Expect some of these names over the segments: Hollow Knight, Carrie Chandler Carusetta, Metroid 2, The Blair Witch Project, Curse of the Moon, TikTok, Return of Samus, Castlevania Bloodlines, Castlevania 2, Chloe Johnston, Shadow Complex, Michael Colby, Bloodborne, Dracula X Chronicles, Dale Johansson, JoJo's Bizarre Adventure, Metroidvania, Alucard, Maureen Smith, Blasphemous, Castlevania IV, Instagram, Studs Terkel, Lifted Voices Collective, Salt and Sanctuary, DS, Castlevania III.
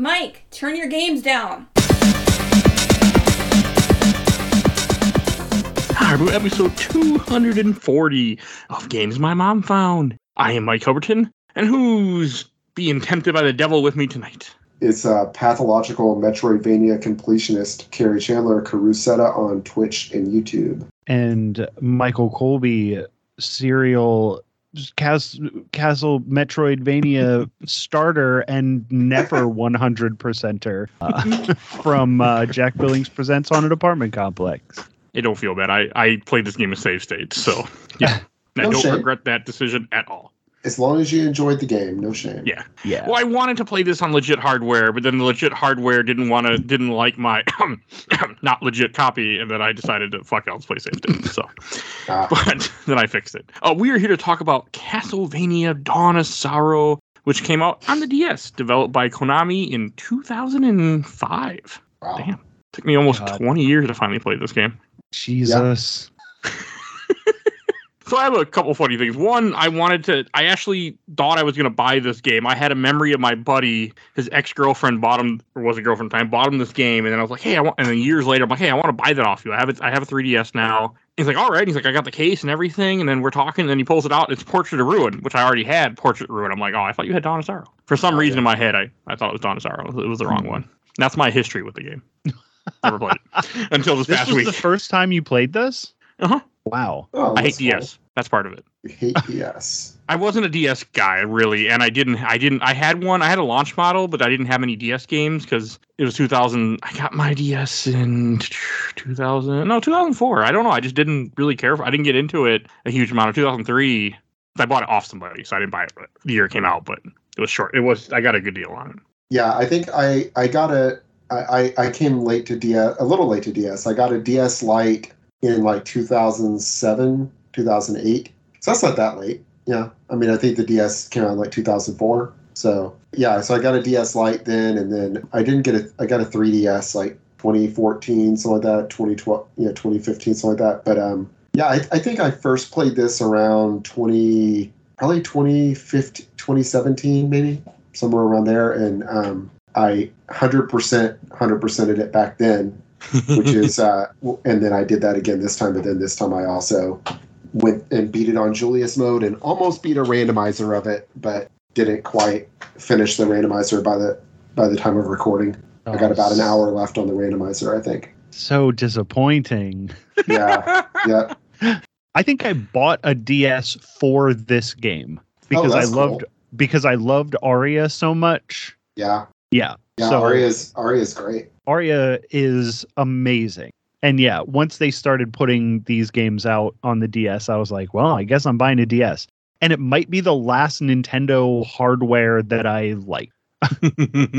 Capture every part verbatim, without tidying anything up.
Mike, turn your games down. We're episode two hundred forty of Games My Mom Found. I am Mike Albertin, and who's being tempted by the devil with me tonight? It's a uh, pathological Metroidvania completionist Carrie Chandler Carusetta on Twitch and YouTube. And Michael Colby, serial cas- Castle Metroidvania starter and never one hundred percenter uh, from uh, Jack Billings Presents on an Apartment Complex. I don't feel bad. I, I played this game in save states, so yeah, no I don't shame. regret that decision at all. As long as you enjoyed the game, no shame. Yeah, yeah. Well, I wanted to play this on legit hardware, but then the legit hardware didn't want to, didn't like my not legit copy, and then I decided to fuck it, let's play save states. So, ah. but then I fixed it. Uh, we are here to talk about Castlevania Dawn of Sorrow, which came out on the D S, developed by Konami in two thousand five. Wow. Damn, took me almost God. twenty years to finally play this game. Jesus. Yep. So I have a couple funny things. One, I wanted to, I actually thought I was going to buy this game. I had a memory of my buddy, his ex-girlfriend bought him, or was a girlfriend at the time, bought him this game. And then I was like, hey, I want, and then years later, I'm like, hey, I want to buy that off you. I have it. I have a three D S now. He's like, all right. He's like, I got the case and everything. And then we're talking, and then he pulls it out. It's Portrait of Ruin, which I already had Portrait of Ruin. I'm like, oh, I thought you had Dawn of Sorrow. For some oh, reason yeah. in my head, I, I thought it was Dawn of Sorrow. It was the wrong one. And that's my history with the game. Never played it until this, this past was week. This the first time you played this? Uh-huh. Wow. Oh, I hate cool. D S. That's part of it. You hate D S. I wasn't a D S guy, really, and I didn't, I didn't, I had one, I had a launch model, but I didn't have any D S games because it was two thousand, I got my D S in two thousand, no, two thousand four. I don't know. I just didn't really care for, I didn't get into it a huge amount of two thousand three. I bought it off somebody, so I didn't buy it the year it came out, but it was short. It was, I got a good deal on it. Yeah, I think I, I got a, I, I came late to D S, a little late to D S. I got a D S Lite in like two thousand seven, two thousand eight. So that's not that late. Yeah. I mean, I think the D S came out in like two thousand four. So yeah, so I got a D S Lite then, and then I didn't get a, I got a three D S like twenty fourteen, something like that, twenty twelve, you know, twenty fifteen, something like that. But um, yeah, I, I think I first played this around twenty, probably twenty fifteen, twenty seventeen, maybe somewhere around there. And um, I one hundred percent, one hundred percented it back then, which is, uh, and then I did that again this time, but then this time I also went and beat it on Julius mode and almost beat a randomizer of it, but didn't quite finish the randomizer by the by the time of recording. Oh, I got about an hour left on the randomizer, I think. So disappointing. Yeah, yeah. I think I bought a D S for this game because oh, I loved cool. because I loved Aria so much. Yeah. Yeah. Yeah, so, Aria's, Aria's great. Aria is amazing. And yeah, once they started putting these games out on the D S, I was like, well, I guess I'm buying a D S. And it might be the last Nintendo hardware that I like. Yeah,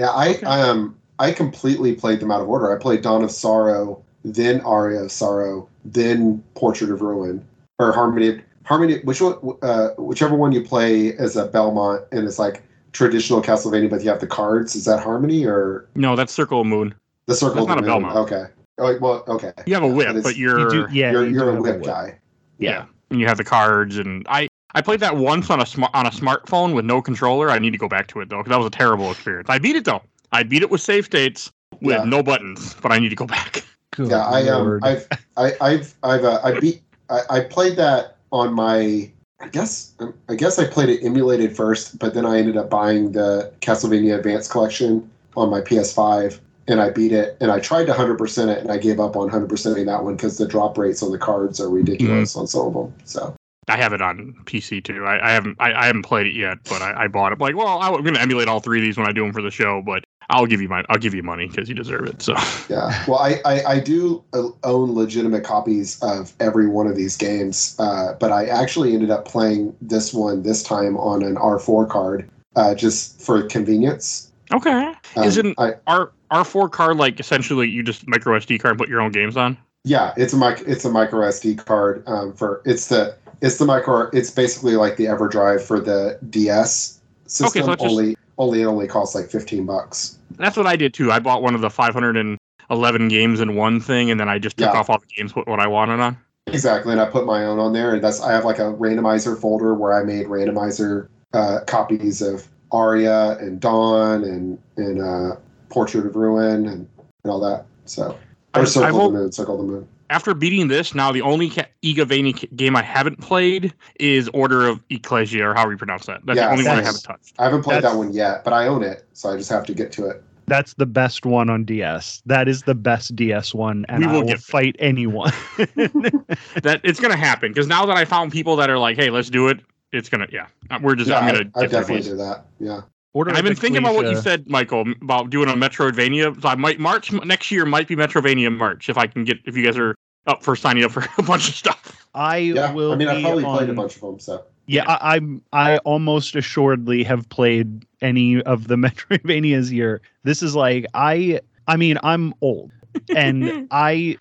I um I completely played them out of order. I played Dawn of Sorrow, then Aria of Sorrow, then Portrait of Ruin, or Harmony, Harmony, which one, uh, whichever one you play as a Belmont, and it's like traditional Castlevania, but you have the cards. Is that Harmony or no? That's Circle of Moon. The Circle. That's of not Moon. A Belmont. Okay. Oh, well, okay. You have a whip, but, but you're you do, yeah, you're, you you're a whip, whip guy. Yeah. yeah, and you have the cards. And I, I played that once on a smart on a smartphone with no controller. I need to go back to it though, because that was a terrible experience. I beat it though. I beat it with save states with yeah. no buttons, but I need to go back. Good yeah, I um, I've, I, I've, I've, uh, I beat, I, I played that on my. I guess I guess I played it emulated first, but then I ended up buying the Castlevania Advance Collection on my P S five, and I beat it, and I tried to one hundred percent it, and I gave up on one hundred percenting that one because the drop rates on the cards are ridiculous mm-hmm. on some of them. So I have it on P C too. I, I haven't I, I haven't played it yet, but I, I bought it. Like, well, I'm going to emulate all three of these when I do them for the show, but I'll give you my I'll give you money because you deserve it. So yeah, well, I, I, I do own legitimate copies of every one of these games, uh, but I actually ended up playing this one this time on an R four card uh, just for convenience. Okay, um, isn't I, R R4 card like essentially you just micro S D card and put your own games on? Yeah, it's a mic it's a micro S D card um, for it's the it's the micro it's basically like the EverDrive for the D S system okay, so only. Just- Only it only costs like fifteen bucks. That's what I did too. I bought one of the five hundred eleven games in one thing, and then I just took yeah. off all the games, put what I wanted on. Exactly, and I put my own on there, and that's I have like a randomizer folder where I made randomizer uh, copies of Aria and Dawn and and uh, Portrait of Ruin and, and all that. So or Circle I, I will, of the Moon, Circle of the Moon. After beating this, now the only ca- Igavania game I haven't played is Order of Ecclesia, or however you pronounce that. That's yeah, the only that's, one I haven't touched. I haven't played that's, that one yet, but I own it, so I just have to get to it. That's the best one on D S. That is the best D S one, and we will I will get fight anyone. That it's gonna happen because now that I found people that are like, "Hey, let's do it," it's gonna, yeah, we're just. Yeah, I'm gonna. I, I definitely do that. Yeah. Order I've been thinking about what you said, Michael, about doing a Metroidvania. So I might March next year might be Metroidvania March if I can get if you guys are up for signing up for a bunch of stuff. I yeah, will. I mean, I probably on, played a bunch of them, so. Yeah, I, I'm. I almost assuredly have played any of the Metroidvanias here. This is like I. I mean, I'm old, and I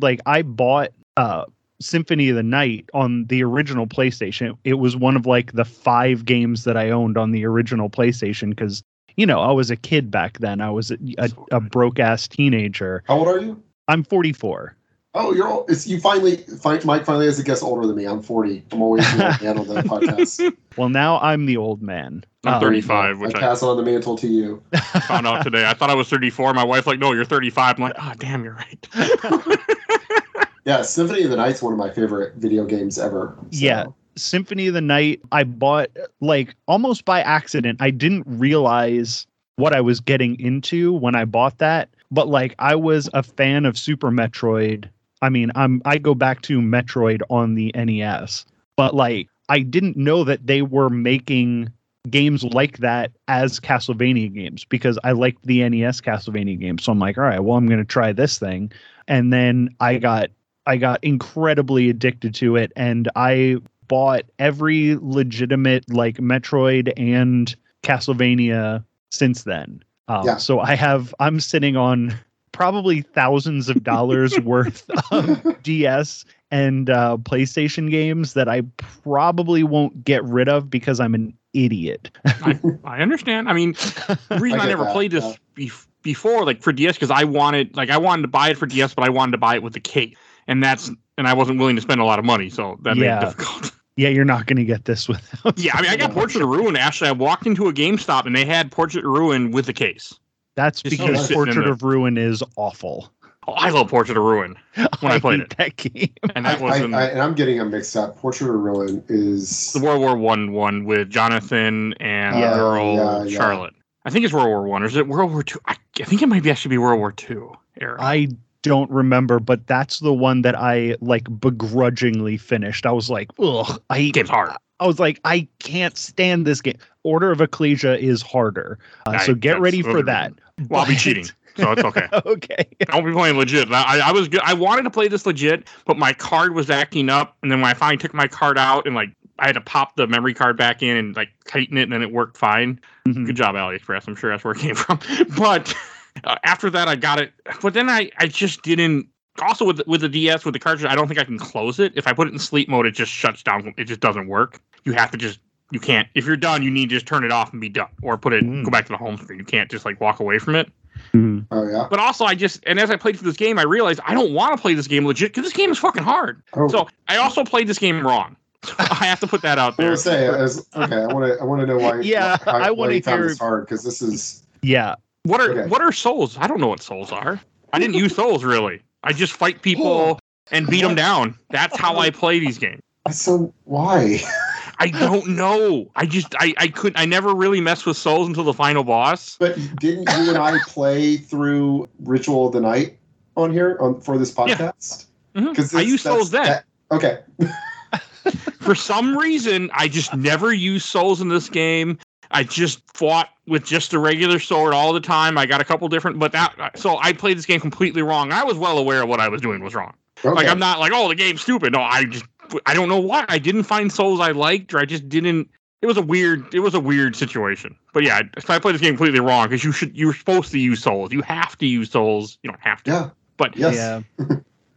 like I bought uh, Symphony of the Night on the original PlayStation. It was one of like the five games that I owned on the original PlayStation because you know I was a kid back then. I was a, a, a broke ass teenager. How old are you? I'm forty-four. Oh, you're old. It's, you finally, find, Mike finally has a guess older than me. I'm forty. I'm always the old man on the podcast. Well, now I'm the old man. I'm um, thirty-five. Which I pass I, on the mantle to you. I found out today. I thought I was thirty-four. My wife's like, no, you're thirty-five. I'm like, oh, damn, you're right. Yeah, Symphony of the Night's one of my favorite video games ever. So. Yeah, Symphony of the Night, I bought, like, almost by accident. I didn't realize what I was getting into when I bought that. But, like, I was a fan of Super Metroid. I mean, I'm I go back to Metroid on the N E S, but like I didn't know that they were making games like that as Castlevania games because I liked the N E S Castlevania games. So I'm like, all right, well, I'm going to try this thing. And then I got I got incredibly addicted to it. And I bought every legitimate like Metroid and Castlevania since then. Um, yeah. So I have I'm sitting on probably thousands of dollars worth of D S and uh, PlayStation games that I probably won't get rid of because I'm an idiot. I, I understand. I mean, the reason I, I never that, played this yeah. bef- before, like for D S, because I wanted, like, I wanted to buy it for D S, but I wanted to buy it with the case, and that's, and I wasn't willing to spend a lot of money, so that yeah. made it difficult. Yeah, you're not going to get this without. Yeah, I mean, I got Portrait of Ruin. Actually, I walked into a GameStop and they had Portrait of Ruin with the case. That's just because Portrait of Ruin is awful. Oh, I love Portrait of Ruin when I, I played it. That game. And that wasn't. And I'm getting them mixed up. Portrait of Ruin is the World War One one with Jonathan and yeah, girl yeah, yeah. Charlotte. I think it's World War One, or is it World War Two? I, I think it might be actually be World War Two era. I don't remember, but that's the one that I like begrudgingly finished. I was like, ugh, I hate it hard. I was like, I can't stand this game. Order of Ecclesia is harder. Uh, I, so get ready for that. Well, but... I'll be cheating. So it's okay. Okay. I won't be playing legit. I, I was good. I wanted to play this legit, but my card was acting up. And then when I finally took my card out and like I had to pop the memory card back in and like tighten it and then it worked fine. Mm-hmm. Good job, AliExpress. I'm sure that's where it came from. But uh, after that, I got it. But then I, I just didn't. Also, with with the D S, with the cartridge, I don't think I can close it. If I put it in sleep mode, it just shuts down. It just doesn't work. You have to just, you can't. If you're done, you need to just turn it off and be done. Or put it, mm. go back to the home screen. You can't just, like, walk away from it. Mm. Oh, yeah. But also, I just, and as I played through this game, I realized I don't want to play this game legit, because this game is fucking hard. Oh. So, I also played this game wrong. So I have to put that out there. I was going to say, as, okay, I want to I want to know why, yeah, why, I why you hear... found this hard, because this is... Yeah. What are okay. What are souls? I don't know what souls are. I didn't use souls, really. I just fight people and beat them down. That's how I play these games. So why? I don't know. I just I, I couldn't I never really messed with souls until the final boss. But didn't you and I play through Ritual of the Night on here on for this podcast? Yeah. Mm-hmm. This, I used souls then. That, okay. For some reason, I just never used souls in this game. I just fought with just the regular sword all the time. I got a couple different, but that, so I played this game completely wrong. I was well aware of what I was doing was wrong. Okay. Like, I'm not like, oh, the game's stupid. No, I just, I don't know why. I didn't find souls I liked, or I just didn't, it was a weird, it was a weird situation. But yeah, I, I played this game completely wrong because you should, you're supposed to use souls. You have to use souls. You don't have to. Yeah. But yes. Yeah.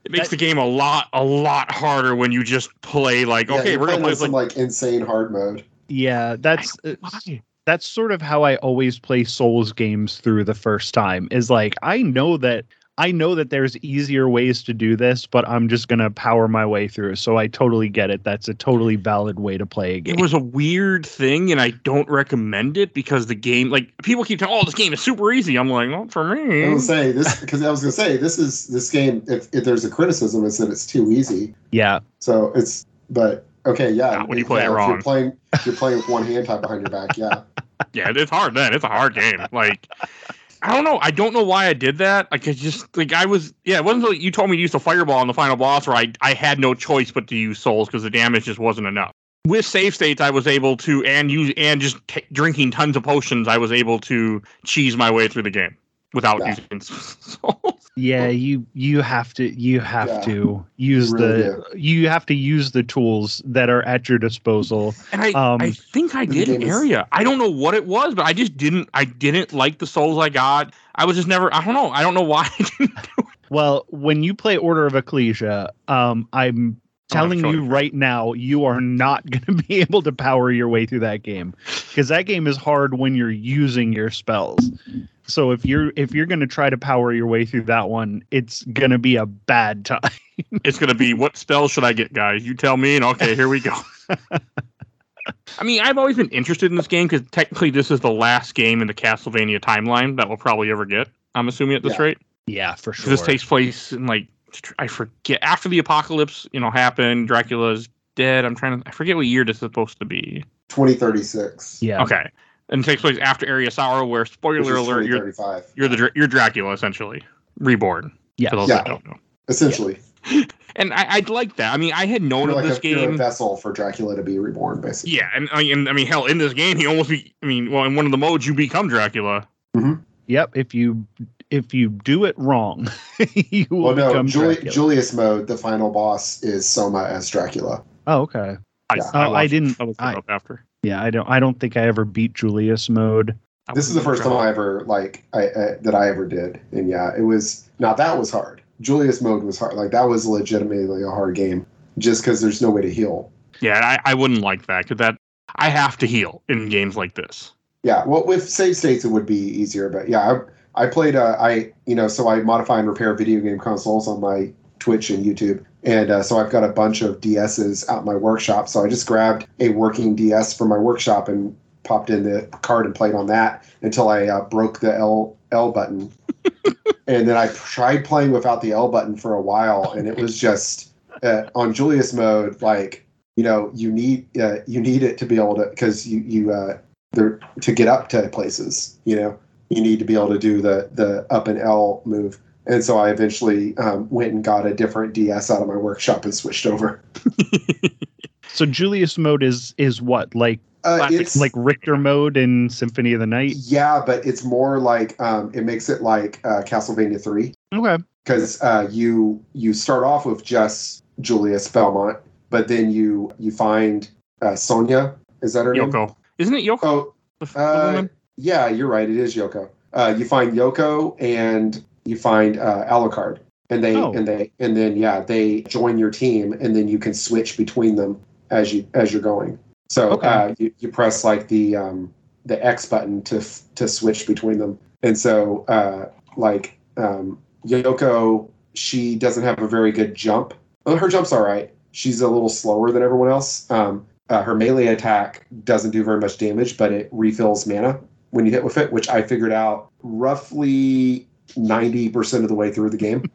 It makes that, the game a lot, a lot harder when you just play like, yeah, okay, we're going to play some like, like insane hard mode. Yeah, that's that's sort of how I always play Souls games through the first time is like I know that I know that there's easier ways to do this, but I'm just going to power my way through. So I totally get it. That's a totally valid way to play a game. It was a weird thing, and I don't recommend it because the game, like, people keep telling, oh, this game is super easy. I'm like, well, for me. I was going to say, this, because I was going to say, this is, this game, if, if there's a criticism, it's that it's too easy. Yeah. So it's, but, okay, yeah. Not when you play yeah, it wrong. You're playing, you're playing with one hand tied behind your back, yeah. Yeah, it's hard then. It's a hard game. Like... I don't know. I don't know why I did that. Like, I just, like, I was, yeah, it wasn't like you told me to use the fireball on the final boss, or I, I had no choice but to use souls because the damage just wasn't enough. With save states, I was able to, and use, and just t- drinking tons of potions, I was able to cheese my way through the game without yeah. using souls. Yeah, you, you have to, you have yeah. to use you really the, do. you have to use the tools that are at your disposal. And I, um, I think I did an area. Is- I don't know what it was, but I just didn't, I didn't like the souls I got. I was just never, I don't know. I don't know why I didn't do it. Well, when you play Order of Ecclesia, um, I'm, telling you right now, you are not going to be able to power your way through that game, because that game is hard when you're using your spells. So if you're if you're going to try to power your way through that one, it's going to be a bad time. It's going to be, what spell should I get, guys? You tell me, and okay, here we go. I mean, I've always been interested in this game because technically this is the last game in the Castlevania timeline that we'll probably ever get, I'm assuming, at this yeah. rate. Yeah, for sure. This takes place in, like, I forget, after the apocalypse, you know, happened, Dracula's dead. I'm trying to, I forget what year this is supposed to be. twenty thirty-six Yeah. Okay. And it takes place after Aria of Sorrow, where, spoiler alert, you're, you're the you're Dracula, essentially. Reborn. Yeah. For those yeah. that don't know. Essentially. Yeah. And I, I'd like that. I mean, I had known you're of like this a, game. You're a vessel for Dracula to be reborn, basically. Yeah. And, and I mean, hell, in this game, he almost be, I mean, well, in one of the modes, you become Dracula. Mm-hmm. Yep. If you. If you do it wrong, you will well, no, become Juli- Dracula. Julius mode, the final boss, is Soma as Dracula. Oh, okay. I, yeah. I, I, I didn't. I looked it up after. Yeah, I don't. I don't think I ever beat Julius mode. This is the first time I ever like I, I that I ever did, and yeah, it was now that was hard. Julius mode was hard. Like, that was legitimately a hard game, just because there's no way to heal. Yeah, I, I wouldn't like that, because that I have to heal in games like this. Yeah, well, with save states it would be easier, but yeah. I, I played, uh, I you know, so I modify and repair video game consoles on my Twitch and YouTube. And uh, so I've got a bunch of D S's out in my workshop. So I just grabbed a working D S from my workshop and popped in the card and played on that until I uh, broke the L L button. And then I tried playing without the L button for a while. And it was just, uh, on Julius mode, like, you know, you need uh, you need it to be able to, because you, you uh, there to get up to places, you know. You need to be able to do the the up and L move. And so I eventually um, went and got a different D S out of my workshop and switched over. So Julius mode is is what? Like uh, it's, like Richter mode in Symphony of the Night? Yeah, but it's more like, um, it makes it like uh, Castlevania three. Okay. Because uh, you you start off with just Julius Belmont, but then you, you find uh, Sonia. Is that her Yoko. name? Yoko. Isn't it Yoko? Oh, the, the uh, woman? Yeah, you're right. It is Yoko. Uh, you find Yoko and you find uh, Alucard, and they oh. and they and then yeah, they join your team, and then you can switch between them as you as you're going. So okay. uh, you, you press like the um, the X button to to switch between them, and so uh, like um, Yoko, she doesn't have a very good jump. Well, her jump's all right. She's a little slower than everyone else. Um, uh, her melee attack doesn't do very much damage, but it refills mana when you hit with it, which I figured out roughly ninety percent of the way through the game.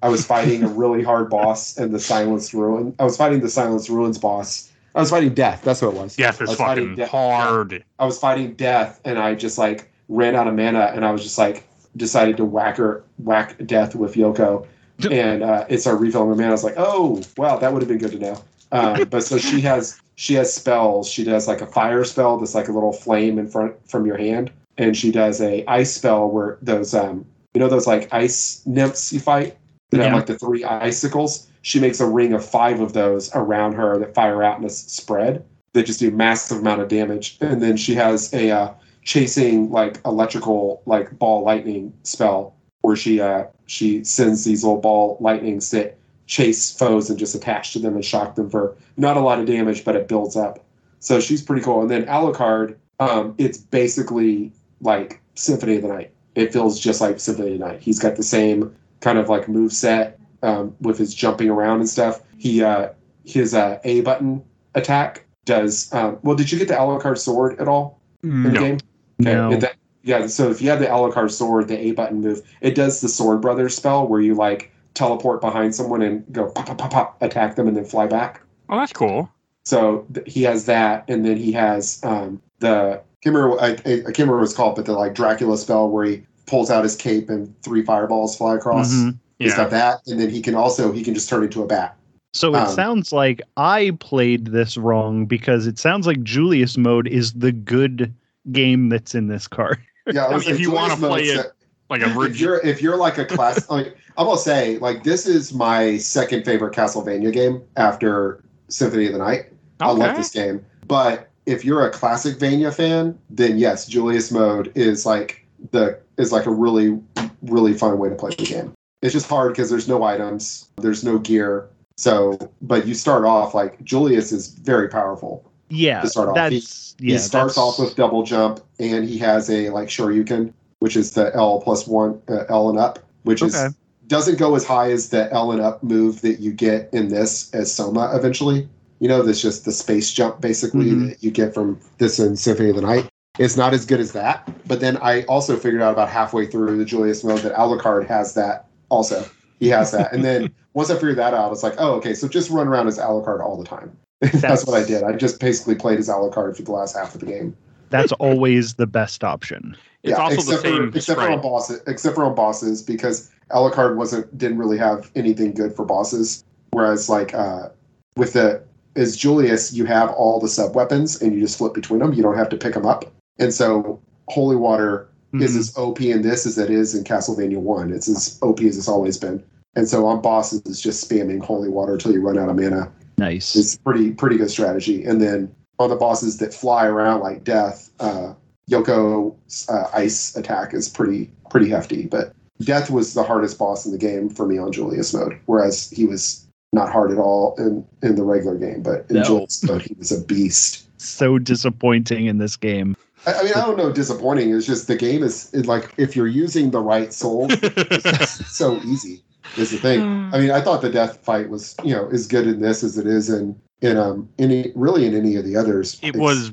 I was fighting a really hard boss and the Silence Ruin. I was fighting the Silence Ruins boss. I was fighting Death. That's what it was. Death is fucking hard. I was fighting Death, and I just like ran out of mana, and I was just like decided to whack her, whack Death with Yoko, and uh, it started refilling my mana. I was like, oh wow, that would have been good to know. Um, but so she has she has spells. She does like a fire spell that's like a little flame in front from your hand, and she does a ice spell where those um you know those like ice nymphs you fight that yeah. have like the three icicles. She makes a ring of five of those around her that fire out in a spread that just do massive amount of damage. And then she has a uh, chasing like electrical like ball lightning spell where she uh she sends these little ball lightnings that chase foes and just attach to them and shock them for not a lot of damage, but it builds up. So she's pretty cool. And then Alucard, um, it's basically like Symphony of the Night. It feels just like Symphony of the Night. He's got the same kind of like moveset um, with his jumping around and stuff. He uh, his uh, A button attack does. Um, well, did you get the Alucard sword at all in no. the game? No. Okay. That, yeah. So if you have the Alucard sword, the A button move, it does the Sword Brothers spell where you like teleport behind someone and go pop pop pop pop, attack them, and then fly back. Oh, that's cool. So th- he has that, and then he has um, the. I can't, remember, I, I can't remember what it's called, but the like Dracula spell where he pulls out his cape and three fireballs fly across. Mm-hmm. Yeah. He's got that, and then he can also he can just turn into a bat. So it um, sounds like I played this wrong because it sounds like Julius mode is the good game that's in this card. Yeah, I mean, like, if you want to play it, like a if you're if you're like a class, like I will say, like this is my second favorite Castlevania game after Symphony of the Night. Okay. I love this game, but. If you're a classic Vania fan, then yes, Julius mode is like the is like a really, really fun way to play the game. It's just hard because there's no items, there's no gear. So, but you start off like Julius is very powerful. Yeah, to start off. That's, he, yeah, he starts that's... off with double jump, and he has a like Shoryuken, which is the L plus one uh, L and up, which okay. is doesn't go as high as the L and up move that you get in this as Soma eventually. You know, that's just the space jump, basically, mm-hmm. that you get from this in Symphony of the Night. It's not as good as that. But then I also figured out about halfway through the Julius mode that Alucard has that also. He has that. And then once I figured that out, I was like, oh, okay, so just run around as Alucard all the time. That's, that's what I did. I just basically played as Alucard for the last half of the game. That's always the best option. It's yeah, also except the same for, except, for on bosses, except for on bosses, because Alucard wasn't, didn't really have anything good for bosses. Whereas, like, uh, with the... As Julius, you have all the sub-weapons, and you just flip between them. You don't have to pick them up. And so Holy Water mm-hmm. is as O P in this as it is in Castlevania one. It's as O P as it's always been. And so on bosses, it's just spamming Holy Water until you run out of mana. Nice. It's pretty pretty good strategy. And then on the bosses that fly around like death, uh, Yoko's uh, ice attack is pretty pretty hefty. But death was the hardest boss in the game for me on Julius mode, whereas he was... not hard at all in, in the regular game, but in no. Jules, but he was a beast. So disappointing in this game. I, I mean, I don't know disappointing. It's just the game is, like, if you're using the right soul, it's so easy is the thing. I mean, I thought the death fight was, you know, as good in this as it is in, in um any really in any of the others. It it's, was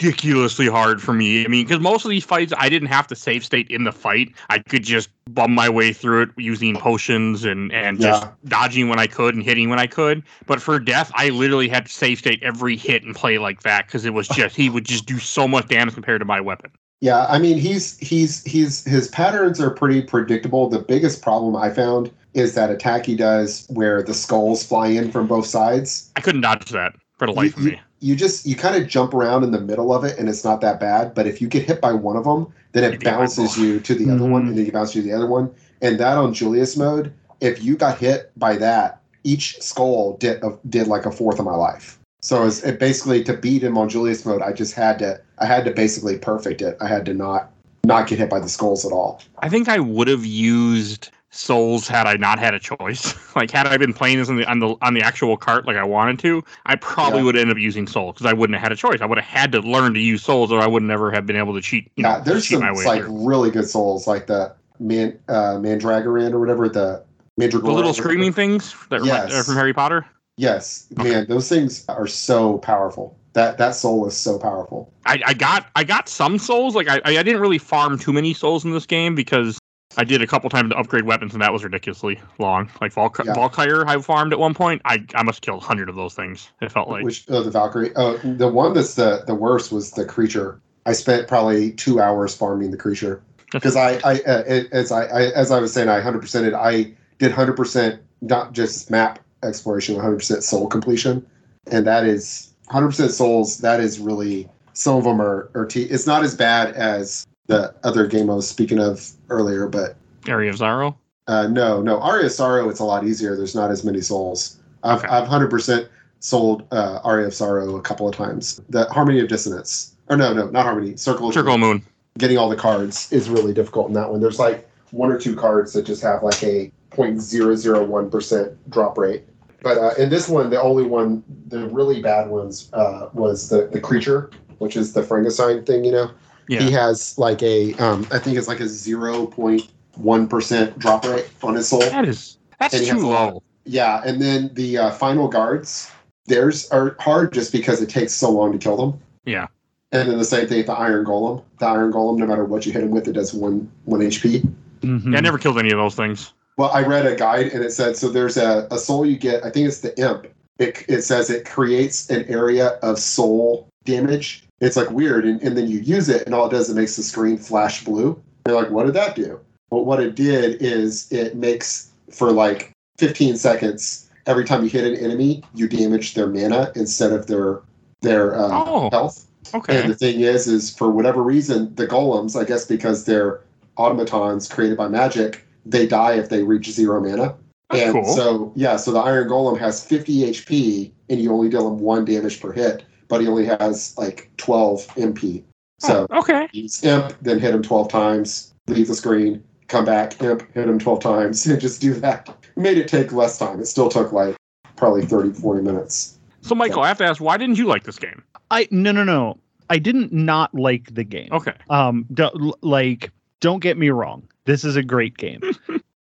ridiculously hard for me. I mean, because most of these fights, I didn't have to save state in the fight. I could just bum my way through it using potions and, and yeah. just dodging when I could and hitting when I could. But for death, I literally had to save state every hit and play like that because it was just, he would just do so much damage compared to my weapon. Yeah, I mean, he's he's he's his patterns are pretty predictable. The biggest problem I found is that attack he does where the skulls fly in from both sides. I couldn't dodge that for the life you, of me. You, You just, you kind of jump around in the middle of it and it's not that bad. But if you get hit by one of them, then it bounces you to the other mm-hmm. one and then you bounce you to the other one. And that on Julius mode, if you got hit by that, each skull did a, did like a fourth of my life. So it's it basically to beat him on Julius mode, I just had to, I had to basically perfect it. I had to not, not get hit by the skulls at all. I think I would have used souls had I not had a choice. Like had I been playing this on the on the on the actual cart like I wanted to, I probably yeah. would end up using souls because I wouldn't have had a choice. I would have had to learn to use souls, or I would never have been able to cheat. You yeah, know, there's cheat some my way like through. Really good souls, like the man uh, Mandragoran or whatever the Mandragoran. The little screaming things that yes. are from Harry Potter. Yes, okay. Man, those things are so powerful. That that soul is so powerful. I, I got I got some souls. Like I I didn't really farm too many souls in this game because. I did a couple times to upgrade weapons, and that was ridiculously long. Like Valky- yeah. Valkyrie, I farmed at one point. I, I must have killed a hundred of those things. It felt like which oh, the Valkyrie. Oh, the one that's the, the worst was the creature. I spent probably two hours farming the creature because I I uh, it, as I, I as I was saying I hundred percented. I did hundred percent not just map exploration, one hundred percent soul completion, and that is hundred percent souls. That is really some of them are are t- it's not as bad as. The other game I was speaking of earlier, but... Aria of Sorrow? Uh, no, no. Aria of Sorrow, it's a lot easier. There's not as many souls. I've, okay. I've one hundred percent sold uh, Aria of Sorrow a couple of times. The Harmony of Dissonance. Or no, no, not Harmony. Circle, Circle of the Moon. Getting all the cards is really difficult in that one. There's like one or two cards that just have like a zero point zero zero one percent drop rate. But uh, in this one, the only one, the really bad ones uh, was the, the creature, which is the Frankenstein thing, you know? Yeah. He has like a, um, I think it's like a zero point one percent drop rate on his soul. That is, that's too low. Yeah, and then the uh, final guards, theirs are hard just because it takes so long to kill them. Yeah. And then the same thing with the Iron Golem. The Iron Golem, no matter what you hit him with, it does one, one H P. Mm-hmm. Yeah, I never killed any of those things. Well, I read a guide, and it said, so there's a, a soul you get, I think it's the Imp. It, it says it creates an area of soul damage. It's like weird, and, and then you use it, and all it does is it makes the screen flash blue. You're like, what did that do? Well, what it did is it makes, for like fifteen seconds, every time you hit an enemy, you damage their mana instead of their their um, oh, health. Okay. And the thing is, is for whatever reason, the golems, I guess because they're automatons created by magic, they die if they reach zero mana. That's and cool. so, yeah, so the Iron Golem has fifty H P, and you only deal him one damage per hit, but he only has like twelve M P. So oh, okay. use Imp, then hit him twelve times, leave the screen, come back, Imp, hit him twelve times, and just do that. We made it take less time. It still took like probably thirty, forty minutes. So Michael, so. I have to ask, why didn't you like this game? I no no no. I didn't not like the game. Okay. Um do, like don't get me wrong. This is a great game.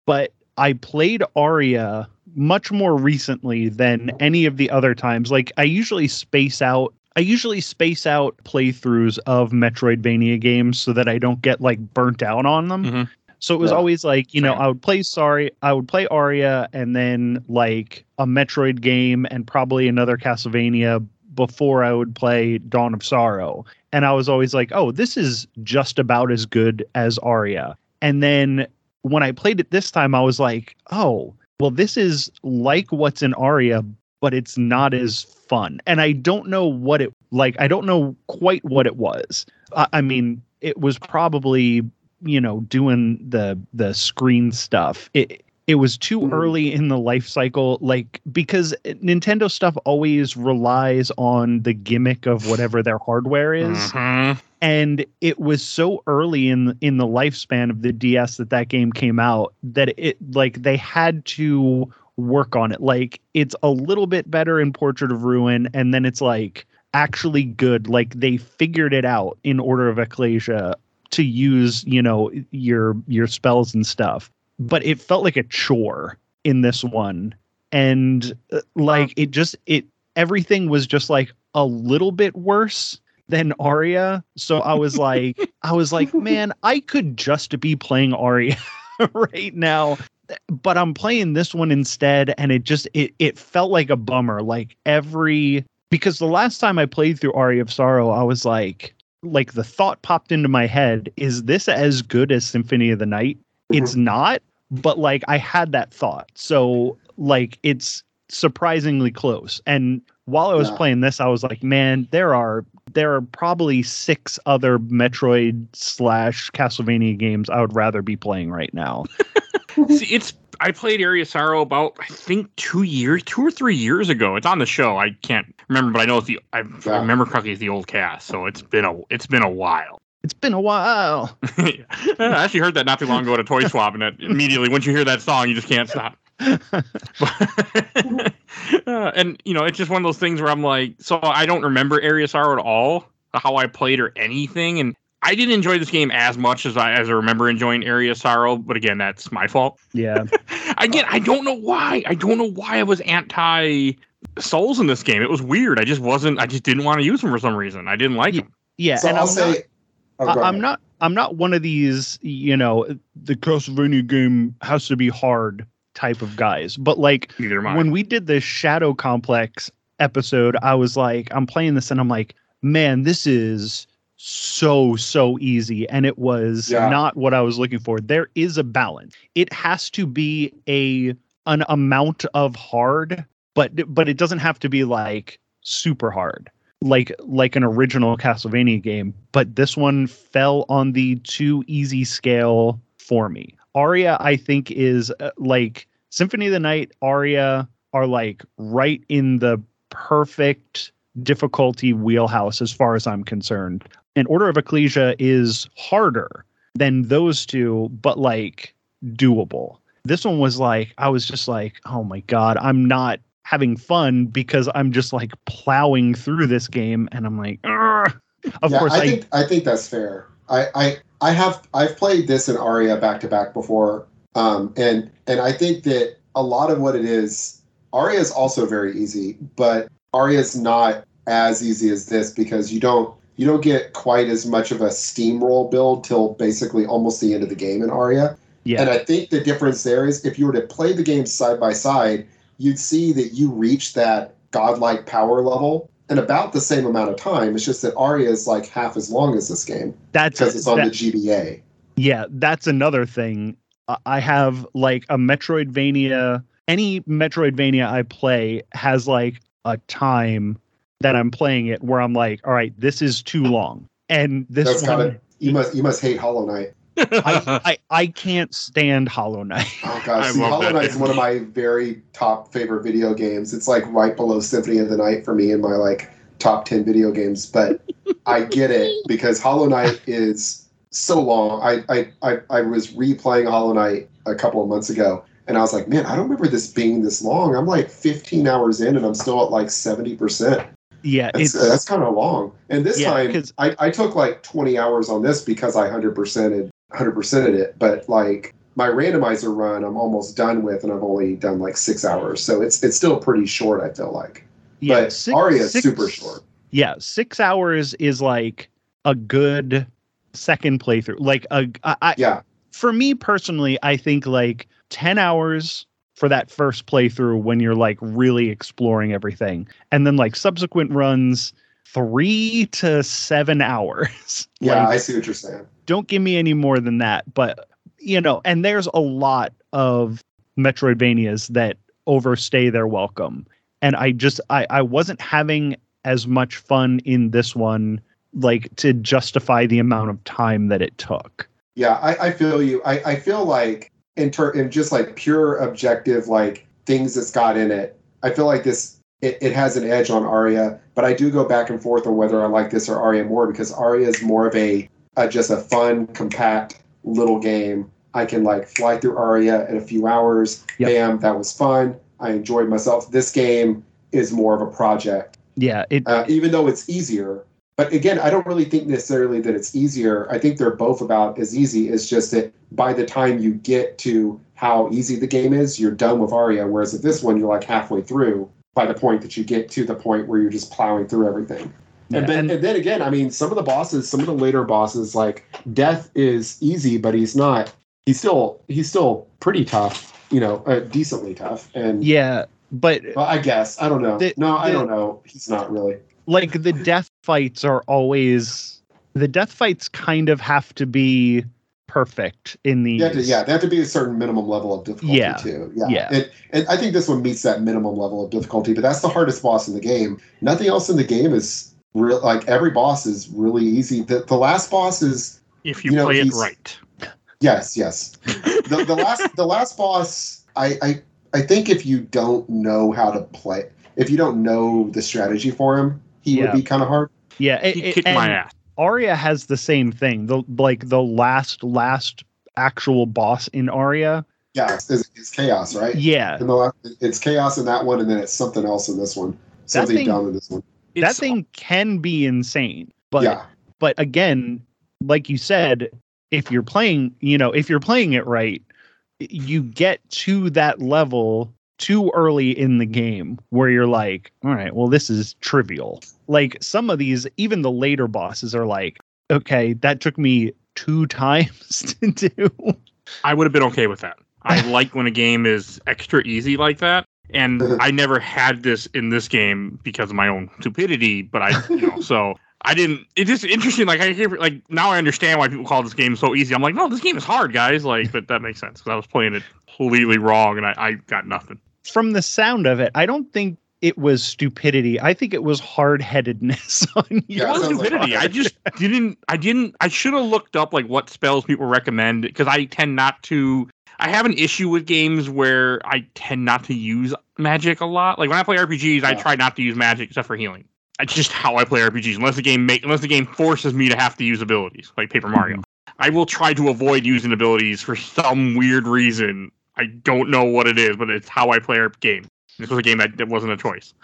But I played Aria much more recently than any of the other times. Like I usually space out I usually space out playthroughs of Metroidvania games so that I don't get like burnt out on them. Mm-hmm. So it was yeah. always like, you know, I would play sorry, I would play Aria and then like a Metroid game and probably another Castlevania before I would play Dawn of Sorrow. And I was always like, oh, this is just about as good as Aria. And then when I played it this time, I was like, oh, well, this is like what's in Aria, but it's not as fun. And I don't know what it like. I don't know quite what it was. I, I mean, it was probably, you know, doing the the screen stuff. It it was too mm. early in the life cycle, like because Nintendo stuff always relies on the gimmick of whatever their hardware is. Mm-hmm. And it was so early in in the lifespan of the D S that that game came out that it like they had to work on it. Like it's a little bit better in Portrait of Ruin, and then it's like actually good. Like they figured it out in Order of Ecclesia to use, you know, your your spells and stuff. But it felt like a chore in this one. And uh, like wow. it just it everything was just like a little bit worse than Aria. So I was like I was like, man, I could just be playing Aria right now. But I'm playing this one instead. And it just it it felt like a bummer. Like every because the last time I played through Aria of Sorrow, I was like Like the thought popped into my head, is this as good as Symphony of the Night? Mm-hmm. It's not, but like I had that thought. So like it's surprisingly close. And while I was yeah. playing this, I was like, man, there are there are probably six other Metroid slash Castlevania games I would rather be playing right now. See, it's I played Aria of Sorrow about I think two years, two or three years ago. It's on the show. I can't remember, but I know it's the I yeah. remember correctly it's the old cast, so it's been a it's been a while. It's been a while. I actually heard that not too long ago at a toy swap, and it, immediately once you hear that song, you just can't stop. But, uh, and you know, it's just one of those things where I'm like, so I don't remember Aria of Sorrow at all, how I played or anything, and I didn't enjoy this game as much as I as I remember enjoying Aria of Sorrow, but again, that's my fault. Yeah. Again, I don't know why. I don't know why I was anti souls in this game. It was weird. I just wasn't. I just didn't want to use them for some reason. I didn't like them. Yeah, so and I'll I'm say, not, oh, I, I'm not. I'm not one of these. You know, the Castlevania game has to be hard type of guys. But like, neither am I. When we did the Shadow Complex episode, I was like, I'm playing this, and I'm like, man, this is so so easy, and it was yeah. not what I was looking for. There is a balance. It has to be a an amount of hard, but but it doesn't have to be like super hard like like an original Castlevania game, but this one fell on the too easy scale for me. Aria, I think, is uh, like Symphony of the Night, Aria are like right in the perfect difficulty wheelhouse as far as I'm concerned. And Order of Ecclesia is harder than those two, but like doable. This one was like, I was just like, oh my God, I'm not having fun because I'm just like plowing through this game. And I'm like, argh. Of yeah, course, I, I think I think that's fair. I, I I have I've played this and Aria back to back before, um, and and I think that a lot of what it is, Aria is also very easy, but Aria is not as easy as this because you don't you don't get quite as much of a steamroll build till basically almost the end of the game in Aria. Yeah. And I think the difference there is if you were to play the games side by side, you'd see that you reach that godlike power level in about the same amount of time. It's just that Aria is like half as long as this game. That's because it's on that, the G B A. Yeah, that's another thing. I have like a Metroidvania. Any Metroidvania I play has like a time that I'm playing it where I'm like, all right, this is too long. And this that's one, kinda, you must you must hate Hollow Knight. I, I I can't stand Hollow Knight. Oh gosh, see, Hollow Knight is one of my very top favorite video games. It's like right below Symphony of the Night for me in my like top ten video games. But I get it because Hollow Knight is so long. I I I, I was replaying Hollow Knight a couple of months ago, and I was like, man, I don't remember this being this long. I'm like fifteen hours in, and I'm still at like seventy percent. Yeah, that's, it's uh, that's kind of long. And this yeah, time, I, I took like twenty hours on this because I one hundred percented. one hundred percent it, but like my randomizer run I'm almost done with and I've only done like six hours, so it's it's still pretty short, I feel like. Yeah, but six, Aria is six, super short. Yeah, six hours is like a good second playthrough. Like a I, yeah. For me personally, I think like ten hours for that first playthrough when you're like really exploring everything, and then like subsequent runs three to seven hours. Yeah, like, I see what you're saying. Don't give me any more than that. But, you know, and there's a lot of Metroidvanias that overstay their welcome. And I just, I, I wasn't having as much fun in this one, like, to justify the amount of time that it took. Yeah, I, I feel you. I, I feel like, in, ter- in just, like, pure objective, like, things that's got in it, I feel like this, it, it has an edge on Aria. But I do go back and forth on whether I like this or Aria more, because Aria is more of a... Uh, just a fun, compact little game. I can like fly through Aria in a few hours. Yep. Bam, that was fun. I enjoyed myself. This game is more of a project. Yeah, it, uh, even though it's easier. But again, I don't really think necessarily that it's easier. I think they're both about as easy. It's just that by the time you get to how easy the game is, you're done with Aria. Whereas with this one, you're like halfway through by the point that you get to the point where you're just plowing through everything. And, yeah, and, then, and then again, I mean, some of the bosses, some of the later bosses, like Death is easy, but he's not. He's still he's still pretty tough, you know, uh, decently tough. And yeah, but well, I guess I don't know. The, no, the, I don't know. He's not really like the death fights are always the death fights kind of have to be perfect in the yeah. They have to be a certain minimum level of difficulty yeah, too. Yeah, yeah. And, and I think this one meets that minimum level of difficulty. But that's the hardest boss in the game. Nothing else in the game is. Real, like every boss is really easy. The the last boss is if you, you know, play it right. Yes, yes. the the last the last boss, I, I I think if you don't know how to play, if you don't know the strategy for him, he yeah. would be kind of hard. Yeah, it, he kicked my ass. Aria has the same thing. The like the last last actual boss in Aria. Yeah, it's, it's chaos, right? Yeah, in the last, it's chaos in that one, and then it's something else in this one. Something thing, down in this one. That it's, thing can be insane, but yeah. but again, like you said, if you're playing, you know, if you're playing it right, you get to that level too early in the game where you're like, all right, well, this is trivial. Like some of these, even the later bosses are like, okay, that took me two times to do. I would have been okay with that. I like when a game is extra easy like that. And I never had this in this game because of my own stupidity, but I, you know, so I didn't, it's just interesting. Like I hear, like now I understand why people call this game so easy. I'm like, no, this game is hard, guys. Like, but that makes sense because I was playing it completely wrong and I, I got nothing. From the sound of it, I don't think it was stupidity. I think it was hard-headedness on you. Yeah, it was stupidity. Like I just didn't, I didn't, I should have looked up like what spells people recommend because I tend not to. I have an issue with games where I tend not to use magic a lot. Like when I play R P Gs, yeah. I try not to use magic except for healing. It's just how I play R P Gs. Unless the game make, unless the game forces me to have to use abilities, like Paper Mario. Mm-hmm. I will try to avoid using abilities for some weird reason. I don't know what it is, but it's how I play our game. This was a game that, that wasn't a choice.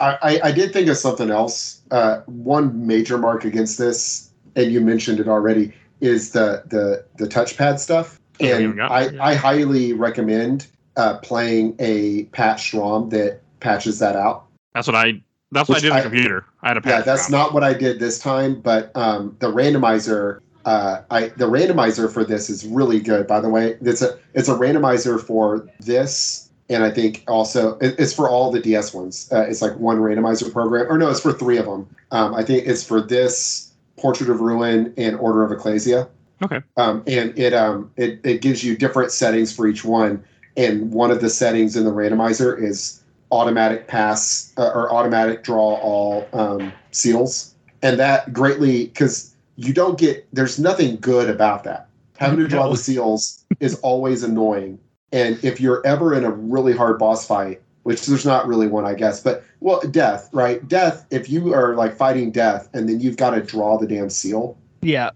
I, I did think of something else. Uh, one major mark against this, and you mentioned it already, is the the the touchpad stuff. And yeah, I, yeah. I highly recommend uh, playing a patch ROM that patches that out. That's what I that's what I did on the computer. I had a patch Yeah, that's ROM. Not what I did this time, but um, the randomizer uh, I the randomizer for this is really good. By the way, it's a it's a randomizer for this, and I think also it, it's for all the D S ones. Uh, it's like one randomizer program, or no, it's for three of them. Um, I think it's for this, Portrait of Ruin, and Order of Ecclesia. Okay. Um, and it um it, it gives you different settings for each one, and one of the settings in the randomizer is automatic pass uh, or automatic draw all um, seals, and that greatly because you don't get there's nothing good about that. Having to draw the seals is always annoying, and if you're ever in a really hard boss fight, which there's not really one, I guess, but well, death, right? Death. If you are like fighting death, and then you've got to draw the damn seal. Yeah.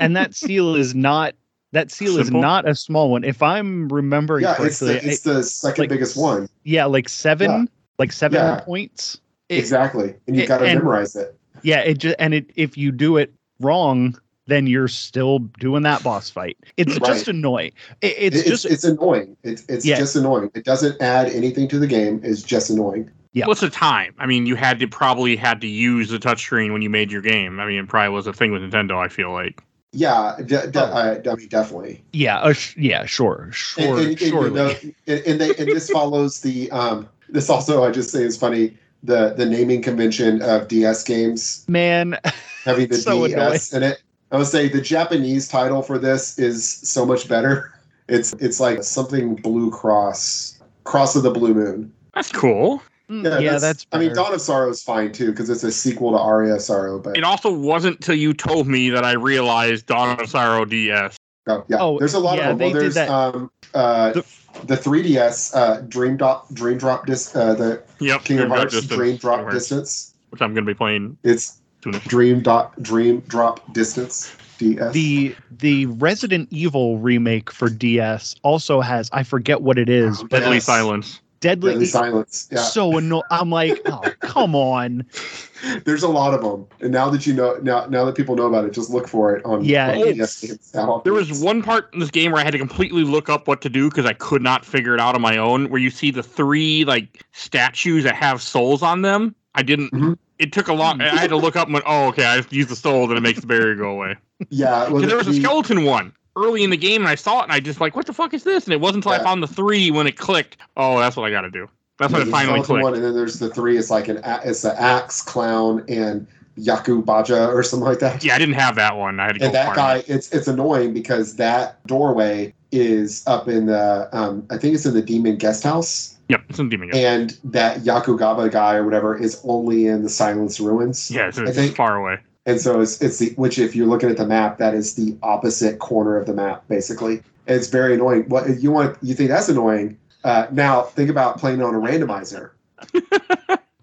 And that seal is not that seal Simple. is not a small one. If I'm remembering yeah, correctly, it's the, it's the second like, biggest one. Yeah, like seven, yeah. like seven yeah. points. It, exactly, and you got to memorize it. Yeah, it just and it if you do it wrong, then you're still doing that boss fight. It's right. just annoying. It, it's, it's just it's annoying. It's it's yeah. just annoying. It doesn't add anything to the game. It's just annoying. Yeah. What's the time? I mean, you had to probably had to use the touchscreen when you made your game. I mean, it probably was a thing with Nintendo, I feel like. Yeah, de- de- I, I mean, definitely. Yeah, uh, sh- yeah, sure, sure, and, and, surely. And, you know, and, and, they, and this follows the. Um, this also, I just say, is funny. The the naming convention of D S games. Man, having the so D S annoying. In it. I would say the Japanese title for this is so much better. It's it's like something Blue Cross, Cross of the Blue Moon. That's cool. Yeah, yeah, that's. that's I mean, Dawn of Sorrow is fine too because it's a sequel to Aria of Sorrow. But it also wasn't till you told me that I realized Dawn of Sorrow D S. Oh yeah, oh, there's a lot yeah, of them. Well, there's um uh the, the three D S uh Dream Drop Dream Drop Dis uh the yep, Kingdom Hearts distance, Dream Drop somewhere. Distance, which I'm gonna be playing. It's Dream Dot Dream Drop Distance D S. The the Resident Evil remake for D S also has I forget what it is. Oh, Deadly yes. Silence. Deadly, Deadly Silence. Yeah. So annoying. I'm like, oh, come on. There's a lot of them, and now that you know, now now that people know about it, just look for it on. Yeah, on D S games. There was one part in this game where I had to completely look up what to do because I could not figure it out on my own. Where you see the three like statues that have souls on them, I didn't. Mm-hmm. It took a lot. I had to look up and went, oh, okay, I use the soul, then it makes the barrier go away. Yeah, well, there was a skeleton one. Early in the game, and I saw it, and I just like, what the fuck is this? And it wasn't until yeah. I found the three when it clicked. Oh, that's what I got to do. That's yeah, when it finally clicked. One, and then there's the three. It's like an it's an axe, clown, and Yakubaja or something like that. Yeah, I didn't have that one. I had to go. And that guy, it. it's it's annoying because that doorway is up in the um, I think it's in the demon guest house. Yep, it's in the demon guest. And that Yakugaba guy or whatever is only in the Silence Ruins. Yeah, so it's far away. And so it's it's the which if you're looking at the map, that is the opposite corner of the map basically. And it's very annoying. What you want you think that's annoying? Uh, now think about playing on a randomizer.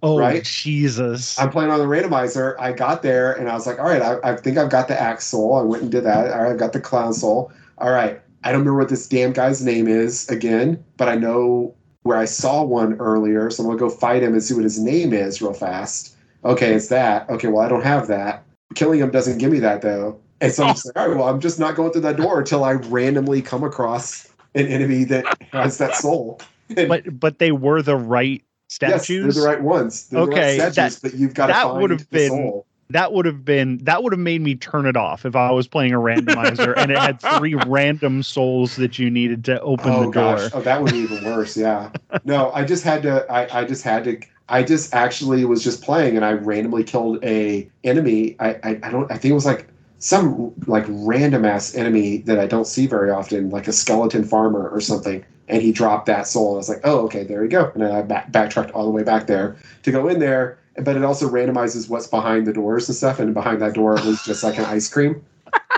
Oh right? Jesus! I'm playing on the randomizer. I got there and I was like, all right, I, I think I've got the axe soul. I went and did that. All right, I've got the clown soul. All right, I don't remember what this damn guy's name is again, but I know where I saw one earlier, so I'm gonna go fight him and see what his name is real fast. Okay, it's that. Okay, well I don't have that. Killing him doesn't give me that though, and so I'm just like, all right, well, I'm just not going through that door until I randomly come across an enemy that has that soul. And but but they were the right statues. Yes, they're the right ones. They're okay, the right statues, that, but you've got to that find the been, soul. That would have been that would have made me turn it off if I was playing a randomizer and it had three random souls that you needed to open oh, the door. Gosh. Oh, that would be even worse. Yeah. No, I just had to. I, I just had to. I just actually was just playing, and I randomly killed a enemy. I, I I don't. I think it was like some like random ass enemy that I don't see very often, like a skeleton farmer or something. And he dropped that soul, and I was like, oh, okay, there we go. And then I back, backtracked all the way back there to go in there. But it also randomizes what's behind the doors and stuff. And behind that door was just like an ice cream.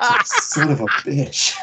Like, son of a bitch.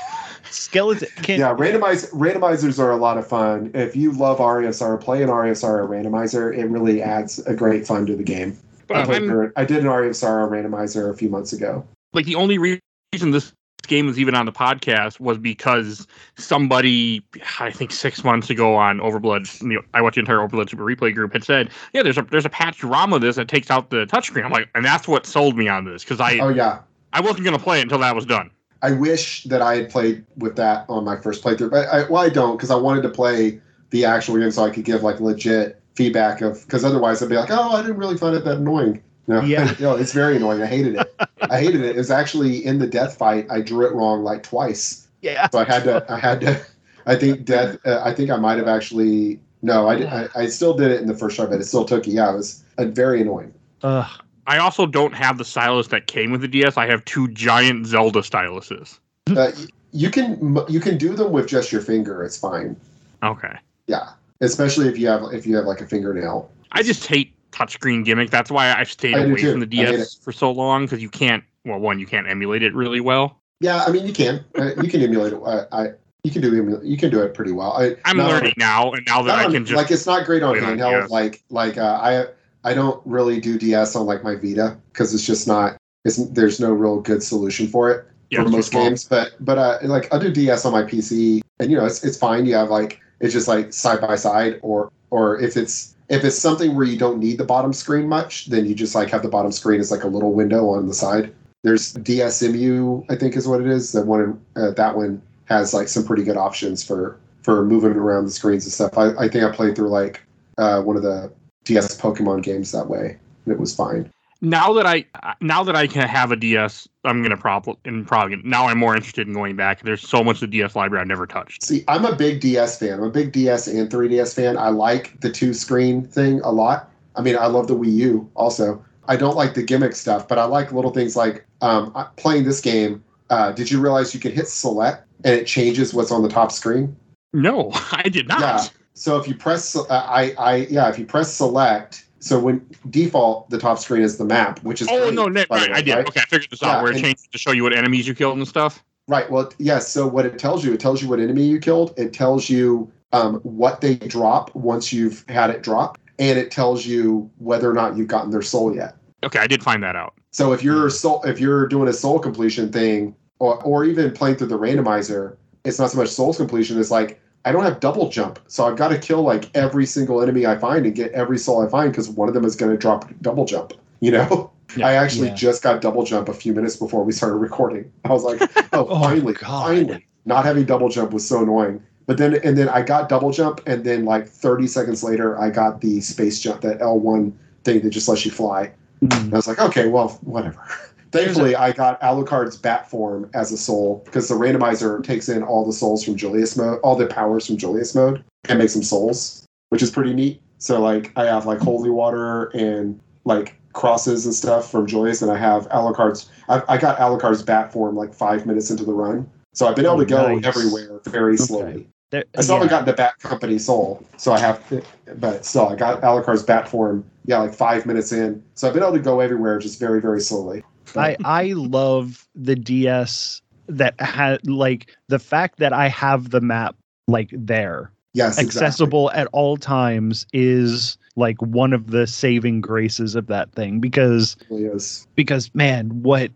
Skeleton. Can- yeah, randomize randomizers are a lot of fun. If you love Aria of Sorrow, play an Aria of Sorrow randomizer. It really adds a great fun to the game. But I, played her, I did an Aria of Sorrow randomizer a few months ago. Like the only reason this game was even on the podcast was because somebody, I think six months ago on Overblood, you know, I watched the entire Overblood Super Replay group, had said, yeah, there's a there's a patch drama of this that takes out the touchscreen. I'm like, and that's what sold me on this because I oh yeah I wasn't gonna play it until that was done. I wish that I had played with that on my first playthrough, but I, well, I don't, because I wanted to play the actual game so I could give like legit feedback of, because otherwise I'd be like, oh, I didn't really find it that annoying. No, yeah. No, it's very annoying. I hated it. I hated it. It was actually in the death fight. I drew it wrong like twice. Yeah. So I had to. I had to. I think death. Uh, I think I might have actually. No, I, did, I. I still did it in the first try, but it still took. Yeah, it was uh, very annoying. Ugh. I also don't have the stylus that came with the D S. I have two giant Zelda styluses. Uh, you can you can do them with just your finger. It's fine. Okay. Yeah, especially if you have if you have like a fingernail. I just hate touchscreen gimmick. That's why I've stayed away too. from the D S for so long, because you can't. Well, one, you can't emulate it really well. Yeah, I mean, you can. You can emulate it. I, I you can do you can do it pretty well. I, I'm learning on, now, and now that I can on, just like it's not great on handheld. Like like uh, I I don't really do D S on like my Vita, because it's just not. It's, there's no real good solution for it yeah, for most games. But but uh, like I do D S on my P C, and you know it's it's fine. You have like it's just like side by side, or or if it's. If it's something where you don't need the bottom screen much, then you just like have the bottom screen as like a little window on the side. There's D S M U, I think is what it is. That one, uh, that one has like some pretty good options for, for moving around the screens and stuff. I, I think I played through like uh, one of the D S Pokemon games that way, and it was fine. Now that I now that I can have a D S, I'm gonna probably and probably now I'm more interested in going back. There's so much of the D S library I've never touched. See, I'm a big D S fan. I'm a big D S and three D S fan. I like the two screen thing a lot. I mean, I love the Wii U also. I don't like the gimmick stuff, but I like little things like um, playing this game. Uh, did you realize you could hit select and it changes what's on the top screen? No, I did not. Yeah. So if you press, uh, I, I, yeah, if you press select. So when default, the top screen is the map, which is oh great, no, no right, way, I did. Right? Okay, I figured this out. Yeah, where it changes to show you what enemies you killed and stuff. Right. Well, yes. Yeah, so what it tells you, it tells you what enemy you killed. It tells you um, what they drop once you've had it drop, and it tells you whether or not you've gotten their soul yet. Okay, I did find that out. So if you're soul, if you're doing a soul completion thing, or or even playing through the randomizer, it's not so much souls completion. It's like, I don't have double jump, so I've got to kill like every single enemy I find and get every soul I find, because one of them is going to drop double jump. You know, yeah, I actually yeah. just got double jump a few minutes before we started recording. I was like, oh, oh finally, God. finally. Not having double jump was so annoying. But then, and then I got double jump, and then like thirty seconds later, I got the space jump, that L one thing that just lets you fly. Mm. And I was like, okay, well, whatever. Thankfully, I got Alucard's bat form as a soul, because the randomizer takes in all the souls from Julius mode, all the powers from Julius mode, and makes them souls, which is pretty neat. So, like, I have, like, holy water and, like, crosses and stuff from Julius, and I have Alucard's... I, I got Alucard's bat form, like, five minutes into the run. So I've been able oh, to go nice. everywhere very slowly. Okay. There, I still yeah. haven't gotten the Bat Company soul, so I have... To, but still, I got Alucard's bat form, yeah, like, five minutes in. So I've been able to go everywhere just very, very slowly. I, I love the D S that had like the fact that I have the map like there. Yes. Accessible exactly. at all times is like one of the saving graces of that thing, because it really is. because man, what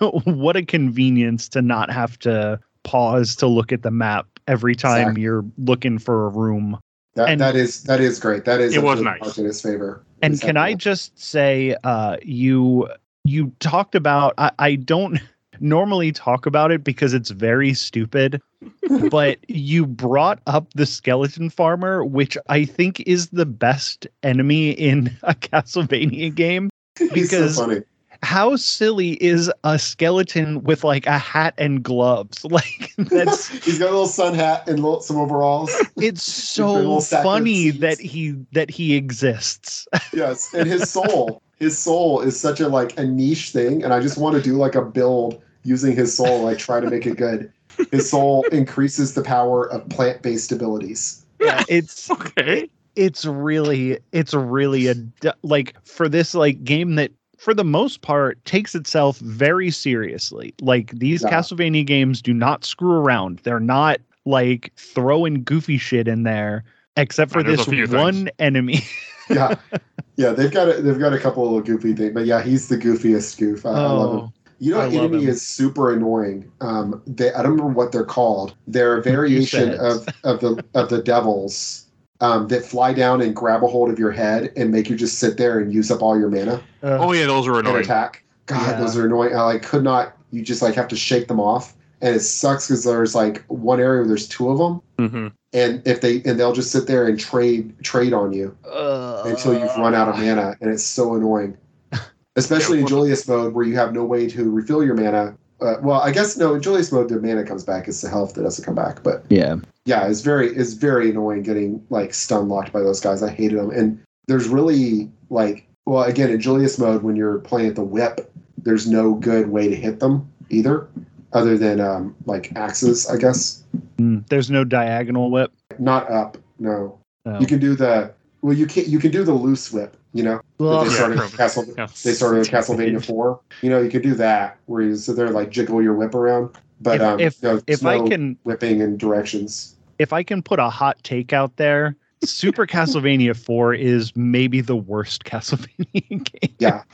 what a convenience to not have to pause to look at the map every time exactly. you're looking for a room. That, and that is that is great. That is it was nice in his favor. And exactly. can I just say uh, you You talked about, I, I don't normally talk about it because it's very stupid, but you brought up the skeleton farmer, which I think is the best enemy in a Castlevania game. Because so funny. How silly is a skeleton with like a hat and gloves? Like that's he's got a little sun hat and little, some overalls. It's so funny that he that he exists. Yes, and his soul. His soul is such a like a niche thing, and I just want to do like a build using his soul, like try to make it good. His soul increases the power of plant-based abilities. Yeah, it's okay. It's really, it's really a like for this like game that for the most part takes itself very seriously. Like these yeah. Castlevania games do not screw around. They're not like throwing goofy shit in there, except for this one things. enemy. yeah, yeah, they've got a, they've got a couple of little goofy things, but yeah, he's the goofiest goof. I, oh, I love him. You know, enemy is super annoying. Um, they I don't remember what they're called. They're a variation of, of the of the devils um, that fly down and grab a hold of your head and make you just sit there and use up all your mana. Uh, oh yeah, those are annoying. Attack. God, yeah. those are annoying. I like could not. You just like have to shake them off. and it sucks because there's like one area where there's two of them, mm-hmm. and if they and they'll just sit there and trade trade on you uh, until you've run out of mana, and it's so annoying. Especially in Julius mode where you have no way to refill your mana. Uh, well, I guess no. In Julius mode, the mana comes back. It's the health that doesn't come back. But yeah, yeah, it's very it's very annoying getting like stun locked by those guys. I hated them. And there's really like well, again in Julius mode when you're playing at the whip, there's no good way to hit them either, other than um, like axes, I guess. Mm, there's no diagonal whip. Not up. No, oh. You can do the well. You can you can do the loose whip. You know, well, they, yeah, started with Castle, yeah. they started with Castlevania four. You know, you could do that where you sit there and like jiggle your whip around. But if, um, if, you know, if I can whipping in directions. If I can put a hot take out there, Super Castlevania four is maybe the worst Castlevania game. Yeah,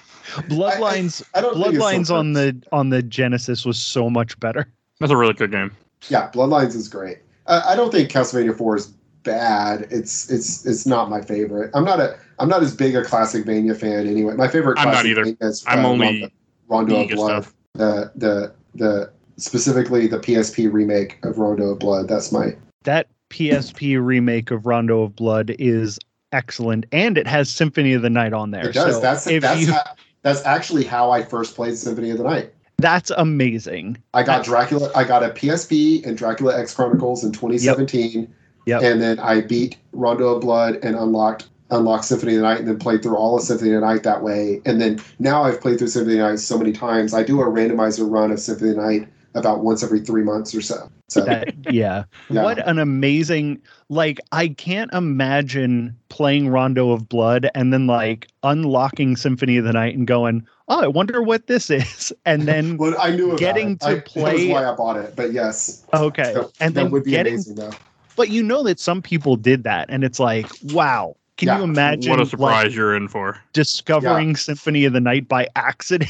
Bloodlines. I, I, I don't Bloodlines on the on the Genesis was so much better. That's a really good game. Yeah, Bloodlines is great. Uh, I don't think Castlevania four is bad. It's it's it's not my favorite. I'm not a I'm not as big a Classicvania fan anyway. My favorite I'm not either. Is I'm only Rondo of Blood. The the the specifically the P S P remake of Rondo of Blood. That's my that P S P remake of Rondo of Blood is excellent, and it has Symphony of the Night on there. It does. So that's that's you, how, that's actually how I first played Symphony of the Night. That's amazing. I got that's, Dracula. I got a P S P and Dracula X Chronicles in twenty seventeen. Yep. Yep. And then I beat Rondo of Blood and unlocked unlocked Symphony of the Night and then played through all of Symphony of the Night that way. And then now I've played through Symphony of the Night so many times. I do a randomizer run of Symphony of the Night about once every three months or so. So that, yeah. yeah. What an amazing, like, I can't imagine playing Rondo of Blood and then like unlocking Symphony of the Night and going, oh, I wonder what this is. And then well, I knew getting it. to I, play. That was why I bought it, but yes. Okay. So, and that then would be getting, amazing though. But you know that some people did that, and it's like, wow, can yeah. you imagine? What a surprise like, you're in for. Discovering yeah. Symphony of the Night by accident.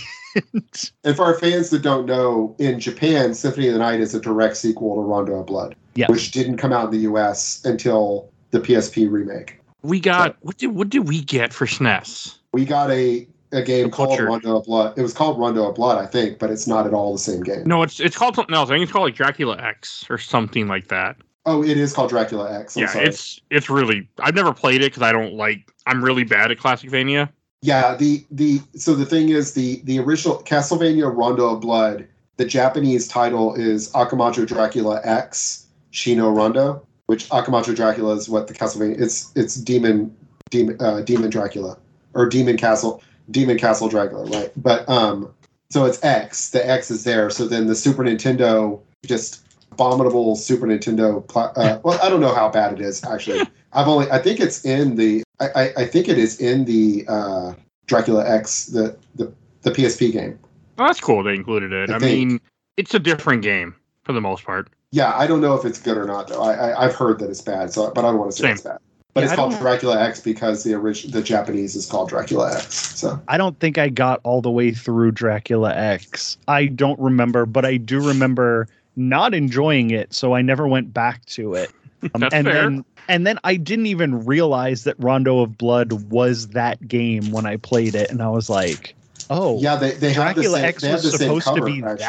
And for our fans that don't know, in Japan, Symphony of the Night is a direct sequel to Rondo of Blood, yeah. which didn't come out in the U S until the P S P remake. We got, so, what did what did we get for S N E S? We got a, a game the called Culture. Rondo of Blood. It was called Rondo of Blood, I think, but it's not at all the same game. No, it's it's called something else. I think it's called like Dracula X or something like that. Oh, it is called Dracula X. I'm yeah, sorry. it's it's really. I've never played it because I don't like. I'm really bad at Classicvania. Yeah, the the so the thing is the the original Castlevania Rondo of Blood. The Japanese title is Akamajo Dracula X Shino Rondo, which Akamajo Dracula is what the Castlevania. It's it's demon demon uh, demon Dracula or demon castle demon castle Dracula, right? But um, so it's X. The X is there. So then the Super Nintendo just. Abominable Super Nintendo. Pla- uh, well, I don't know how bad it is actually. I've only. I think it's in the. I, I, I think it is in the uh, Dracula X, the, the the P S P game. Oh, that's cool. They included it. I, I mean, it's a different game for the most part. Yeah, I don't know if it's good or not though. I, I I've heard that it's bad, so but I don't want to say Same. it's bad. But yeah, it's I called Dracula X because the orig- the Japanese is called Dracula X. So I don't think I got all the way through Dracula X. I don't remember, but I do remember. Not enjoying it, so I never went back to it. Um, That's and fair. then and then I didn't even realize that Rondo of Blood was that game when I played it, and I was like, "Oh, yeah, they they Dracula have the same, X was supposed cover, to be actually.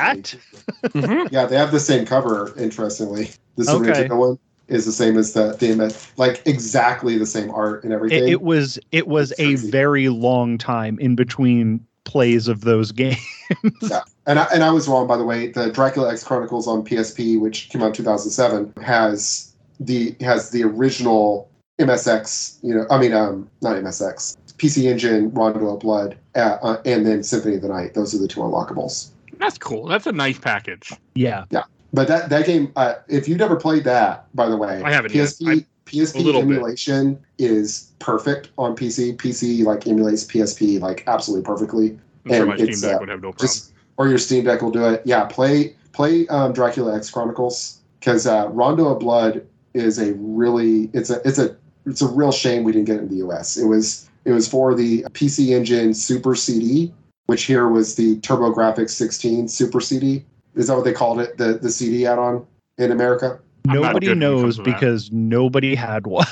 that." Mm-hmm. Yeah, they have the same cover. Interestingly, this okay. original one is the same as the theme, like exactly the same art and everything. It, it was it was it's a crazy. very long time in between plays of those games. Yeah. And I, and I was wrong, by the way. The Dracula X Chronicles on P S P, which came out in two thousand seven, has the has the original M S X. You know, I mean, um, not M S X. P C Engine, Rondo of Blood, uh, uh, and then Symphony of the Night. Those are the two unlockables. That's cool. That's a nice package. Yeah, yeah. But that that game, uh, if you've never played that, by the way, I haven't. P S P I, P S P emulation bit. is perfect on P C. P C like emulates P S P like absolutely perfectly. I'm and sure my Steam Deck uh, would have no problem. Just, Or your Steam Deck will do it. Yeah, play play um, Dracula X Chronicles because uh, Rondo of Blood is a really it's a it's a it's a real shame we didn't get it in the U S. It was it was for the P C Engine Super C D, which here was the TurboGrafx sixteen Super C D. Is that what they called it? The the C D add-on in America. Nobody knows because nobody had one.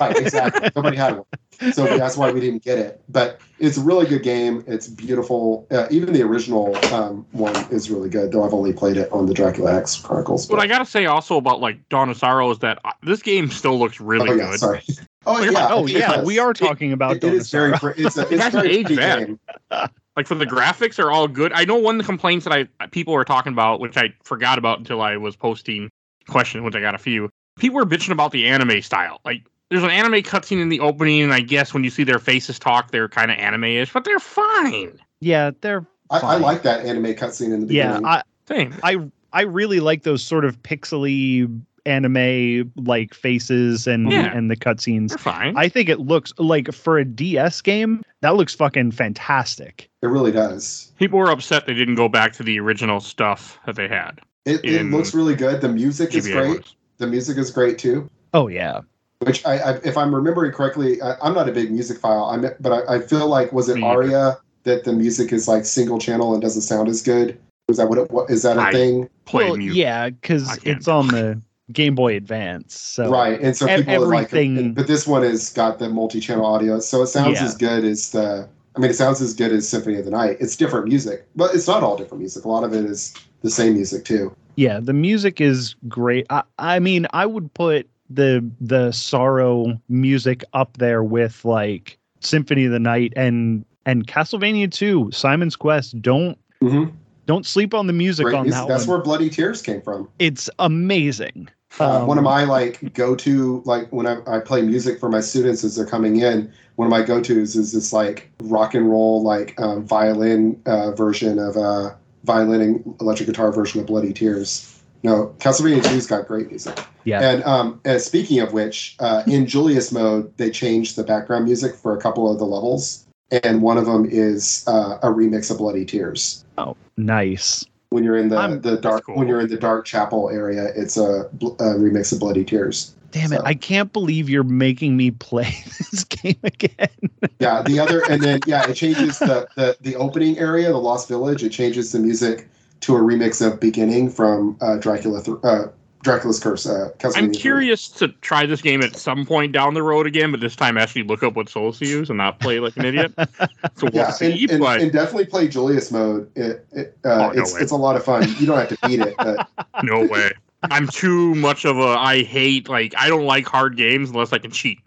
Right, exactly. Nobody had one. So that's why we didn't get it. But it's a really good game. It's beautiful. Uh, even the original um, one is really good, though I've only played it on the Dracula X Chronicles. But, but I got to say also about, like, Dawn of Sorrow is that I, this game still looks really oh, yeah, good. Sorry. Oh, yeah. Like, oh, yeah. We are talking it, about it, Dawn it is of Sorrow. Very, it's a, it's it hasn't very aged bad. Like, for the graphics are all good. I know one of the complaints that I people were talking about, which I forgot about until I was posting questions, which I got a few. People were bitching about the anime style. Like, there's an anime cutscene in the opening, and I guess when you see their faces talk, they're kind of anime-ish, but they're fine. Yeah, they're fine. I, I like that anime cutscene in the beginning. Yeah, I, Same. I I really like those sort of pixely anime-like faces and, yeah, and the cutscenes. They're fine. I think it looks, like, for a D S game, that looks fucking fantastic. It really does. People were upset they didn't go back to the original stuff that they had. It, it looks really good. The music is great. Was. The music is great, too. Oh, yeah. Which, I, I, if I'm remembering correctly, I, I'm not a big music file, I'm, but I, I feel like, was it Aria that the music is like single channel and doesn't sound as good? Was that what it was? Is that a I thing? Play well, music. Yeah, because it's on the Game Boy Advance. So. Right, and so people everything... are like, but this one has got the multi-channel audio, so it sounds yeah. as good as the, I mean, it sounds as good as Symphony of the Night. It's different music, but it's not all different music. A lot of it is the same music, too. Yeah, the music is great. I, I mean, I would put the the Sorrow music up there with like Symphony of the Night and and Castlevania two, Simon's Quest. Don't mm-hmm. don't sleep on the music Great on music. That That's one. Where Bloody Tears came from. It's amazing. Uh, um, one of my like go-to, like when I, I play music for my students as they're coming in, one of my go-tos is this like rock and roll like um, violin uh, version of uh, violin and electric guitar version of Bloody Tears. No, Castlevania two's got great music. Yeah. And um, and speaking of which, uh, in Julius mode, they changed the background music for a couple of the levels, and one of them is uh, a remix of Bloody Tears. Oh, nice. When you're in the, um, the dark cool. when you're in the dark chapel area, it's a, a remix of Bloody Tears. Damn it! So. I can't believe you're making me play this game again. Yeah, the other and then yeah, it changes the, the the opening area, the Lost Village. It changes the music to a remix of Beginning from uh, Dracula, th- uh, Dracula's Curse. Uh, I'm curious to try this game at some point down the road again, but this time actually look up what souls to use and not play like an idiot. So yeah, see, and, and, but... and definitely play Julius mode. It, it, uh, oh, no it's way. It's a lot of fun. You don't have to beat it. But... No way. I'm too much of a. I hate like I don't like hard games unless I can cheat.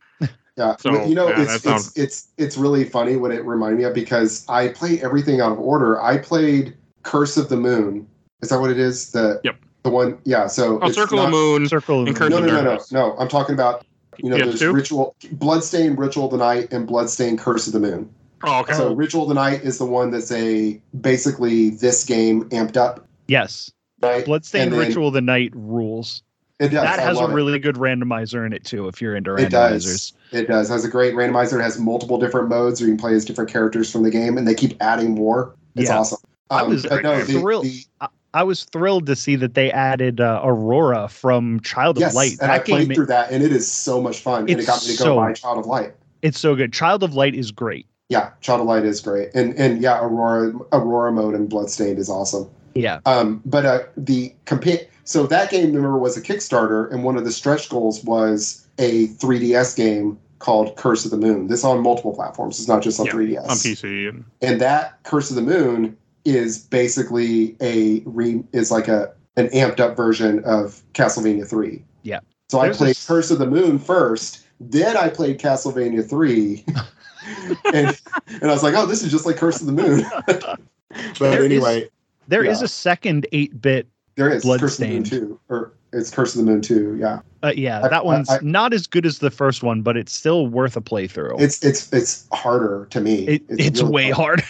Yeah, so, you know, yeah, it's, sounds... it's it's it's really funny what it reminded me of because I play everything out of order. I played Curse of the Moon. Is that what it is? The yep. the one yeah, so oh, Circle of the Moon. Circle of the Moon. No, no, no, no. No, I'm talking about you know there's Ritual Bloodstained, Ritual of the Night and Bloodstained Curse of the Moon. Oh, okay. So Ritual of the Night is the one that's a basically this game amped up. Yes. Right? Bloodstained then, Ritual of the Night rules. It does. That I has a really it. good randomizer in it too if you're into randomizers. It does. It does. It has a great randomizer. It has multiple different modes where you can play as different characters from the game and they keep adding more. It's yeah. awesome. Um, I was no, thrilled. The, the, I was thrilled to see that they added uh, Aurora from Child of yes, Light. Yes, and that I played through it, that, and it is so much fun. And it got me to so, go buy Child of Light. It's so good. Child of Light is great. Yeah, Child of Light is great, and and yeah, Aurora Aurora mode and Bloodstained is awesome. Yeah. Um, but uh, the compa- So that game, remember, was a Kickstarter, and one of the stretch goals was a three D S game called Curse of the Moon. This on multiple platforms. It's not just on yeah, three D S. On P C. And-, and that Curse of the Moon is basically a re is like a an amped up version of Castlevania three. Yeah. So There's I played this... Curse of the Moon first, then I played Castlevania three, and and I was like, oh, this is just like Curse of the Moon. But there anyway, is, there yeah. is a second eight bit. There is Blood Curse Stained. Of the Moon two, or it's Curse of the Moon two. Yeah. Uh, yeah, I, that one's I, I, not as good as the first one, but it's still worth a playthrough. It's it's it's harder to me. It, it's it's really way hard. harder.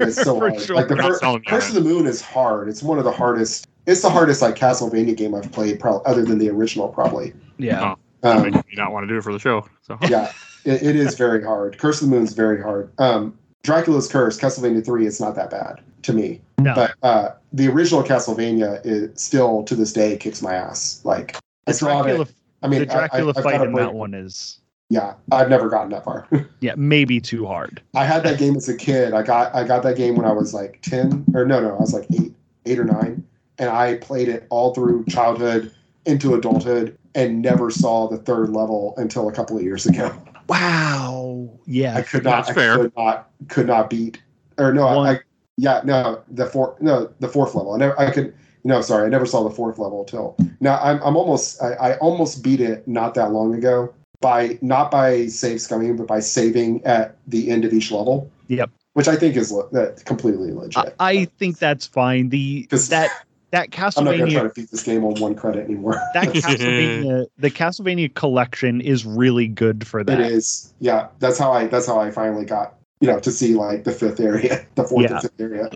It's so hard. Sure. Like the fir- Curse of the Moon is hard. It's one of the hardest. It's the hardest like Castlevania game I've played, probably other than the original, probably. Yeah, oh, um, you not want to do it for the show. So yeah, it, it is very hard. Curse of the Moon is very hard. Um, Dracula's Curse, Castlevania three, it's not that bad to me. No. But uh, the original Castlevania is still to this day kicks my ass. Like the I Dracula, it. I mean, the Dracula I, I, fight in break. That one is. Yeah, I've never gotten that far. Yeah, maybe too hard. I had that game as a kid. I got I got that game when I was like ten, or no, no, I was like eight, eight or nine, and I played it all through childhood into adulthood and never saw the third level until a couple of years ago. Wow. Yeah. I could not. That's I fair. Could not. Could not beat. Or no. I, I. Yeah. No. The four. No. The fourth level. I never. I could. No. Sorry. I never saw the fourth level till now. I'm. I'm almost. I, I almost beat it not that long ago by not by save scumming, but by saving at the end of each level. Yep. Which I think is le- completely legit. I, I think that's fine. The that. That Castlevania, I'm not going to try to beat this game on one credit anymore. That Castlevania, the Castlevania collection is really good for that. It is, yeah. That's how I. That's how I finally got, you know, to see like the fifth area, the fourth yeah. and fifth area.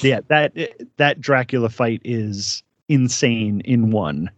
Yeah, that that Dracula fight is insane in one.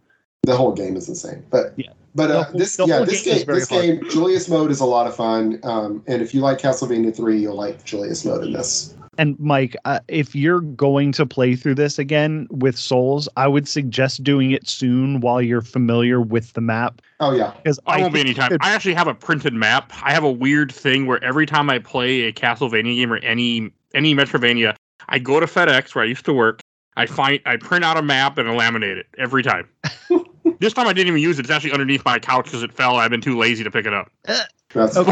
The whole game is insane, but yeah. But uh, whole, this yeah this game this hard. game Julius Mode is a lot of fun, um, and if you like Castlevania three, you'll like Julius Mode in this. And Mike, uh, if you're going to play through this again with Souls, I would suggest doing it soon while you're familiar with the map. Oh, yeah. Because I, I won't be any time. Could... I actually have a printed map. I have a weird thing where every time I play a Castlevania game or any any Metroidvania, I go to FedEx where I used to work. I find I print out a map and I laminate it every time. This time I didn't even use it. It's actually underneath my couch because it fell. I've been too lazy to pick it up. Uh, That's okay.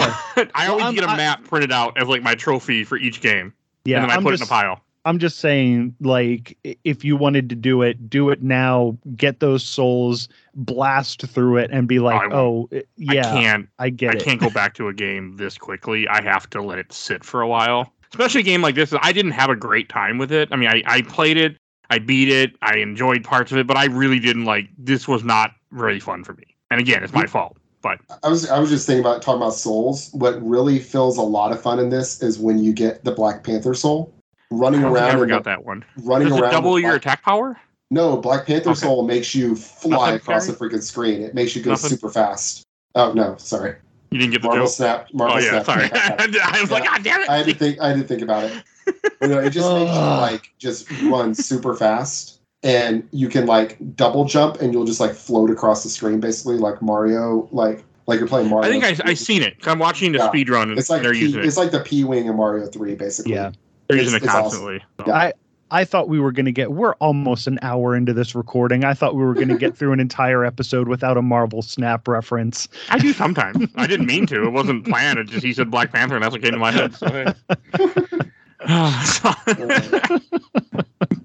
I always well, get a I... map printed out as like my trophy for each game. Yeah, and then I I'm put just, it in a pile. I'm just saying, like, if you wanted to do it, do it now. Get those souls, blast through it, and be like, oh, oh yeah, I, can't, I get I it. I can't go back to a game this quickly. I have to let it sit for a while. Especially a game like this. I didn't have a great time with it. I mean, I, I played it. I beat it. I enjoyed parts of it. But I really didn't like, this was not really fun for me. And again, it's my yeah. fault. But I was I was just thinking about talking about souls. What really feels a lot of fun in this is when you get the Black Panther soul running I around. I never got the, that one. Running Does around. It double your Black, attack power? No, Black Panther okay. soul makes you fly Nothing across scary? the freaking screen. It makes you go Nothing. super fast. Oh no, sorry. You didn't get the Marvel joke? Snap. Marvel oh yeah, snap. sorry. I was yeah. like, God damn it! I had to think. I had to think about it. You know, it just makes you like just run super fast. And you can like double jump, and you'll just like float across the screen, basically like Mario, like like you're playing Mario. I think I I seen it. I'm watching the yeah. speed run. And it's like they're P, using it. It's like the P Wing in Mario three, basically. Yeah, they're it's, using it constantly. Awesome. Yeah. I I thought we were gonna get. We're almost an hour into this recording. I thought we were gonna get through an entire episode without a Marvel Snap reference. I do sometimes. I didn't mean to. It wasn't planned. It just he said Black Panther, and that's what came to my head. So, hey.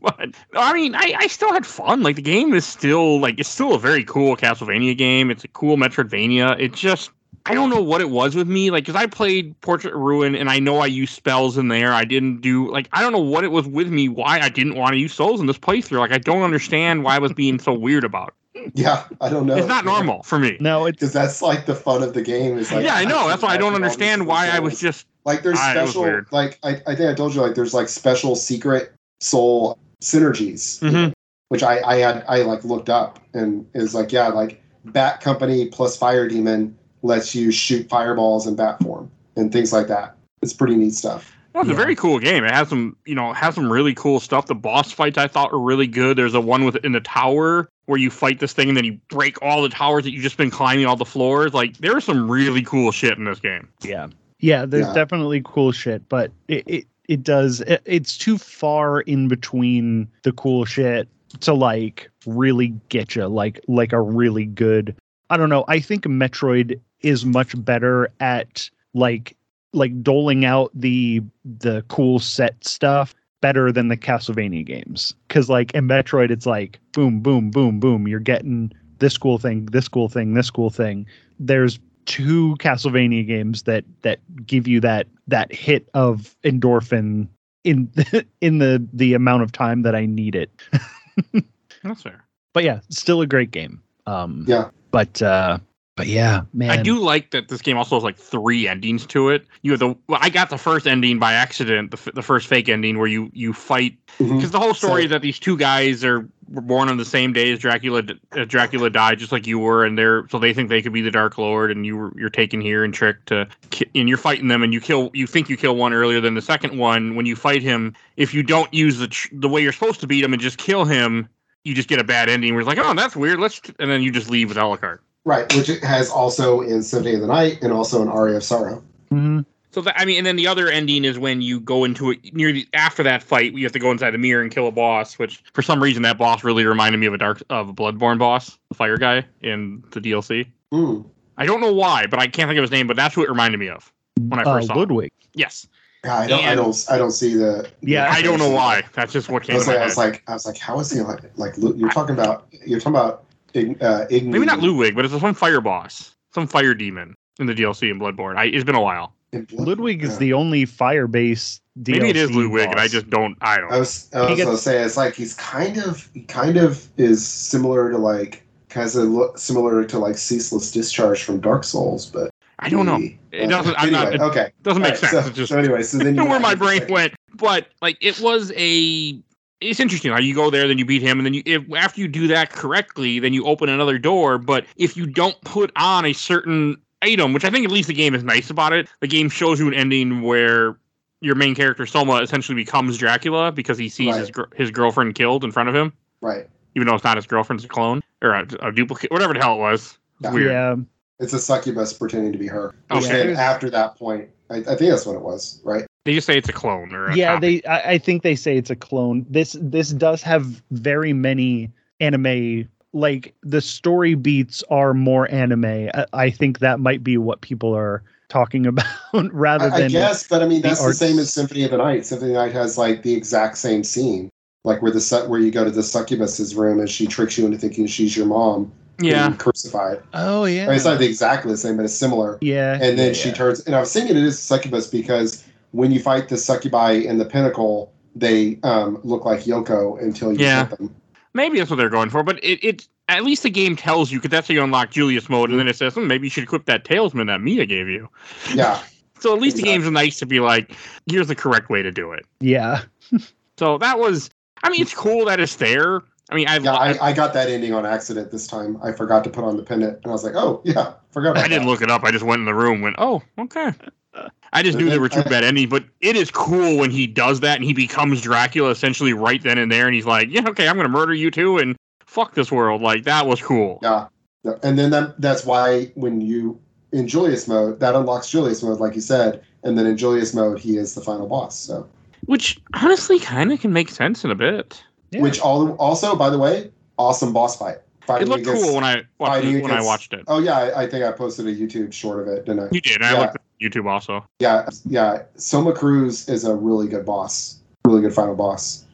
But I mean, I, I still had fun. Like the game is still like it's still a very cool Castlevania game. It's a cool Metroidvania. It just I don't know what it was with me. Like because I played Portrait of Ruin, and I know I used spells in there. I didn't do like I don't know what it was with me. Why I didn't want to use souls in this playthrough. Like I don't understand why I was being so weird about it. Yeah, I don't know. It's not normal for me. No, it's because that's like the fun of the game. Is like yeah, I know. I that's why I don't understand why I was just like there's I, special like I I think I told you like there's like special secret soul synergies, mm-hmm. which I, I had I like looked up and is like yeah like Bat Company plus Fire Demon lets you shoot fireballs in bat form and things like that. It's pretty neat stuff. Well, it's yeah. a very cool game. It has some you know has some really cool stuff. The boss fights I thought were really good. There's a one with in the tower where you fight this thing and then you break all the towers that you've just been climbing all the floors. Like there's some really cool shit in this game. Yeah, yeah. There's yeah. definitely cool shit, but it. it It does. It's too far in between the cool shit to like really get you like like a really good. I don't know. I think Metroid is much better at like like doling out the the cool set stuff better than the Castlevania games. Because like in Metroid, it's like boom, boom, boom, boom. You're getting this cool thing, this cool thing, this cool thing. There's two Castlevania games that that give you that that hit of endorphin in the, in the the amount of time that I need it. That's fair. But yeah, still a great game. Um, yeah. But uh, but yeah, man. I do like that this game also has like three endings to it. You have the well, I got the first ending by accident, the, the first fake ending where you you fight because mm-hmm. the whole story so, is that these two guys are were born on the same day as Dracula. Uh, Dracula died just like you were, and they're so they think they could be the Dark Lord, and you were you're taken here and tricked to, and you're fighting them, and you kill. You think you kill one earlier than the second one. When you fight him, if you don't use the tr- the way you're supposed to beat him and just kill him, you just get a bad ending. Where it's like, oh, that's weird. Let's t-, and then you just leave with Alucard. Right, which it has also in Symphony of the Night and also in Aria of Sorrow. Mm-hmm. So that, I mean, and then the other ending is when you go into it near the after that fight, you have to go inside a mirror and kill a boss. Which for some reason that boss really reminded me of a dark of a Bloodborne boss, the fire guy in the D L C. Mm. I don't know why, but I can't think of his name, but that's who it reminded me of when I first uh, saw Ludwig. It. Yes. God, I don't, and, I don't, I don't see the. Yeah, I don't know why. That's just what came. I was, like, I was like, I was like, how is he like? Like you're talking about, you're talking about. Uh, Maybe not Ludwig, but it's some fire boss, some fire demon in the D L C in Bloodborne. I, it's been a while. Ludwig is yeah. the only fire-based D L C. Maybe it is Ludwig, boss. And I just don't. I don't. I was, I was gets, gonna say it's like he's kind of, he kind of is similar to like, kind of similar to like Ceaseless Discharge from Dark Souls, but. I don't know. It doesn't. Uh, I'm anyway, not. It okay. Doesn't make right, sense. So, it's just, so anyway, so then you where my brain like, went, but like it was a. It's interesting how you go there, then you beat him, and then you if, after you do that correctly, then you open another door. But if you don't put on a certain item, which I think at least the game is nice about it, the game shows you an ending where your main character Soma essentially becomes Dracula because he sees right. his gr- his girlfriend killed in front of him. Right. Even though it's not his girlfriend, it's a clone or a, a duplicate, whatever the hell it was. It's yeah. Weird. Yeah. It's a succubus pretending to be her. Okay. After that point, I, I think that's what it was, right? They just say it's a clone, or a yeah, copy. they. I, I think they say it's a clone. This this does have very many anime. Like the story beats are more anime. I, I think that might be what people are talking about rather than. I, I guess, but I mean that's the, the same as Symphony of the Night. Symphony of the Night has like the exact same scene, like where the where you go to the succubus's room and she tricks you into thinking she's your mom. Yeah, crucified. Oh yeah, I mean, it's not exactly the same, but it's similar. Yeah, and then yeah, she yeah. turns. And I was thinking it is succubus because when you fight the succubi in the pinnacle, they um, look like Yoko until you yeah. hit them. Maybe that's what they're going for, but it, it at least the game tells you because that's how you unlock Julius mode, mm-hmm. and then it says, hmm, maybe you should equip that Talesman that Mia gave you. Yeah. So at least exactly. the game's nice to be like, here's the correct way to do it. Yeah. So that was. I mean, it's cool that it's there. I mean, I've, yeah, I, I got that ending on accident this time. I forgot to put on the pendant, and I was like, "Oh, yeah, forgot." About I didn't that. look it up. I just went in the room, went, "Oh, okay." I just and knew then, there were two I, bad endings, but it is cool when he does that and he becomes Dracula essentially right then and there, and he's like, "Yeah, okay, I'm going to murder you too, and fuck this world." Like that was cool. Yeah, and then that, that's why when you in Julius mode, that unlocks Julius mode, like you said, and then in Julius mode, he is the final boss. So, which honestly kind of can make sense in a bit. Yeah. Which all, also, by the way, awesome boss fight. Fighting it looked against, cool when I watched it, when against, I watched it. Oh yeah, I, I think I posted a YouTube short of it, didn't I? You did. I yeah. looked at YouTube also. Yeah, yeah. Soma Cruz is a really good boss, really good final boss.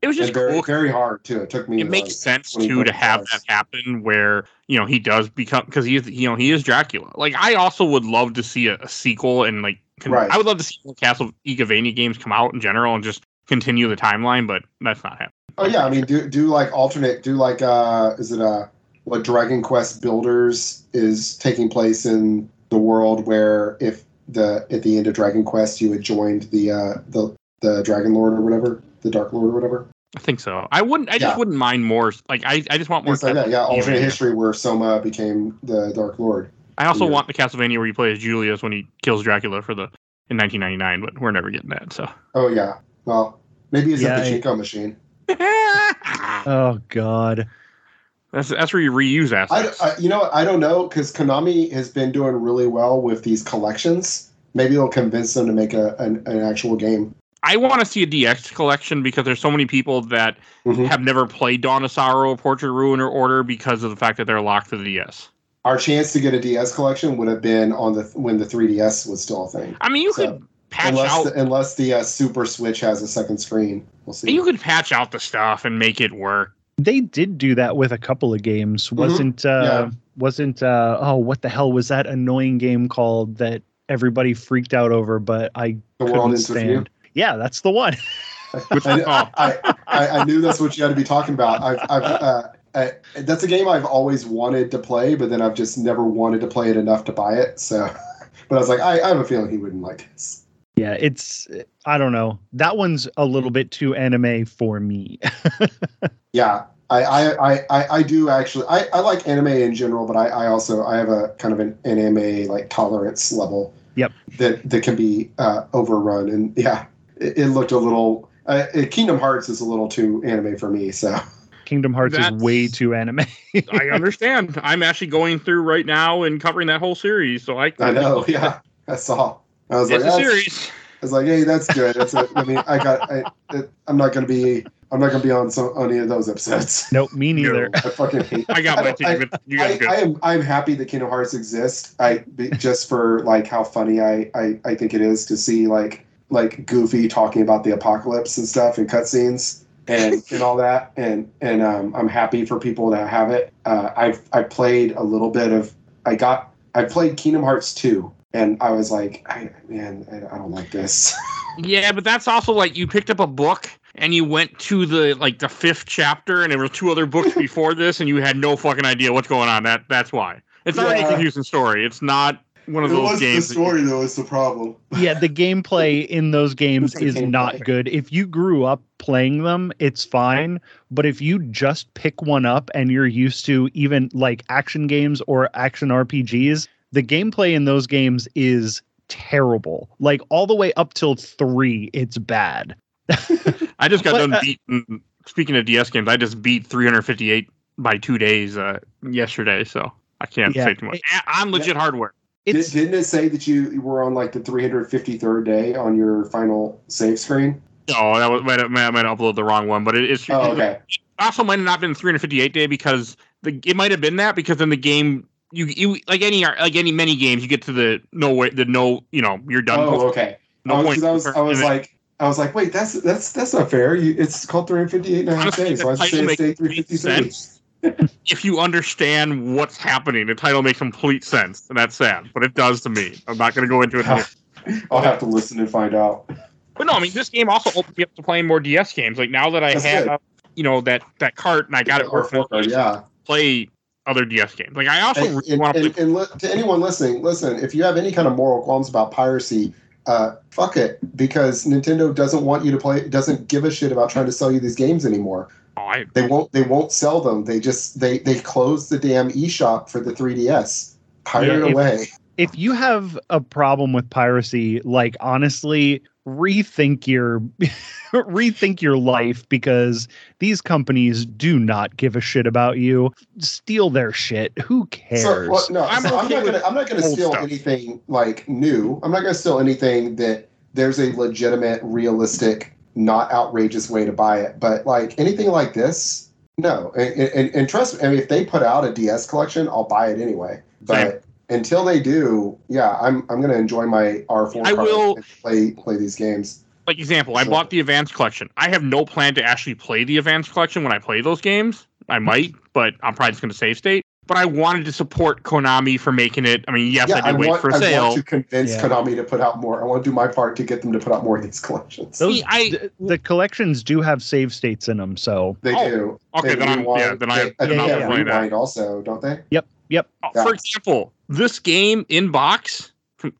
It was just and very, cool. very hard too. It took me. It to makes like sense too to have hours. that happen where you know he does become because he is you know he is Dracula. Like I also would love to see a, a sequel and like con- right. I would love to see more Castlevania games come out in general and just continue the timeline, but that's not happening. Oh yeah, I mean, do do like alternate, do like uh, is it uh, what Dragon Quest Builders is taking place in the world where if the at the end of Dragon Quest you had joined the uh, the the Dragon Lord or whatever, the Dark Lord or whatever. I think so. I wouldn't. I yeah. just wouldn't mind more. Like I, I just want more. Like that, yeah, alternate yeah. history where Soma became the Dark Lord. I also yeah. want the Castlevania where you play as Julius when he kills Dracula for the in nineteen ninety-nine, but we're never getting that. So. Oh yeah. Well, maybe it's yeah, a pachinko I, machine. Oh God, that's that's where you reuse assets. I, I, you know, I don't know because Konami has been doing really well with these collections. Maybe it'll convince them to make a an, an actual game. I want to see a D X collection because there's so many people that mm-hmm. have never played Dawn of Sorrow, Portrait of Ruin, or Order because of the fact that they're locked to the D S. Our chance to get a D S collection would have been on the when the three D S was still a thing. I mean, you so. could. Patch unless out. The, unless the uh, Super Switch has a second screen. We'll see. You could patch out the stuff and make it work. They did do that with a couple of games. Mm-hmm. Wasn't, uh, yeah. wasn't, uh, oh, what the hell was that annoying game called that everybody freaked out over, but I the couldn't stand. Yeah, that's the one. I, I, I, I knew that's what you had to be talking about. I've, I've, uh, I, that's a game I've always wanted to play, but then I've just never wanted to play it enough to buy it. So, but I was like, I, I have a feeling he wouldn't like this. Yeah, it's, I don't know. That one's a little bit too anime for me. yeah, I, I, I, I do actually, I, I like anime in general, but I, I also, I have a kind of an, an anime like tolerance level yep. that, that can be uh, overrun. And yeah, it, it looked a little, uh, Kingdom Hearts is a little too anime for me, so. Kingdom Hearts That's, is way too anime. I understand. I'm actually going through right now and covering that whole series. So I, I know, yeah, I saw I was it's like, a series. I was like, hey, that's good. That's a, I mean, I got. I, it, I'm not going to be I'm not gonna be on so, on any of those episodes. Nope, me neither. No. I fucking hate. I got my I, ticket. You guys I, go. I am. I'm happy that Kingdom Hearts exists. I just for like how funny I, I, I think it is to see like like Goofy talking about the apocalypse and stuff and cutscenes and and all that. And and um, I'm happy for people that have it. Uh, I've I played a little bit of. I got. I played Kingdom Hearts two, and I was like, I, man, I don't like this. Yeah, but that's also like you picked up a book. And you went to the like the fifth chapter, and there were two other books before this, and you had no fucking idea what's going on. That that's why it's not yeah. a confusing story. It's not one of it those was games. The story though is the problem. Yeah, the gameplay in those games is not play. good. If you grew up playing them, it's fine. But if you just pick one up and you're used to even like action games or action R P Gs, the gameplay in those games is terrible. Like all the way up till three, it's bad. I just got but, done beating. Speaking of D S games, I just beat three fifty-eight by two days uh, yesterday, so I can't yeah, say too much. It, I'm legit yeah. hardware. It's, Did, didn't it say that you were on like the three hundred fifty-third day on your final save screen? No, that was, might, might, might upload the wrong one, but it, it's oh, okay. It also might have not been three fifty-eight day because the, it might have been that because then the game. You, you like any like any many games, you get to the no way the no you know you're done. Oh, okay. No I was, I was, I was like. I was like, wait, that's that's that's not fair. You, it's called three fifty-eight and a half days. So I say it's day three fifty-three. If you understand what's happening, the title makes complete sense, and that's sad, but it does to me. I'm not going to go into it. Here. I'll have to listen and find out. But no, I mean, this game also opened me up to playing more D S games. Like now that I that's had, uh, you know, that that cart and I got yeah, it working, I yeah. play other D S games. Like I also and, really want to. And, play- and li- to anyone listening, listen, if you have any kind of moral qualms about piracy. Uh, fuck it, because Nintendo doesn't want you to play. Doesn't give a shit about trying to sell you these games anymore. Oh, I, they won't. They won't sell them. They just they they close the damn eShop for the three D S. Pirate yeah, if, away. If you have a problem with piracy, like honestly, rethink your rethink your life because these companies do not give a shit about you. Steal their shit. Who cares? So, well, no, I'm, so I'm not gonna I'm not gonna steal stuff. anything like new. I'm not gonna steal anything that there's a legitimate, realistic, not outrageous way to buy it. But like anything like this, no. And, and, and trust me, I mean, if they put out a D S collection, I'll buy it anyway. But Same. Until they do, yeah, I'm I'm gonna enjoy my R four. I will and play play these games. Like example, sure. I bought the Advance Collection. I have no plan to actually play the Advance Collection when I play those games. I might, but I'm probably just gonna save state. But I wanted to support Konami for making it. I mean, yes, yeah, I did I wait want, for a I sale. I want to convince yeah. Konami to put out more. I want to do my part to get them to put out more of these collections. Those, See, I, th- the collections do have save states in them, so they oh, do. Okay, they then I'm yeah, then I then yeah, yeah, yeah. That. Also, don't they? Yep. Yep. Yes. For example, this game in box,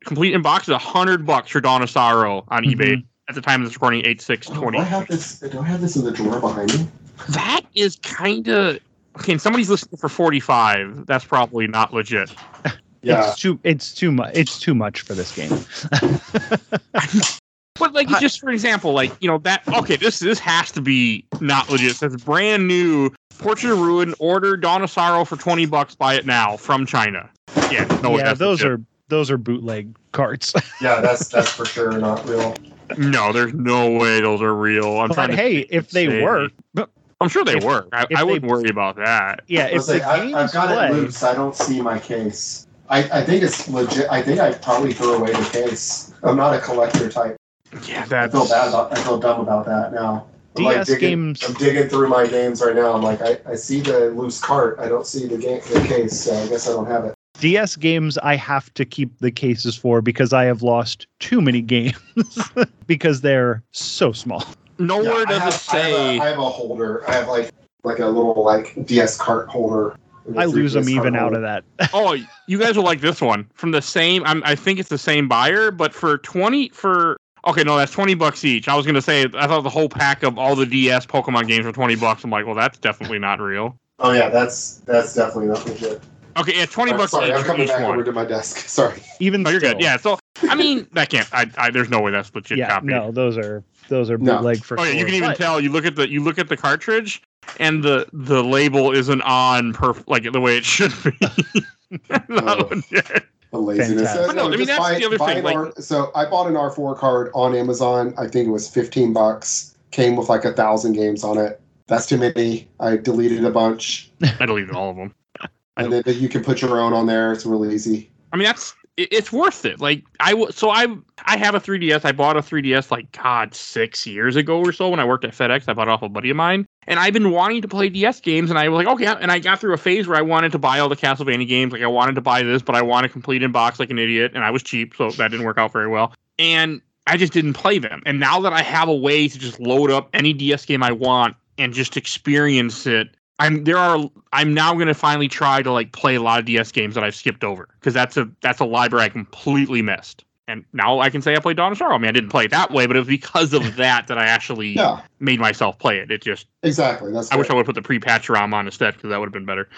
complete in box, is a hundred bucks for Dawn of Sorrow on mm-hmm. eBay at the time of this recording, eight six twenty. Do I have this? Do I have this in the drawer behind me? That is kind of okay. And somebody's listening for forty five. That's probably not legit. Yeah, it's too. It's too much. It's too much for this game. But like, Hi. just for example, like you know that. Okay, this this has to be not legit. That's brand new. Portrait of Ruin, order Dawn of Sorrow for twenty bucks. Buy it now from China. Yeah, no, yeah, those are those are bootleg carts. Yeah, that's that's for sure not real. No, there's no way those are real. I'm but trying. Hey, to if they say. work, I'm sure they if, work. I, I wouldn't they, worry about that. Yeah, if the like, I, I've got play, it loose. I don't see my case. I, I think it's legit. I think I probably threw away the case. I'm not a collector type. Yeah, that's... I feel bad. About, I feel dumb about that now. I'm D S like digging, games. I'm digging through my games right now. I'm like, I, I see the loose cart. I don't see the game, the case. So I guess I don't have it. D S games, I have to keep the cases for because I have lost too many games because they're so small. Nowhere yeah, does have, it say. I have, a, I have a holder. I have like like a little like D S cart holder. I lose them even out of that. Oh, you guys will like this one from the same. I'm, I think it's the same buyer, but for twenty for. Okay, no, that's twenty bucks each. I was gonna say I thought the whole pack of all the D S Pokemon games were twenty bucks. I'm like, well, that's definitely not real. Oh yeah, that's that's definitely not legit. Okay, yeah, twenty I'm bucks. Sorry, each, I'm coming back one. over to my desk. Sorry. Even oh, you're still. good. Yeah. So I mean, that can't. I, I there's no way that's legit. Yeah. Copy. No, those are those are bootleg no. for. Oh yeah, sure. You can even but, tell. You look at the you look at the cartridge, and the the label isn't on perf- like the way it should be. Not legit. The laziness. But no, I mean, that's buy, the other thing. Like, R, so I bought an R four card on Amazon. I think it was fifteen bucks. came with like a thousand games on it. That's too many. I deleted a bunch. I deleted all of them. And then you can put your own on there. It's really easy. I mean, that's it's worth it. Like I w- so I I have a three D S. I bought a three D S like God six years ago or so when I worked at FedEx. I bought it off a buddy of mine, and I've been wanting to play D S games. And I was like, okay. And I got through a phase where I wanted to buy all the Castlevania games. Like I wanted to buy this, but I want to complete in box like an idiot. And I was cheap, so that didn't work out very well. And I just didn't play them. And now that I have a way to just load up any D S game I want and just experience it, I'm there are I'm now going to finally try to like play a lot of D S games that I've skipped over, because that's a that's a library I completely missed. And now I can say I played Dawn of Sorrow. I mean, I didn't play it that way, but it was because of that that I actually yeah. made myself play it. It just exactly. That's I right. wish I would have put the pre-patch ROM on instead, because that would have been better.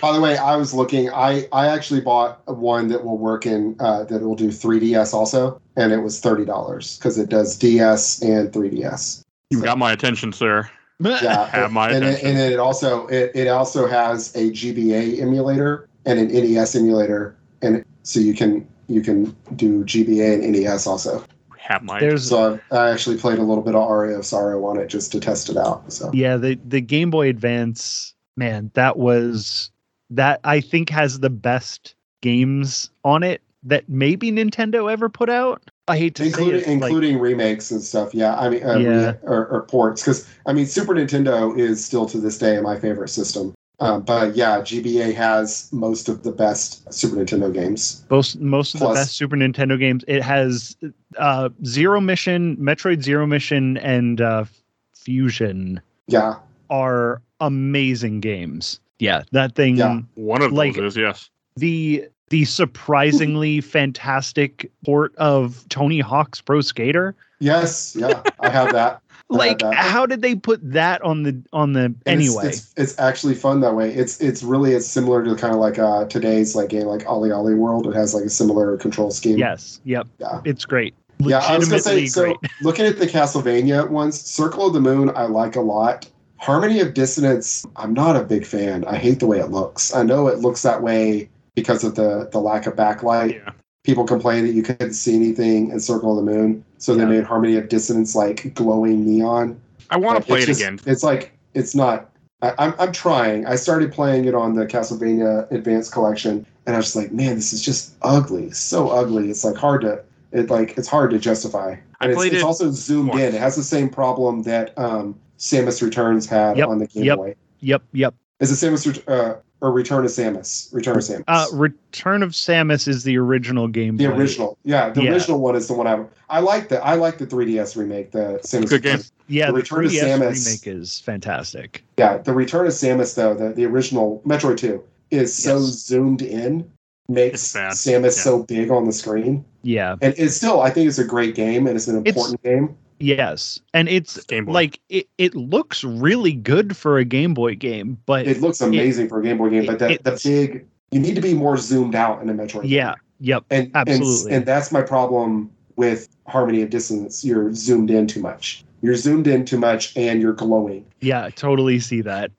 By the way, I was looking. I, I actually bought one that will work in uh, that will do three D S also, and it was thirty dollars because it does D S and three D S. You so. got my attention, sir. Yeah, have my and, it, and it also it, it also has a G B A emulator and an N E S emulator, and so you can you can do G B A and N E S also. Have my There's, so I actually played a little bit of Aria of Sorrow on it just to test it out. So yeah, the the Game Boy Advance, man, that was that I think has the best games on it that maybe Nintendo ever put out. I hate to including, say it, including like, remakes and stuff. Yeah, I mean, uh, yeah. Or, or ports, because I mean, Super Nintendo is still to this day my favorite system. Um, but yeah, G B A has most of the best Super Nintendo games. Most most of Plus, the best Super Nintendo games. It has uh, Zero Mission, Metroid Zero Mission, and uh, Fusion. Yeah, are amazing games. Yeah, that thing. Yeah. One of like, those is yes. The The surprisingly fantastic port of Tony Hawk's Pro Skater. Yes, yeah, I have that. I like, have that. How did they put that on the on the and anyway? It's, it's, it's actually fun that way. It's it's really it's similar to kind of like uh, today's like game like Ollie Ollie World. It has like a similar control scheme. Yes, yep, yeah. It's great. Yeah, I was gonna say. So looking at the Castlevania ones, Circle of the Moon, I like a lot. Harmony of Dissonance, I'm not a big fan. I hate the way it looks. I know it looks that way because of the, the lack of backlight. Yeah. People complained that you couldn't see anything in Circle of the Moon, so yeah. they made Harmony of Dissonance like glowing neon. I want to like, play it just, again. It's like, it's not, I, I'm I'm trying. I started playing it on the Castlevania Advance Collection, and I was just like, man, this is just ugly, so ugly. It's like hard to, it like it's hard to justify. And I played it's, it it's also zoomed once. in. It has the same problem that um, Samus Returns had yep, on the Game yep, Boy. Yep, yep. Is it Samus uh, or Return of Samus? Return of Samus. Uh, Return of Samus is the original game. The play. original, yeah, the yeah. original one is the one I I like the I like the three D S remake. The Samus good game. Yeah, the, the Return three D S of Samus remake is fantastic. Yeah, the Return of Samus though, the, the original Metroid two is so yes. zoomed in, makes Samus yeah. so big on the screen. Yeah, and it's still I think it's a great game, and it's an important it's, game. Yes, and it's like it, it looks really good for a Game Boy game, but it looks amazing it, for a Game Boy game. But that the big you need to be more zoomed out in a Metroid. Yeah, game. yep, and absolutely, and, and that's my problem with Harmony of Dissonance. You're zoomed in too much. You're zoomed in too much, and you're glowing. Yeah, totally see that.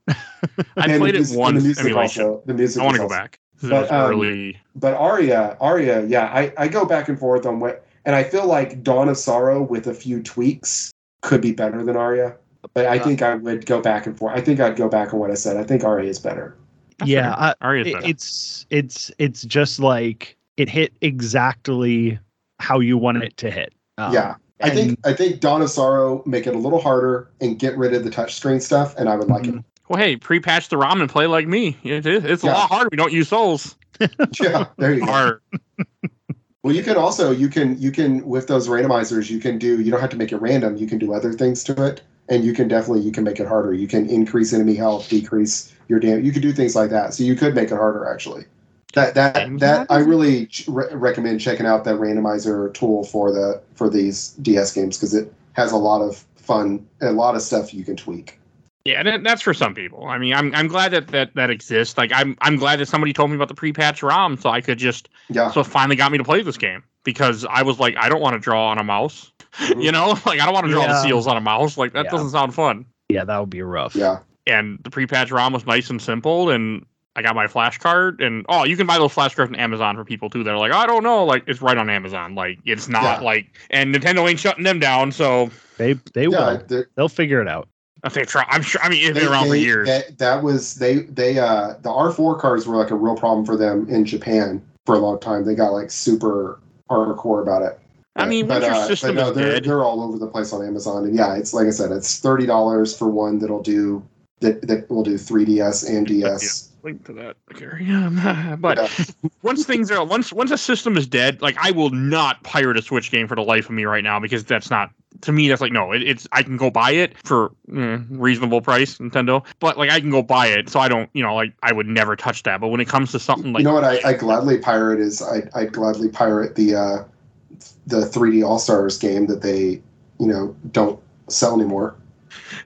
I played it once. The music also, the music I want to go back. But, um, early... but Aria, Aria, yeah, I, I go back and forth on what. And I feel like Dawn of Sorrow with a few tweaks could be better than Aria. But I think I would go back and forth. I think I'd go back on what I said. I think Aria is better. That's yeah, I, Aria is better. It's it's it's just like it hit exactly how you wanted it to hit. Um, yeah, I think I think Dawn of Sorrow make it a little harder and get rid of the touchscreen stuff, and I would like mm-hmm. it. Well, hey, pre-patch the ROM and play like me. It, it, it's yeah. a lot harder. We don't use souls. Yeah, there you go. Well, you can also, you can, you can, with those randomizers, you can do, you don't have to make it random. You can do other things to it, and you can definitely, you can make it harder. You can increase enemy health, decrease your damage. You could do things like that. So you could make it harder, actually. That, that, that, I really re- recommend checking out that randomizer tool for the, for these D S games, because it has a lot of fun, a lot of stuff you can tweak. Yeah, and that's for some people. I mean, I'm I'm glad that, that that exists. Like, I'm I'm glad that somebody told me about the pre-patch ROM, so I could just yeah. so it finally got me to play this game, because I was like, I don't want to draw on a mouse, mm-hmm. you know, like I don't want to draw yeah. the seals on a mouse. Like that yeah. doesn't sound fun. Yeah, that would be rough. Yeah, and the pre-patch ROM was nice and simple, and I got my flashcard, and oh, you can buy those flashcards on Amazon for people too that are like, I don't know, like it's right on Amazon, like it's not yeah. like, and Nintendo ain't shutting them down, so. They they yeah, will. They'll figure it out. Okay, try. I'm sure. I mean, it's been around they, for years. That, that was they they uh the R four cards were like a real problem for them in Japan for a long time. They got like super hardcore about it. I mean, but, uh, but no, they're, they're all over the place on Amazon. And yeah, it's like I said, it's thirty dollars for one that'll do, that, that will do three D S and D S. Yeah, link to that. Okay. Yeah, but yeah. once things are, once, once a system is dead, like I will not pirate a Switch game for the life of me right now, because that's not, to me, that's like, no, it, it's, I can go buy it for mm, reasonable price, Nintendo, but like I can go buy it. So I don't, you know, like I would never touch that. But when it comes to something like, you know what I, I gladly pirate is I, I gladly pirate the, uh, the three D All-Stars game that they, you know, don't sell anymore.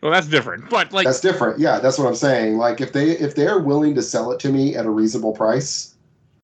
Well, that's different. But like That's different. Yeah, that's what I'm saying. Like if they if they're willing to sell it to me at a reasonable price,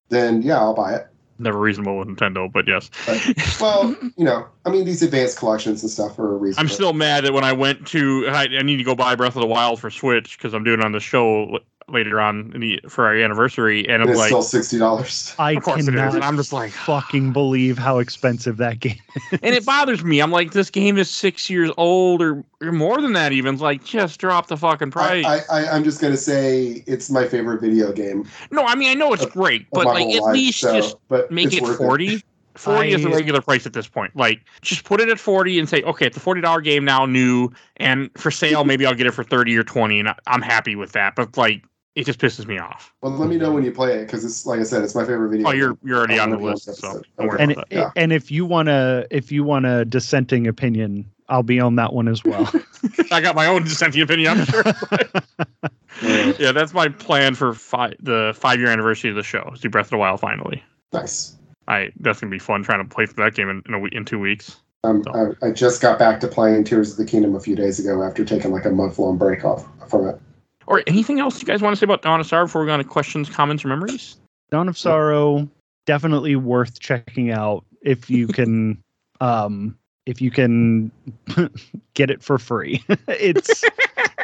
then yeah, I'll buy it. Never reasonable with Nintendo, but yes. But, well, you know, I mean, these advanced collections and stuff are reasonable. I'm still mad that when I went to I, I need to go buy Breath of the Wild for Switch because I'm doing it on the show later on in the, for our anniversary, and, and I'm it's like, still sixty dollars. I cannot, and I'm just like, fucking believe how expensive that game is. And it bothers me. I'm like, this game is six years old, or, or more than that. Even like, just drop the fucking price. I, I, I, I'm just gonna say it's my favorite video game. No, I mean I know it's of, great, of but like at life, least so, just make it forty. It. forty I, is the regular price at this point. Like, just put it at forty and say, okay, it's a forty dollar game now, new, and for sale, maybe I'll get it for thirty or twenty, and I, I'm happy with that. But like, it just pisses me off. Well, let me know when you play it, because it's like I said, it's my favorite video. Oh, you're you're already on the list, so don't worry about that. And if you wanna if you want a dissenting opinion, I'll be on that one as well. I got my own dissenting opinion, I'm sure. Yeah, that's my plan for five, the five year anniversary of the show. Do Breath of the Wild finally. Nice. I that's gonna be fun trying to play through that game in in, a week, in two weeks. Um, so. I, I just got back to playing Tears of the Kingdom a few days ago after taking like a month long break off from it. Or anything else you guys want to say about Dawn of Sorrow before we go on to questions, comments, or memories? Dawn of Sorrow, definitely worth checking out if you can, um, if you can get it for free. It's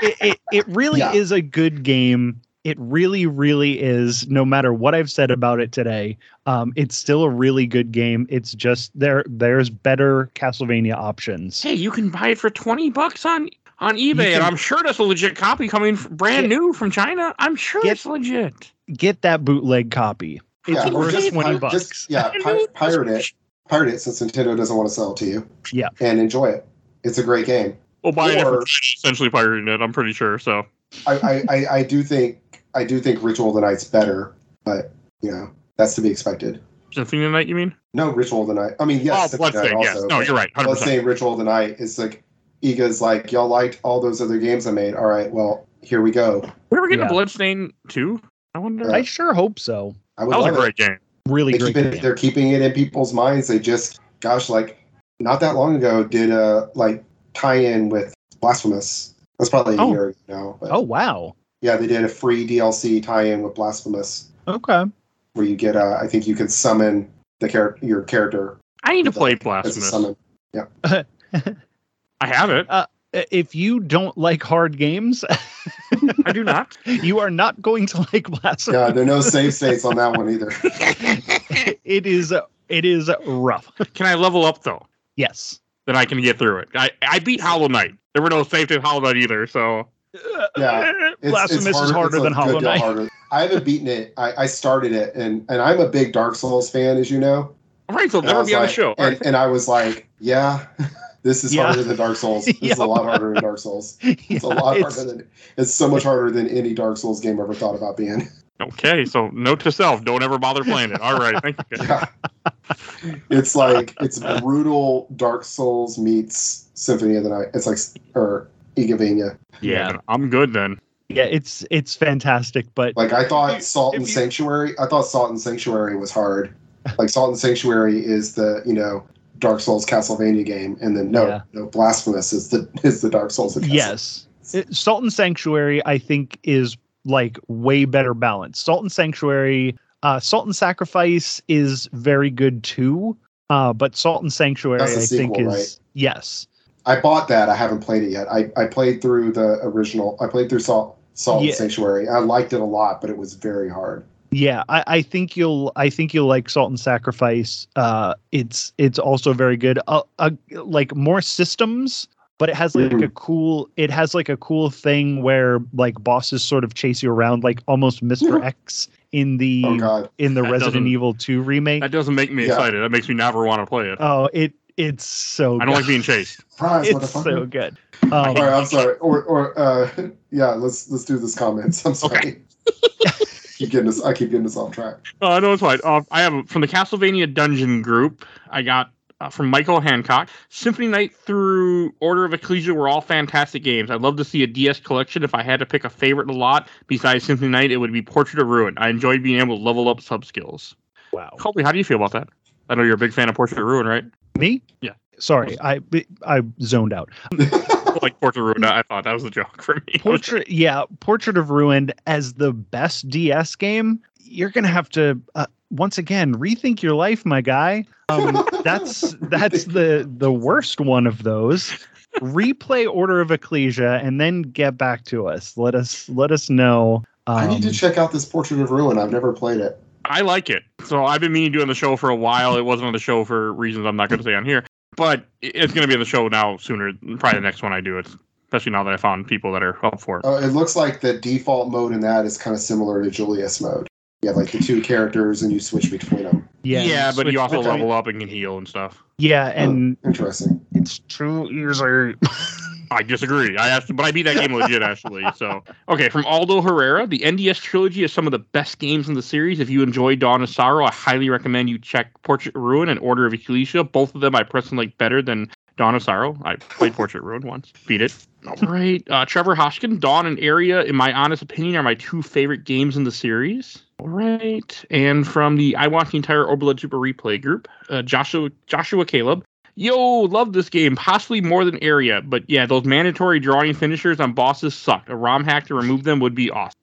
it, it, it really yeah. is a good game. It really, really is. No matter what I've said about it today, um, it's still a really good game. It's just there. There's better Castlevania options. Hey, you can buy it for twenty bucks on. On eBay, can, and I'm sure that's a legit copy coming brand get, new from China. I'm sure get, it's legit. Get that bootleg copy. It's yeah, worth just, twenty bucks. Just, yeah, pi- pirate it. Pirate it since Nintendo doesn't want to sell it to you. Yeah, and enjoy it. It's a great game. Well, buying it for essentially pirating it. I'm pretty sure. So I, I, I, I do think I do think Ritual of the Night's better, but you know that's to be expected. Symphony of the Night, you mean? No, Ritual of the Night. I mean, yes, oh, Bloodstained. Yes, no, you're right. one hundred percent. Bloodstained, Ritual of the Night is like. Iga's like, y'all liked all those other games I made. All right, well, here we go. We're ever getting yeah. a Bloodstained two? I wonder. Yeah. I sure hope so. I would that was love a great it. game. Really they great keep it, game. They're keeping it in people's minds. They just, gosh, like, not that long ago did a, like, tie-in with Blasphemous. That's probably a oh. year ago now. But, oh, wow. Yeah, they did a free D L C tie-in with Blasphemous. Okay. Where you get, uh, I think you can summon the char- your character. I need to play the, Blasphemous. Yeah. I have it. Uh, if you don't like hard games, I do not. You are not going to like Blasphemous. Yeah, there are no safe states on that one either. It is it is rough. Can I level up though? Yes. Then I can get through it. I, I beat Hollow Knight. There were no safe states in Hollow Knight either, so yeah, it's, Blasphemous it's harder, is harder than Hollow Knight. Harder. I haven't beaten it. I, I started it, and and I'm a big Dark Souls fan, as you know. All right, so and never be on like, the show. And, and I was like, yeah. This is yeah. harder than Dark Souls. This yep. is a lot harder than Dark Souls. yeah, it's a lot it's, harder than it's so much harder than any Dark Souls game ever thought about being. Okay, so note to self: don't ever bother playing it. All right, thank you. Yeah. It's like it's brutal. Dark Souls meets Symphony of the Night. It's like or Igavania. Yeah, I'm good then. Yeah, it's it's fantastic, but like I thought, Salt and you, Sanctuary. I thought Salt and Sanctuary was hard. Like Salt and Sanctuary is the you know. Dark Souls Castlevania game, and then no, yeah. no Blasphemous is the is the Dark Souls. Of yes, it, Salt and Sanctuary I think is like way better balanced. Salt and Sanctuary, uh, Salt and Sacrifice is very good too, uh, but Salt and Sanctuary I sequel, think is right? yes. I bought that. I haven't played it yet. I, I played through the original. I played through Salt Salt yeah. and Sanctuary. I liked it a lot, but it was very hard. Yeah, I, I think you'll I think you'll like Salt and Sacrifice. Uh, it's it's also very good. Uh, uh, like more systems, but it has like mm-hmm. a cool, it has like a cool thing where like bosses sort of chase you around, like almost Mister yeah. X in the oh, in the that Resident Evil two remake. That doesn't make me yeah. excited. That makes me never want to play it. Oh, it it's so. I don't good. like being chased. Surprise, it's so good. Um, All right, I'm sorry. Or or uh, yeah, let's let's do this comments. I'm sorry. Okay. Keep getting us, I keep getting us off track. Uh, no, it's fine. Uh, I have from the Castlevania Dungeon Group. I got uh, from Michael Hancock. Symphony Night through Order of Ecclesia were all fantastic games. I'd love to see a D S collection. If I had to pick a favorite a lot besides Symphony Night, it would be Portrait of Ruin. I enjoyed being able to level up sub skills. Wow, Colby, how do you feel about that? I know you're a big fan of Portrait of Ruin, right? Me? Yeah. Sorry, I I zoned out. Like Portrait of Ruin, I thought that was a joke for me. Portrait, yeah, Portrait of Ruin as the best D S game. You're gonna have to uh, once again rethink your life, my guy. Um, that's that's the the worst one of those. Replay Order of Ecclesia and then get back to us. Let us let us know. Um, I need to check out this Portrait of Ruin. I've never played it. I like it. So I've been meaning to do on the show for a while. It wasn't on the show for reasons I'm not going to say on here. But it's going to be on the show now sooner, probably the next one I do. It's, especially now that I found people that are up for it. Oh, it looks like the default mode in that is kind of similar to Julius mode. You have like the two characters and you switch between them. Yeah, yeah, but you also level up and can heal and stuff. Yeah, and... Oh, interesting. It's true. User. I disagree. I asked, but I beat that game legit, actually. So, okay, from Aldo Herrera, the N D S trilogy is some of the best games in the series. If you enjoy Dawn of Sorrow, I highly recommend you check Portrait of Ruin and Order of Ecclesia. Both of them I personally like better than Dawn of Sorrow. I played Portrait Ruin once. Beat it. All right. Uh, Trevor Hoshkin, Dawn and Aria, in my honest opinion, are my two favorite games in the series. All right. And from the I Want the Entire Overblood Super Replay group, uh, Joshua Joshua Caleb. Yo, love this game, possibly more than Aria, but yeah, those mandatory drawing finishers on bosses sucked. A ROM hack to remove them would be awesome.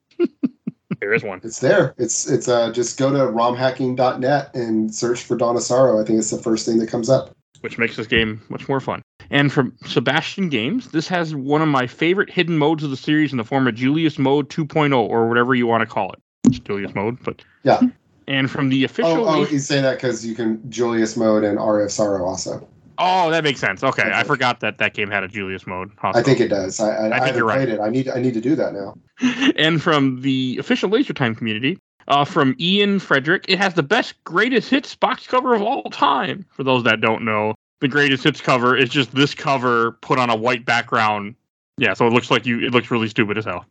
There is one. It's there. It's it's uh, just go to rom hacking dot net and search for Dawn of Sorrow. I think it's the first thing that comes up. Which makes this game much more fun. And from Sebastian Games, this has one of my favorite hidden modes of the series in the form of Julius Mode two point oh, or whatever you want to call it. It's Julius Mode, but... Yeah. And from the official... Oh, oh you say that because you can Julius Mode and Aria of Sorrow also. Oh, that makes sense. Okay, okay, I forgot that that game had a Julius mode. Hospital. I think it does. I, I, I, I haven't right. played it. I need, I need to do that now. And from the official Laser Time community, uh, from Ian Frederick, it has the best Greatest Hits box cover of all time. For those that don't know, the Greatest Hits cover is just this cover put on a white background. Yeah, so it looks like you. It looks really stupid as hell.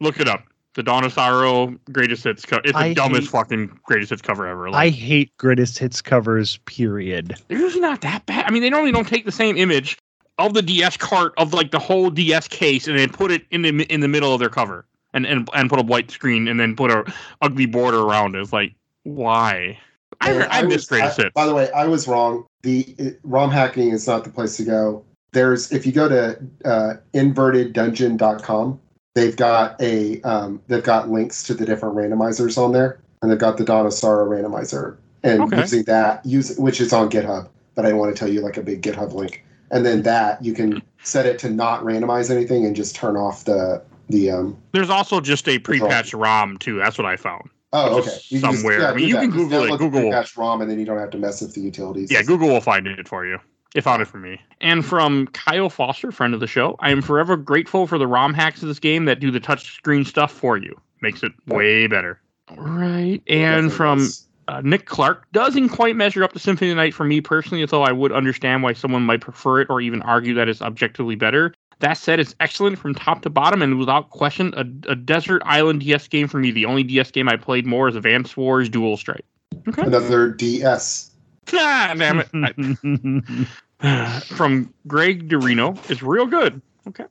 Look it up. The Dawn of Sorrow Greatest Hits cover. It's the I dumbest hate, fucking Greatest Hits cover ever. Like, I hate Greatest Hits covers, period. They're usually not that bad. I mean, they normally don't take the same image of the D S cart of like the whole D S case and then put it in the in the middle of their cover and, and, and put a white screen and then put a ugly border around it. It's like, why? I, I, I, I miss was, Greatest I, Hits. By the way, I was wrong. The it, ROM hacking is not the place to go. There's if you go to uh, inverted dungeon dot com. They've got a um, they've got links to the different randomizers on there, and they've got the Dawn of Sorrow randomizer, and okay. using that, use which is on GitHub, but I didn't want to tell you like a big GitHub link, and then that you can set it to not randomize anything and just turn off the the. Um, There's also just a pre-patched ROM too. That's what I found. Oh, okay. You somewhere. Just, yeah, I mean, you that. can just Google it. Google pre-patched ROM, and then you don't have to mess with the utilities. Yeah, Google will find it for you. It found it for me. And from Kyle Foster, friend of the show, I am forever grateful for the ROM hacks of this game that do the touchscreen stuff for you. Makes it way better. All right. And from uh, Nick Clark, doesn't quite measure up to Symphony of the Night for me personally, though I would understand why someone might prefer it or even argue that it's objectively better. That said, it's excellent from top to bottom and without question, a, a desert island D S game for me. The only D S game I played more is Advance Wars Dual Strike. Okay. Another D S. Ah, damn it. I, from Greg Dorino, it's real good. Okay.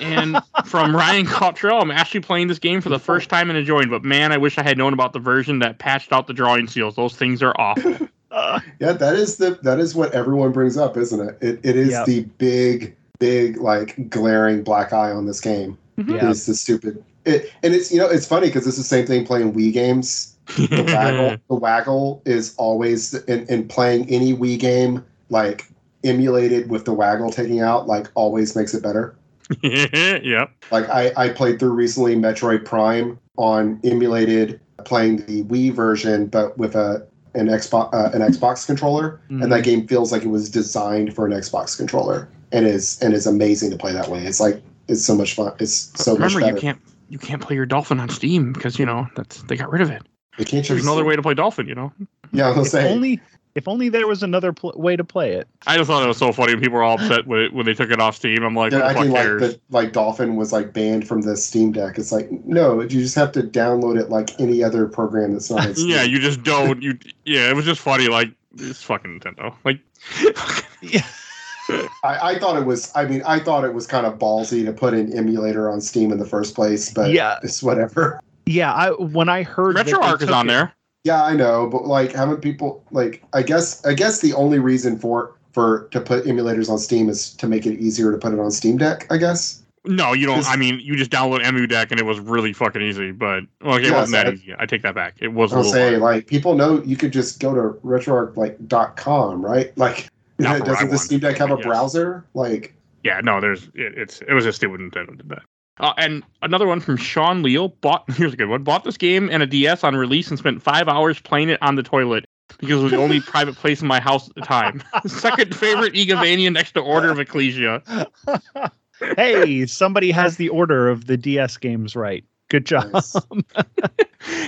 And from Ryan Cottrell, I'm actually playing this game for the first time and enjoying, but man, I wish I had known about the version that patched out the drawing seals. Those things are awful. Uh, yeah, that is the that is what everyone brings up, isn't it? It it is yep. the big, big, like glaring black eye on this game. Mm-hmm. Yeah. It's the stupid it and it's you know, it's funny because it's the same thing playing Wii games. the, waggle, the waggle is always in, in playing any Wii game like emulated with the waggle taking out like always makes it better. Yeah. Like I, I played through recently Metroid Prime on emulated playing the Wii version but with a an Xbox uh, an Xbox controller, mm-hmm. and that game feels like it was designed for an Xbox controller, and is and is amazing to play that way. It's like it's so much fun. It's so remember, much better. Remember, you can't you can't play your Dolphin on Steam because you know that's they got rid of it. You can't There's another way to play Dolphin, you know. Yeah, I'll say only. If only there was another pl- way to play it. I just thought it was so funny when people were all upset when, it, when they took it off Steam. I'm like, yeah, what the fuck cares? Like, the, like Dolphin was like banned from the Steam Deck. It's like, no, you just have to download it like any other program that's not on Steam. Yeah, you just don't. You yeah, it was just funny. Like, it's fucking Nintendo. Like, yeah. I, I thought it was. I mean, I thought it was kind of ballsy to put an emulator on Steam in the first place. But yeah, it's whatever. Yeah, I when I heard RetroArch is on it, there. Yeah, I know, but like, haven't people like? I guess, I guess the only reason for for to put emulators on Steam is to make it easier to put it on Steam Deck. I guess. No, you don't. I mean, you just download Emu Deck, and it was really fucking easy. But well, okay, yeah, it wasn't so that I, easy. I take that back. It was. I'll a little say hard. Like people know you could just go to retroarch like dot com, right? Like, doesn't the want, Steam Deck have a browser? Like, yeah, no, there's it, it's it was just stupid Nintendo did that. Uh, and another one from Sean Leal. Bought here's a good one. Bought this game and a D S on release and spent five hours playing it on the toilet because it was the only private place in my house at the time. Second favorite Egavania next to Order of Ecclesia. Hey, somebody has the order of the D S games right. Good job. Nice.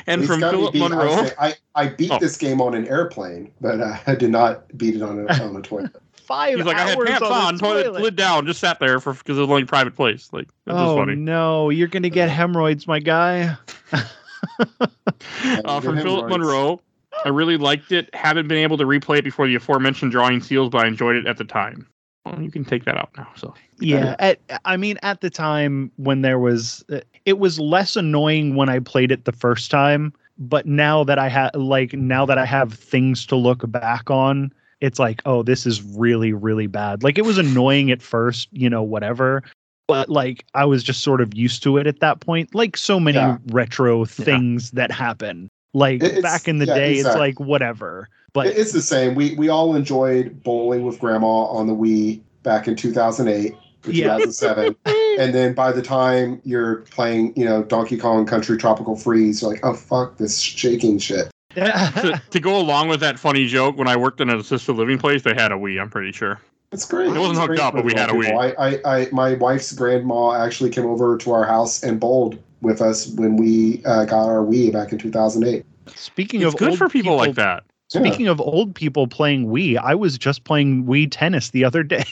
And from Philip beat, Monroe, I, say, I, I beat oh. this game on an airplane, but uh, I did not beat it on a, on a toilet. Five He's like, hours I had pants on, on toilet, toilet lid down, just sat there for because it was the only private place. Like, that's oh, just funny. Oh no, you're gonna get hemorrhoids, my guy. uh, from Philip Monroe, I really liked it. Haven't been able to replay it before the aforementioned drawing seals, but I enjoyed it at the time. Well, you can take that out now. So yeah, at, I mean, at the time when there was, it was less annoying when I played it the first time, but now that I have, like, now that I have things to look back on. It's like, oh, this is really, really bad. Like, it was annoying at first, you know, whatever. But, like, I was just sort of used to it at that point. Like, so many yeah. retro things yeah. that happen. Like, it's, back in the yeah, day, exactly. It's like, whatever. But it's the same. We we all enjoyed bowling with Grandma on the Wii back in two thousand eight or two thousand seven. And then by the time you're playing, you know, Donkey Kong Country Tropical Freeze, you're like, oh, fuck this shaking shit. to, to go along with that funny joke, when I worked in an assisted living place, they had a Wii, I'm pretty sure. That's great. It wasn't hooked up, but we had a Wii. I, I, I, my wife's grandma actually came over to our house and bowled with us when we uh, got our Wii back in two thousand eight. Speaking of good for people like that. Speaking of old people playing Wii, I was just playing Wii tennis the other day.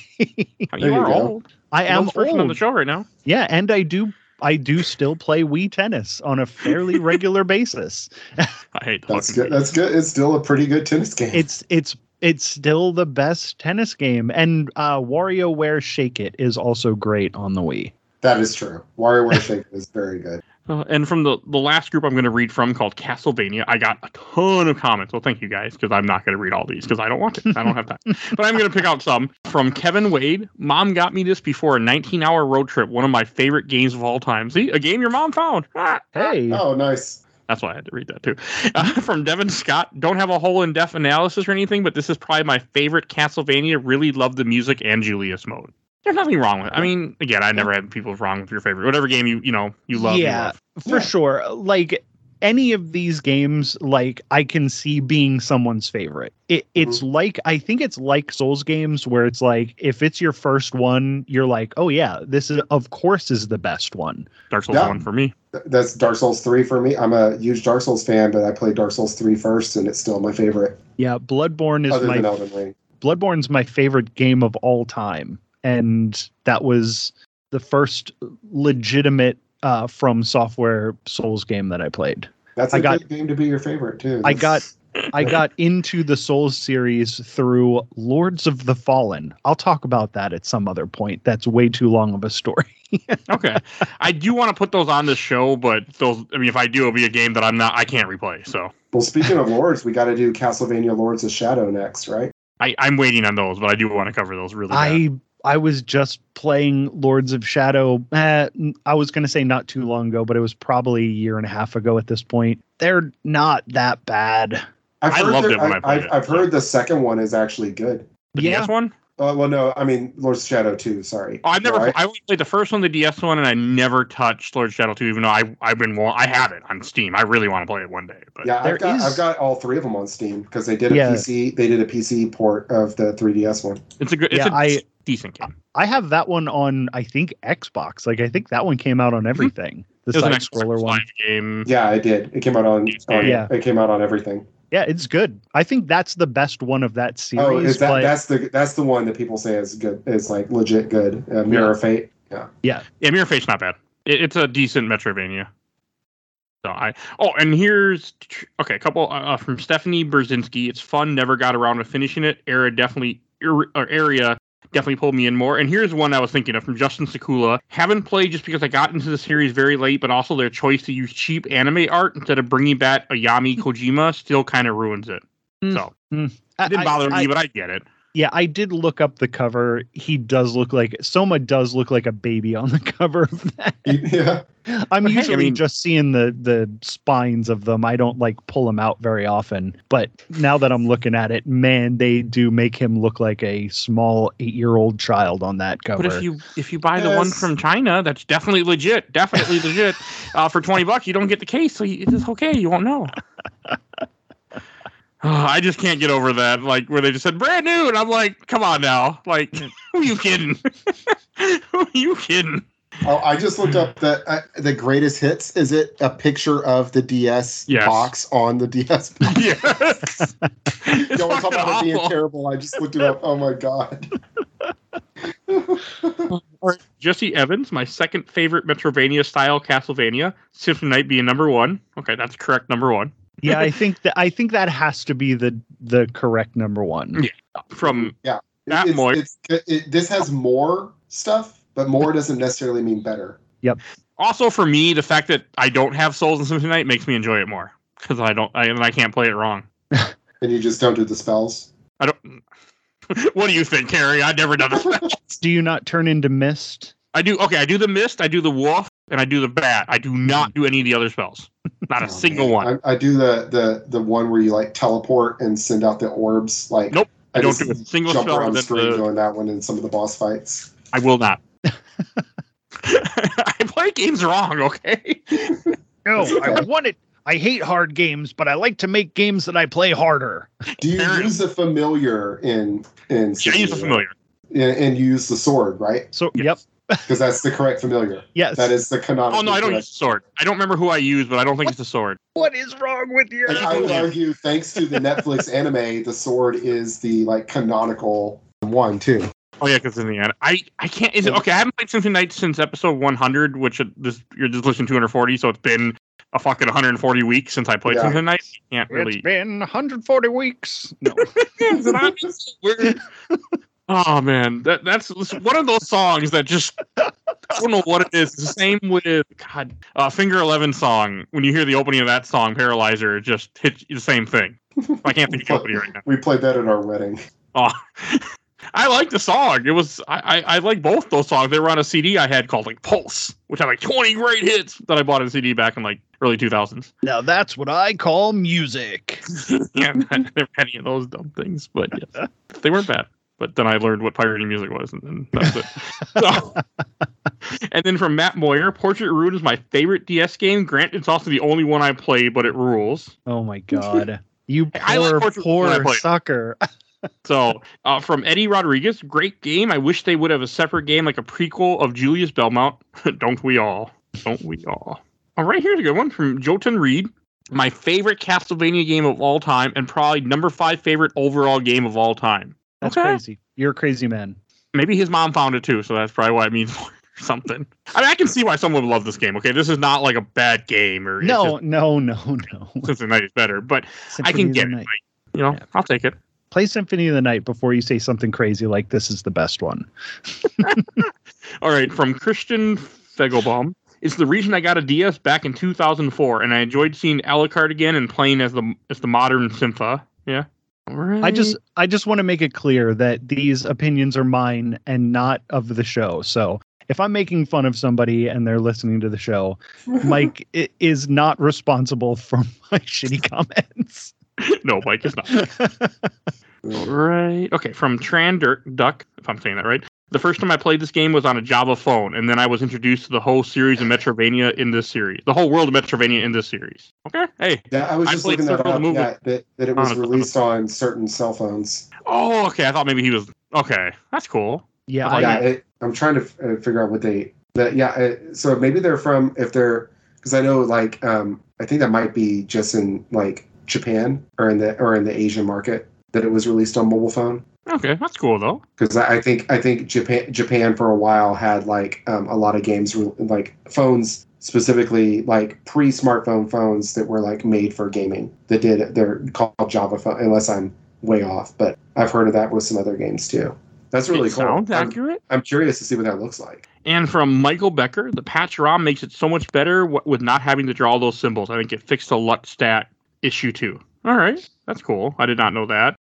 You are old. I am old. On the show right now. Yeah, and I do. I do still play Wii tennis on a fairly regular basis. I hate that's good. That's good. It's still a pretty good tennis game. It's it's it's still the best tennis game. And uh, WarioWare Shake It is also great on the Wii. That is true. WarioWare Shake It is very good. Uh, and from the, the last group I'm going to read from called Castlevania, I got a ton of comments. Well, thank you guys, because I'm not going to read all these because I don't want to. I don't have time. But I'm going to pick out some. From Kevin Wade, Mom got me this before a nineteen-hour road trip, one of my favorite games of all time. See, a game your mom found. Ah, hey. Oh, nice. That's why I had to read that, too. Uh, from Devin Scott, don't have a whole in-depth analysis or anything, but this is probably my favorite Castlevania. Really love the music and Julius mode. There's nothing wrong with it. I mean, again, I never had people wrong with your favorite. Whatever game you, you know, you love. Yeah, you love. For yeah. sure. Like, any of these games, like, I can see being someone's favorite. It, it's mm-hmm. like, I think it's like Souls games where it's like, if it's your first one, you're like, oh, yeah, this is, of course, is the best one. Dark Souls yeah. one for me. That's Dark Souls three for me. I'm a huge Dark Souls fan, but I played Dark Souls three first, and it's still my favorite. Yeah, Bloodborne is Other my... Than Ring. Bloodborne's my favorite game of all time. And that was the first legitimate uh, From Software Souls game that I played. That's a I got, good game to be your favorite, too. That's... I got I got into the Souls series through Lords of the Fallen. I'll talk about that at some other point. That's way too long of a story. Okay. I do want to put those on the show, but those I mean, if I do, it'll be a game that I'm not I can't replay. So, well, speaking of Lords, we got to do Castlevania Lords of Shadow next, right? I, I'm waiting on those, but I do want to cover those really I. Bad. I was just playing Lords of Shadow. Eh, I was going to say not too long ago, but it was probably a year and a half ago at this point. They're not that bad. I've I loved it when I, I played I've, it. I've heard the second one is actually good. The yeah. N E S one? Uh, well, no, I mean Lords of Shadow two. Sorry, oh, I've never. Right? I only played the first one, the D S one, and I never touched Lords of Shadow two. Even though I, I've been, I have it on Steam. I really want to play it one day. But yeah, I've got, is... I've got all three of them on Steam because they did a yeah. P C. They did a P C port of the three D S one. It's a good. It's yeah, a I, decent game. I have that one on. I think Xbox. Like I think that one came out on everything. The it was side scroller one. Game. Yeah, it did. It came out on. on yeah. It came out on everything. Yeah, it's good. I think that's the best one of that series. Oh, is that, like, that's the that's the one that people say is good. Is like legit good. Uh, Mirror yeah. of Fate. Yeah. yeah, yeah, Mirror of Fate's not bad. It, it's a decent Metroidvania. So I oh, and here's okay. A couple uh, from Stephanie Brzezinski. It's fun. Never got around to finishing it. Aria definitely or Aria definitely pulled me in more. And here's one I was thinking of from Justin Sekula. Haven't played just because I got into the series very late, but also their choice to use cheap anime art instead of bringing back Ayami Kojima still kind of ruins it. Mm, so mm. it didn't bother I, me, I, but I get it. Yeah, I did look up the cover. He does look like Soma does look like a baby on the cover of that. Yeah. I'm but usually hey, I mean, just seeing the the spines of them. I don't like pull them out very often. But now that I'm looking at it, man, they do make him look like a small eight-year-old child on that cover. But if you if you buy yes. the one from China, that's definitely legit, definitely legit. Uh, for twenty bucks, you don't get the case, so you, it's okay. You won't know. Oh, I just can't get over that, like where they just said brand new, and I'm like, come on now, like who are you kidding? Who are you kidding? Oh, I just looked up the uh, the greatest hits. Is it a picture of the D S yes. box on the D S box? Yes. Don't want to talk about awful. It being terrible. I just looked it up. Oh, my God. Jesse Evans, my second favorite Metroidvania-style Castlevania. Symphony of the Night being number one. Okay, that's correct number one. Yeah, I think that I think that has to be the, the correct number one. Yeah. From yeah. that it's, point. It's, it, this has more stuff. But more doesn't necessarily mean better. Yep. Also, for me, the fact that I don't have souls in Symphony of the Night makes me enjoy it more because I don't, I, and I can't play it wrong. And you just don't do the spells. I don't. What do you think, Carrie? I've never done the spells. Do you not turn into mist? I do. Okay, I do the mist. I do the wolf, and I do the bat. I do not do any of the other spells. Not a oh, single man. one. I, I do the the the one where you like teleport and send out the orbs. Like nope. I, I don't do a single jump spell. Jump around screen doing that one in some of the boss fights. I will not. I play games wrong, okay? No, I want it. I hate hard games, but I like to make games that I play harder. Do you Fair use enough. a familiar in in? Yeah, I use a familiar and, and use the sword, right? So yep, because that's the correct familiar. Yes, that is the canonical. Oh no, I don't correct. use the sword. I don't remember who I use, but I don't think what? it's the sword. What is wrong with you? Like, I would argue, thanks to the Netflix anime, the sword is the like canonical one too. Oh yeah, because in the end, I I can't. Is it, okay, I haven't played Symphony of the Night since episode one hundred, which this you're just listening to two hundred forty, so it's been a fucking one hundred forty weeks since I played yeah. Symphony of the Night. You can't really. It's been one hundred forty weeks. No, it's not just weird. Oh man, that that's one of those songs that just I don't know what it is. It's the same with God, uh, Finger Eleven song. When you hear the opening of that song, Paralyzer, it just hits the same thing. I can't think of it right now. We played that at our wedding. Oh. I like the song. It was I, I, I like both those songs. They were on a C D I had called like Pulse, which had like twenty great hits that I bought in a C D back in like early two thousands. Now that's what I call music. Yeah, I never had any of those dumb things, but yes, they weren't bad. But then I learned what pirating music was, and then that's it. So, and then from Matt Moyer, Portrait of Ruin is my favorite D S game. Granted, it's also the only one I play, but it rules. Oh my God, you poor I like Portrait poor sucker. So, uh, from Eddie Rodriguez, great game. I wish they would have a separate game, like a prequel of Julius Belmont. Don't we all? Don't we all? All right, here's a good one from Jotun Reed. My favorite Castlevania game of all time and probably number five favorite overall game of all time. That's okay. Crazy. You're a crazy man. Maybe his mom found it too, so that's probably why it means more or something. I mean, I can see why someone would love this game, okay? This is not like a bad game. or No, just, no, no, no. Since the night is better, but Symphony I can get it. Like, you know, yeah. I'll take it. Play Symphony of the Night before you say something crazy like this is the best one. All right, from Christian Fegelbaum. It's the reason I got a D S back in two thousand four, and I enjoyed seeing Alucard again and playing as the as the modern Sympha. Yeah. All right. I just I just want to make it clear that these opinions are mine and not of the show. So if I'm making fun of somebody and they're listening to the show, Mike is not responsible for my shitty comments. No, Mike is not. Right. Okay, from Tran Duck, if I'm saying that right. The first time I played this game was on a Java phone, and then I was introduced to the whole series of Metroidvania in this series. The whole world of Metroidvania in this series. Okay, hey. Yeah, I was just I looking that up, yeah, that, that it was Honestly. released on certain cell phones. Oh, okay, I thought maybe he was... Okay, that's cool. Yeah, I yeah it, I'm trying to f- figure out what date. That, yeah, it, so maybe they're from... if they're Because I know, like, um, I think that might be just in, like, Japan or in the or in the Asian market that it was released on mobile phone. Okay, that's cool though. Because I think I think Japan Japan for a while had like um, a lot of games re- like phones specifically like pre-smartphone phones that were like made for gaming. That did they're called Java phone unless I'm way off, but I've heard of that with some other games too. That's really it cool. Sounds I'm, accurate. I'm curious to see what that looks like. And from Michael Becker, the patch ROM makes it so much better w- with not having to draw those symbols. I think it fixed a L U T stat issue two. All right, that's cool. I did not know that.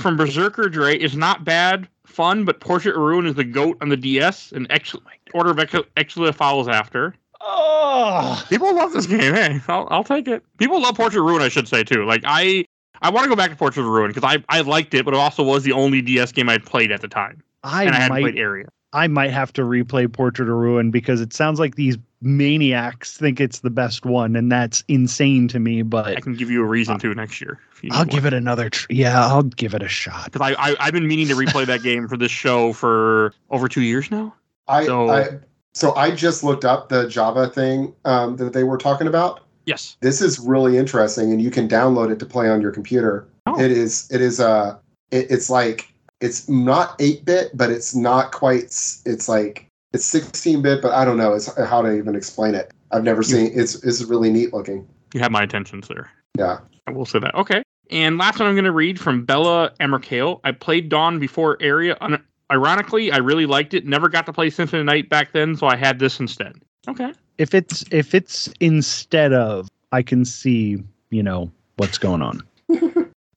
From Berserker Dre, it's not bad, fun, but Portrait of Ruin is the GOAT on the D S, and Ex- Order of Ecclesia follows after. Oh, people love this game. Hey, I'll, I'll take it. People love Portrait of Ruin, I should say too. Like I, I want to go back to Portrait of Ruin because I, I liked it, but it also was the only D S game I played at the time, I and I hadn't might, played Aria. I might have to replay Portrait of Ruin because it sounds like these maniacs think it's the best one, and that's insane to me. But I can give you a reason uh, to next year. I'll give it another tr- yeah I'll give it a shot because I, I I've been meaning to replay that game for this show for over two years now. I so I, so I just looked up the Java thing um that they were talking about. Yes, this is really interesting, and you can download it to play on your computer. Oh. It is it is uh it, it's like it's not eight bit, but it's not quite. It's like it's sixteen bit, but I don't know. It's how to even explain it. I've never seen. It's it's really neat looking. You have my attention, sir. Yeah, I will say that. Okay, and last one I'm going to read from Bella Emercale. I played Dawn before Aria. Un- ironically, I really liked it. Never got to play Symphony of the Night back then, so I had this instead. Okay. If it's if it's instead of, I can see you know what's going on.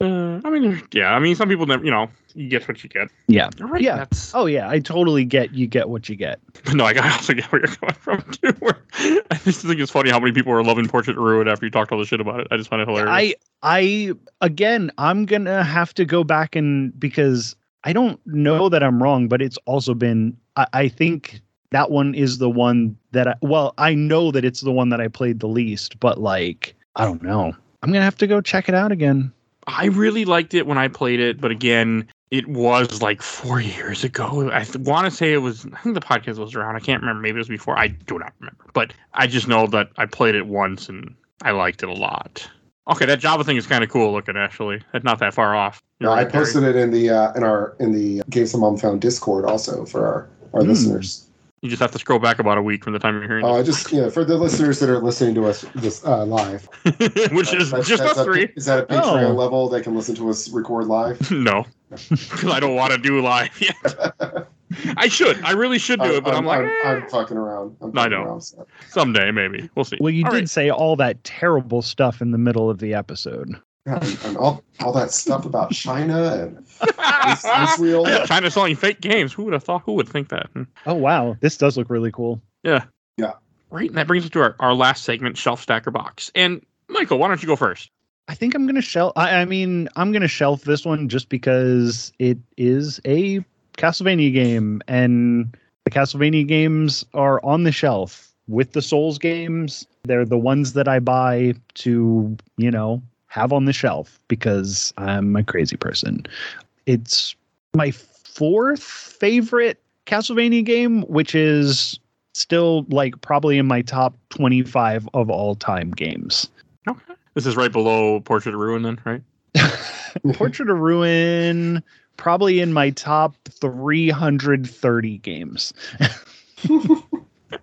Uh, I mean, yeah. I mean, some people never, you know, you get what you get. Yeah. Right, yeah. That's... Oh, yeah. I totally get you get what you get. But no, I also get where you're coming from, too. Where I just think it's funny how many people are loving Portrait of Ruin after you talked all the shit about it. I just find it hilarious. I, I again, I'm going to have to go back and because I don't know that I'm wrong, but it's also been, I, I think that one is the one that, I, well, I know that it's the one that I played the least, but like, I don't know. I'm going to have to go check it out again. I really liked it when I played it, but again, it was like four years ago. I th- want to say it was, I think the podcast was around. I can't remember. Maybe it was before. I do not remember. But I just know that I played it once and I liked it a lot. Okay, that Java thing is kind of cool looking, actually. That's not that far off. No, I posted it in the uh, in our in the Games Some Mom Found Discord also for our, our mm. listeners. You just have to scroll back about a week from the time you're hearing. Oh, uh, just you know, for the listeners that are listening to us this uh, live, which is that's, just that's us three. A, is that a Patreon oh. level? They can listen to us record live. No, because I don't want to do live yet. I should. I really should do I'm, it, but I'm, I'm like, I'm, eh. I'm fucking around. I'm fucking I know. Around, so. Someday, maybe we'll see. Well, you all did right. say all that terrible stuff in the middle of the episode. And, and all, all that stuff about China and Israel. Yeah, China selling fake games. Who would have thought? Who would think that? Oh, wow. This does look really cool. Yeah. Yeah. Right. And that brings us to our, our last segment, Shelf Stacker Box. And Michael, why don't you go first? I think I'm going to shelf. I, I mean, I'm going to shelf this one just because it is a Castlevania game. And the Castlevania games are on the shelf with the Souls games. They're the ones that I buy to, you know, have on the shelf because I'm a crazy person. It's my fourth favorite Castlevania game, which is still like probably in my top twenty-five of all time games. Okay. This is right below Portrait of Ruin then, right? Portrait of Ruin, probably in my top three hundred thirty games.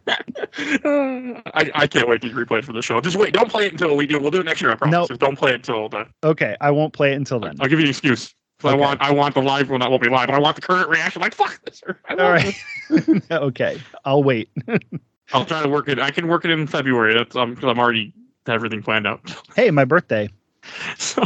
Uh, I, I can't wait to replay it for the show. Just wait. Don't play it until we do. We'll do it next year. I promise. Nope. Just don't play it until then. Okay. I won't play it until then. I'll give you an excuse. Okay. I want I want the live one. That won't be live. But I want the current reaction. Like, fuck this. All right. This. Okay. I'll wait. I'll try to work it. I can work it in February. That's um because I'm already have everything planned out. Hey, my birthday. So,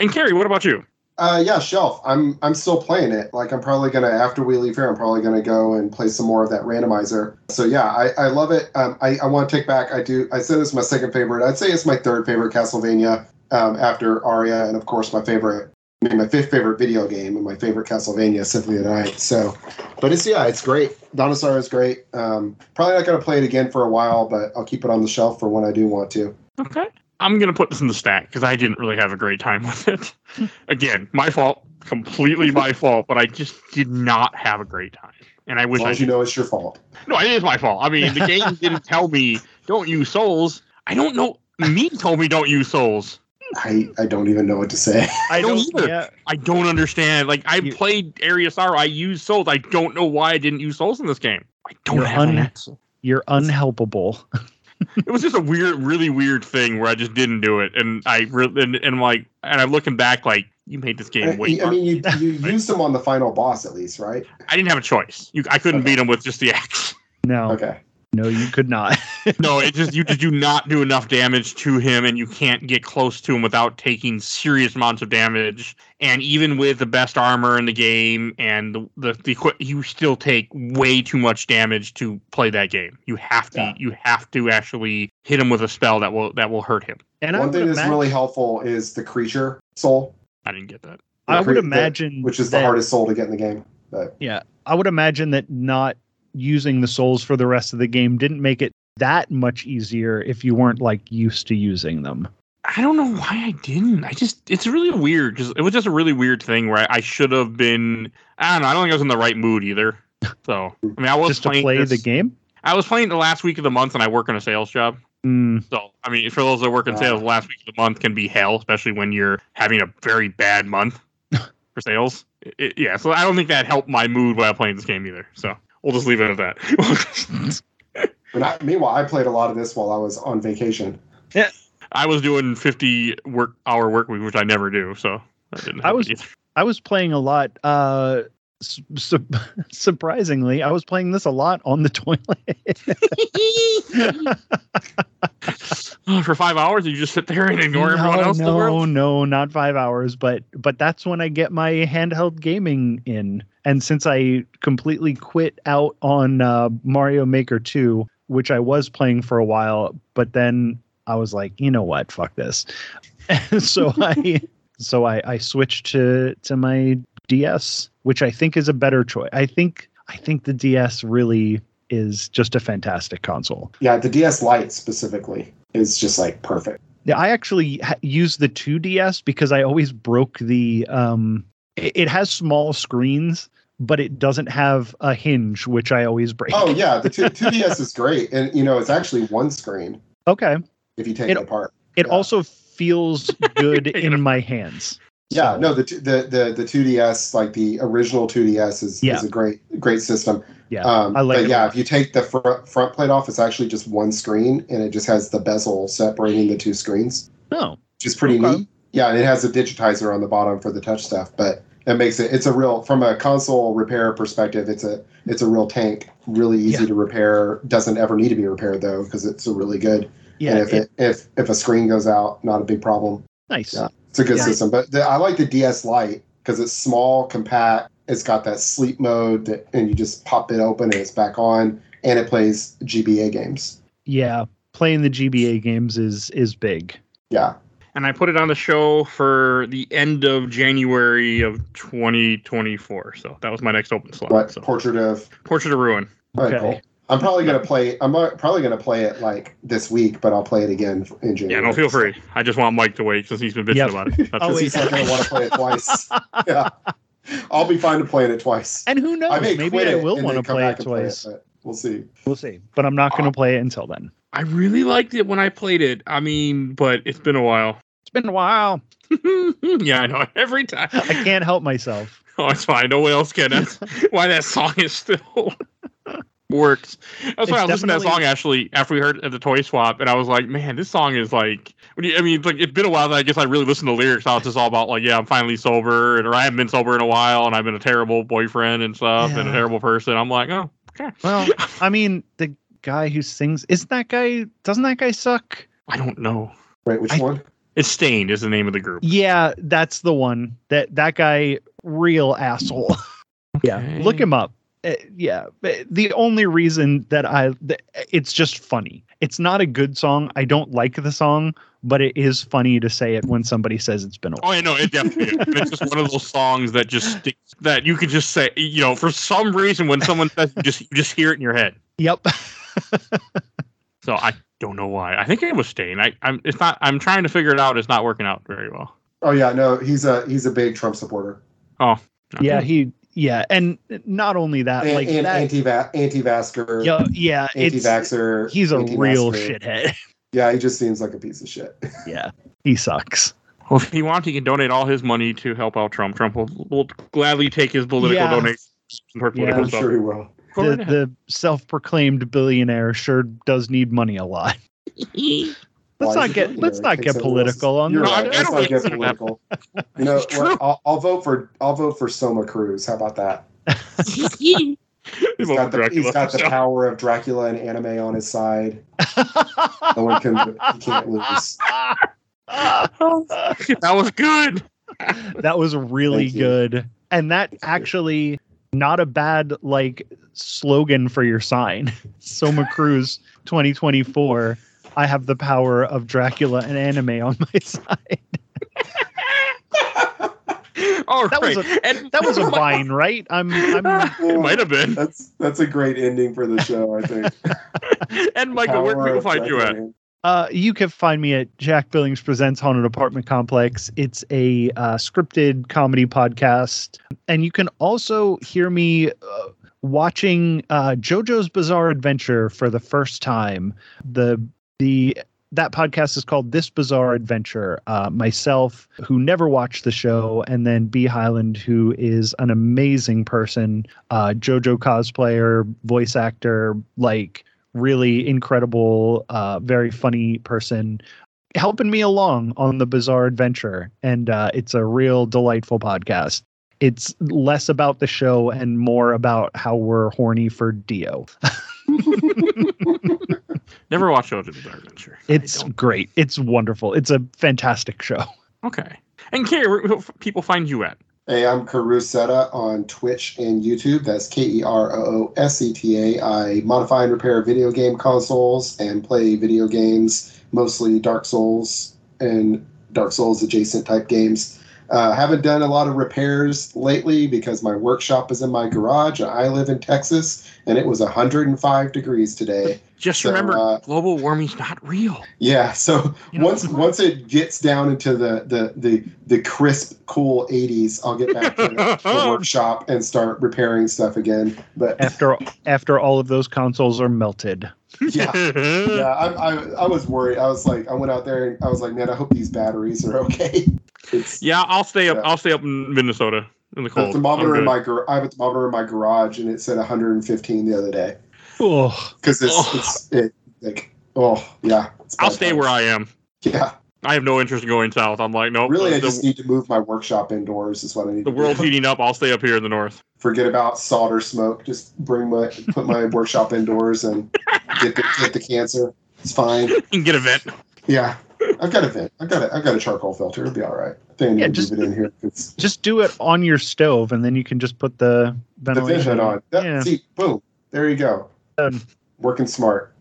and Carrie, what about you? Uh, yeah, shelf. I'm I'm still playing it. Like I'm probably gonna after we leave here, I'm probably gonna go and play some more of that randomizer. So yeah, I, I love it. Um, I, I want to take back. I do. I said it's my second favorite. I'd say it's my third favorite Castlevania um, after Aria, and of course my favorite made my fifth favorite video game and my favorite Castlevania, Symphony of the Night. So, but it's, yeah, it's great. Dawn of Sorrow is great. Um, probably not going to play it again for a while, but I'll keep it on the shelf for when I do want to. Okay. I'm going to put this in the stack because I didn't really have a great time with it. Again, my fault. Completely my fault, but I just did not have a great time. And I wish as long I as you know it's your fault. No, it is my fault. I mean, the game didn't tell me don't use souls. I don't know. Me told me don't use souls. I, I don't even know what to say. I don't either. Yeah. I don't understand. Like, I you, played Aria of Sorrow. I used souls. I don't know why I didn't use souls in this game. I don't you're have an un, answer. You're unhelpable. It was just a weird, really weird thing where I just didn't do it. And I really, and, and like, and I'm looking back like, you made this game way harder. I mean, you, you used him on the final boss, at least, right? I didn't have a choice. You, I couldn't okay. beat him with just the axe. No. Okay. No, you could not. No, it just you did you not do enough damage to him, and you can't get close to him without taking serious amounts of damage. And even with the best armor in the game and the the, the you still take way too much damage to play that game. You have to yeah. you have to actually hit him with a spell that will that will hurt him. And one thing that's imagine- really helpful is the creature soul. I didn't get that. I would imagine... Which is the hardest soul to get in the game. But. Yeah. I would imagine that not using the souls for the rest of the game didn't make it that much easier if you weren't, like, used to using them. I don't know why I didn't. I just... It's really weird, because it was just a really weird thing where I, I should have been... I don't know. I don't think I was in the right mood either. So, I mean, I was just playing to play this, the game? I was playing the last week of the month, and I work in a sales job. Mm. So, I mean, for those that work in sales, uh, last week of the month can be hell, especially when you're having a very bad month for sales. It, it, yeah, so I don't think that helped my mood while playing this game either. So we'll just leave it at that. But I, meanwhile, I played a lot of this while I was on vacation. Yeah, I was doing fifty work hour work week, which I never do. So I didn't. I was I was playing a lot. Uh, Su- surprisingly, I was playing this a lot on the toilet. For five hours, you just sit there and ignore no, everyone else? No, in the world? no, not five hours. But but that's when I get my handheld gaming in. And since I completely quit out on uh, Mario Maker two, which I was playing for a while, but then I was like, you know what? Fuck this. so I so I, I switched to to my D S, which I think is a better choice. I think I think the D S really is just a fantastic console. Yeah, the D S Lite specifically is just like perfect. Yeah, I actually ha- use the two D S because I always broke the... Um, it, it has small screens, but it doesn't have a hinge, which I always break. Oh, yeah, the two, two D S is great. And, you know, it's actually one screen. Okay. If you take it, it apart. It yeah. also feels good in my hands. Yeah, no, the the the the two D S, like the original two D S, is, yeah. is a great great system. Yeah, um, I like but it. Yeah, if you take the front front plate off, it's actually just one screen, and it just has the bezel separating the two screens. Oh, which is pretty okay. neat. Yeah, and it has a digitizer on the bottom for the touch stuff, but it makes it it's a real from a console repair perspective. It's a it's a real tank, really easy yeah. to repair. Doesn't ever need to be repaired though, because it's a really good. Yeah, and if it, it if if a screen goes out, not a big problem. Nice. Yeah. It's a good yeah. system, but the, I like the D S Lite because it's small, compact. It's got that sleep mode, that, and you just pop it open and it's back on, and it plays G B A games. Yeah, playing the G B A games is is big. Yeah. And I put it on the show for the end of January of twenty twenty-four, so that was my next open slot. What, so. Portrait of? Portrait of Ruin. Okay. Right, cool. I'm probably gonna play. I'm probably gonna play it like this week, but I'll play it again in January. Yeah, no, feel free. I just want Mike to wait because he's been bitching yep. about it. Because oh, he's not gonna want to play it twice. Yeah, I'll be fine to playing it twice. And who knows? I may Maybe I will want to play it twice. Play it, we'll see. We'll see. But I'm not gonna uh, play it until then. I really liked it when I played it. I mean, but it's been a while. It's been a while. Yeah, I know. Every time I can't help myself. Oh, it's fine. No one else can. That's why that song is still. Works. That's it's why I listened to that song actually after we heard at the toy swap, and I was like, "Man, this song is like." I mean, it's like it's been a while that I guess I really listened to lyrics. I was just all about like, "Yeah, I'm finally sober," and or I haven't been sober in a while, and I've been a terrible boyfriend and stuff, yeah. and a terrible person. I'm like, "Oh, okay." Well, I mean, the guy who sings isn't that guy? Doesn't that guy suck? I don't know. Wait, which I, one? It's Stained is the name of the group. Yeah, that's the one. That that guy, real asshole. Okay. Yeah, look him up. Uh, yeah, the only reason that I, th- it's just funny. It's not a good song. I don't like the song, but it is funny to say it when somebody says it's been a while. Oh, I know. It definitely is. It's just one of those songs that just sticks, that you could just say, you know, for some reason when someone says you just, you just hear it in your head. Yep. So I don't know why. I think it was Stain. I, I'm. It's not. I'm trying to figure it out. It's not working out very well. Oh yeah, no. He's a he's a big Trump supporter. Oh. Okay. Yeah. He. Yeah, and not only that, and, like and that, anti-va- anti-vaxxer. Yeah, yeah, anti-vaxxer. He's a real shithead. Yeah, he just seems like a piece of shit. Yeah, he sucks. Well, if he wants, he can donate all his money to help out Trump. Trump will, will gladly take his political yeah. donations. Political yeah, I'm stuff. sure he will. The, the self-proclaimed billionaire sure does need money a lot. Let's not get let's not get political on that. Right. Let's not get political. You know, I'll, I'll vote for I'll vote for Soma Cruz. How about that? he's, got the, he's got the power of Dracula and anime on his side. No one can he can't lose. That was good. That was really good, and that actually not a bad like slogan for your sign. Soma Cruz twenty twenty-four. I have the power of Dracula and anime on my side. All that right. Was a, and that was a vine, right? I'm, I'm well, it might have been. That's that's a great ending for the show, I think. And Michael, where can we find you at? Uh, you can find me at Jack Billings Presents Haunted Apartment Complex. It's a uh, scripted comedy podcast. And you can also hear me uh, watching uh, JoJo's Bizarre Adventure for the first time. The The that podcast is called This Bizarre Adventure. Uh, myself, who never watched the show, and then B. Hyland, who is an amazing person, uh, JoJo cosplayer, voice actor, like really incredible, uh, very funny person, helping me along on the Bizarre Adventure. And uh, it's a real delightful podcast. It's less about the show and more about how we're horny for Dio. Never watched Order of Ecclesia. It's great. It's wonderful. It's a fantastic show. Okay. And Kerry, where will people find you at? Hey, I'm Kerusetta on Twitch and YouTube. That's K E R O O S E T A. I modify and repair video game consoles and play video games, mostly Dark Souls and Dark Souls adjacent type games. Uh, haven't done a lot of repairs lately because my workshop is in my garage. I live in Texas, and it was one hundred five degrees today. Just so, remember, uh, global warming's not real. Yeah, so you once know? once it gets down into the the the, the crisp, cool eighties, I'll get back to the, the workshop and start repairing stuff again. But after after all of those consoles are melted. yeah, yeah. I, I I was worried. I was like, I went out there and I was like, man, I hope these batteries are okay. It's, yeah, I'll stay up. Uh, I'll stay up in Minnesota in the cold. The thermometer in my gar- I have a thermometer in my garage, and it said one hundred fifteen the other day. Oh, because it's, oh. it's it like oh yeah. I'll stay times. where I am. Yeah, I have no interest in going south. I'm like no. Nope, really, the, I just the, need to move my workshop indoors. Is what I need. The to world's do. heating up. I'll stay up here in the north. Forget about solder smoke. Just bring my put my workshop indoors and get the, get the cancer. It's fine. You can get a vent. Yeah. I've got a vent. I've got a, I've got a charcoal filter. It'll be all right. I think I need yeah, to just, leave it in here. It's, just do it on your stove, and then you can just put the ventilation the on. That, yeah. See, boom. There you go. Um, Working smart.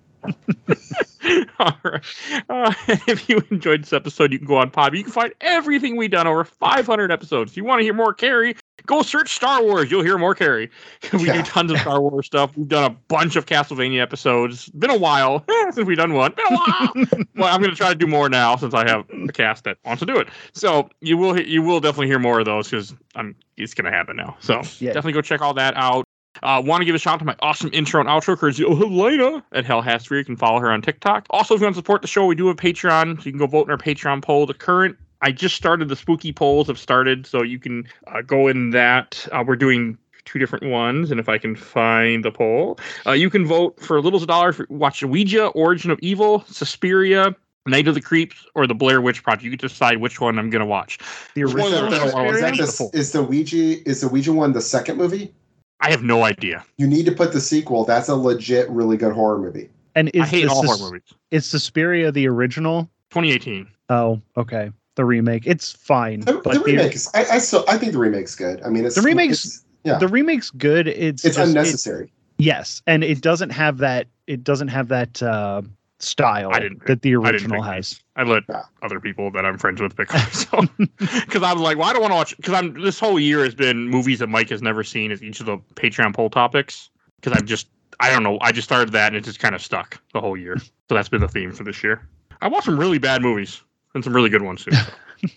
All right. Uh, if you enjoyed this episode, you can go on Podbean. You can find everything we've done, over five hundred episodes. If you want to hear more Carrie, go search Star Wars. You'll hear more Carrie. We yeah. do tons of Star Wars stuff. We've done a bunch of Castlevania episodes. Been a while since we've done one. Been a while. Well, I'm going to try to do more now since I have a cast that wants to do it. So you will you will definitely hear more of those because I'm it's going to happen now. So yeah. definitely go check all that out. Uh, want to give a shout out to my awesome intro and outro courtesy of Helena at Hell Has Three. You can follow her on TikTok. Also, if you want to support the show, we do have Patreon, so you can go vote in our Patreon poll. The current, I just started the spooky polls have started, so you can uh, go in that. Uh, we're doing two different ones, and if I can find the poll, uh, you can vote for little as a dollar. Watch Ouija, Origin of Evil, Suspiria, Night of the Creeps, or the Blair Witch Project. You can decide which one I'm going to watch. The original is, that, the, is, that the, is the Ouija is the Ouija one the second movie? I have no idea. You need to put the sequel. That's a legit, really good horror movie. And is I hate all sus- horror movies. Is Suspiria the original? twenty eighteen Oh, okay. The remake. It's fine. The, but the remake is. I, I still. I think the remake's good. I mean, it's the remake's. It's, yeah. The remake's good. It's. It's just, unnecessary. It, yes, and it doesn't have that. It doesn't have that. Uh, style that the original I has. I let yeah. other people that I'm friends with pick up. So, because I'm like, well, I don't want to watch. Because I'm this whole year has been movies that Mike has never seen. Is each of the Patreon poll topics? Because I've just, I don't know. I just started that and it just kind of stuck the whole year. So that's been the theme for this year. I watched some really bad movies and some really good ones too. So.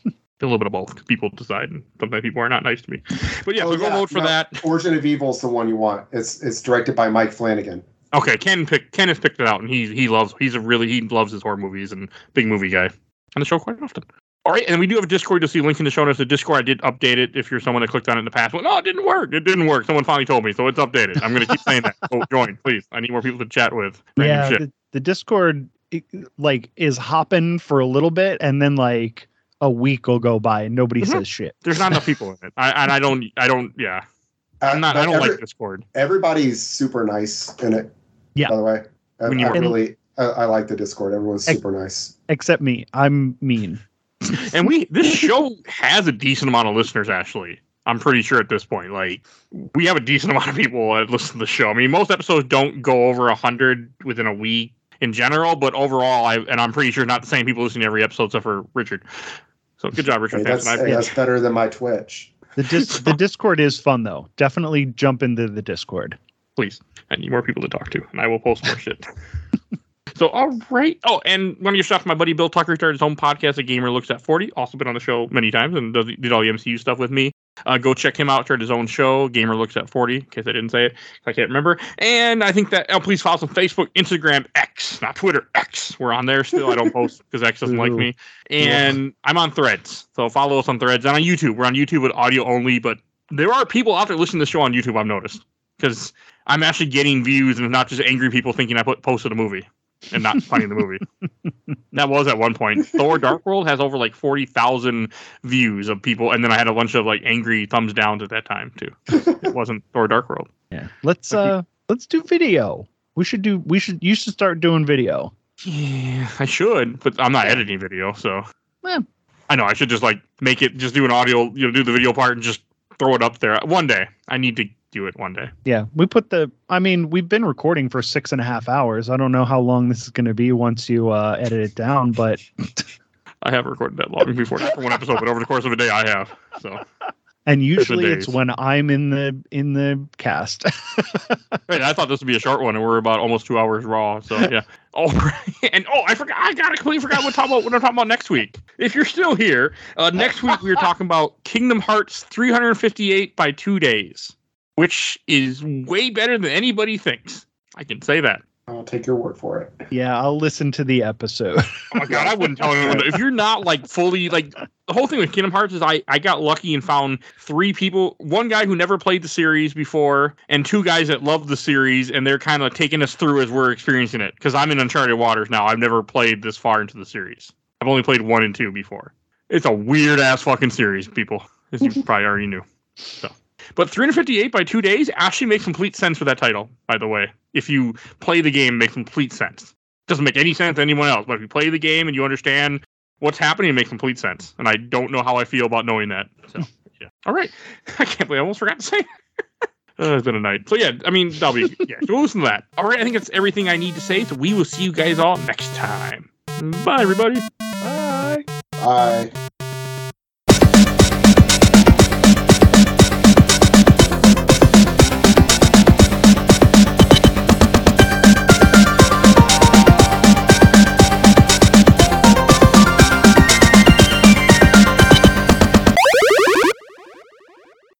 A little bit of both. People decide, and sometimes people are not nice to me. But yeah, oh, so go yeah. vote for no, that. Origin of Evil is the one you want. It's it's directed by Mike Flanagan. Okay, Ken pick Ken has picked it out, and he he loves he's a really he loves his horror movies and big movie guy on the show quite often. All right, and we do have a Discord. You'll see a link in the show notes. The Discord, I did update it. If you're someone that clicked on it in the past, well, no, it didn't work. It didn't work. Someone finally told me, so it's updated. I'm going to keep saying that. Oh, join, please. I need more people to chat with. Yeah, shit. The, the Discord it, like is hopping for a little bit, and then like. A week will go by and nobody mm-hmm. says shit. There's not enough people in it. I, and I don't, I don't, yeah. I'm not, uh, I don't every, like Discord. Everybody's super nice in it. Yeah. By the way, I, when you I really, I, I like the Discord. Everyone's ex- super nice. Except me. I'm mean. And we, this show has a decent amount of listeners, actually. I'm pretty sure at this point, like we have a decent amount of people that listen to the show. I mean, most episodes don't go over a hundred within a week in general, but overall, I, and I'm pretty sure not the same people listening to every episode except for Richard. So good job, Richard. Hey, that's, hey, that's better than my Twitch. The, dis- the Discord is fun, though. Definitely jump into the Discord. Please. I need more people to talk to, and I will post more shit. So, all right. Oh, and one of your stuff, my buddy Bill Tucker started his own podcast, A Gamer Looks at forty. Also been on the show many times and does, did all the M C U stuff with me. Uh, go check him out. Started his own show, Gamer Looks at forty, in case I didn't say it. I can't remember. And I think that, oh, please follow us on Facebook, Instagram, X, not Twitter, X. We're on there still. I don't post because X doesn't Ooh. like me. And yeah. I'm on Threads. So follow us on Threads. And on YouTube. We're on YouTube with audio only. But there are people out there listening to the show on YouTube, I've noticed. Because I'm actually getting views and not just angry people thinking I put posted a movie. And not finding the movie. That was at one point. Thor Dark World has over like forty thousand views of people. And then I had a bunch of like angry thumbs downs at that time too. It wasn't Thor Dark World. Yeah. Let's, uh, let's do video. We should do, we should, you should start doing video. Yeah, I should, but I'm not editing video. So yeah. I know I should just like make it, just do an audio, you know, do the video part and just throw it up there one day. I need to do it one day. Yeah, we put the, I mean, we've been recording for six and a half hours. I don't know how long this is going to be once you uh, edit it down, but. I have recorded that long before for one episode, but over the course of a day I have. So. And usually it's when I'm in the in the cast. Wait, I thought this would be a short one, and we're about almost two hours raw. So yeah. Oh, right. And oh, I forgot. I got I completely forgot what, talk about, what I'm talking about next week. If you're still here, uh, next week we're talking about Kingdom Hearts three fifty-eight by two Days, which is way better than anybody thinks. I can say that. I'll take your word for it. Yeah, I'll listen to the episode. Oh my god, I wouldn't tell anyone. If you're not like fully like the whole thing with Kingdom Hearts is I, I got lucky and found three people, one guy who never played the series before, and two guys that love the series, and they're kind of taking us through as we're experiencing it. Because I'm in uncharted waters now. I've never played this far into the series. I've only played one and two before. It's a weird ass fucking series, people, as you probably already knew. So. But three fifty-eight by two Days actually makes complete sense for that title, by the way. If you play the game, it makes complete sense. It doesn't make any sense to anyone else, but if you play the game and you understand what's happening, it makes complete sense. And I don't know how I feel about knowing that. So, yeah. All right. I can't believe I almost forgot to say that. Uh, it's been a night. So, yeah, I mean, that'll be, yeah, so we'll listen to that. All right, I think that's everything I need to say, so we will see you guys all next time. Bye, everybody. Bye. Bye.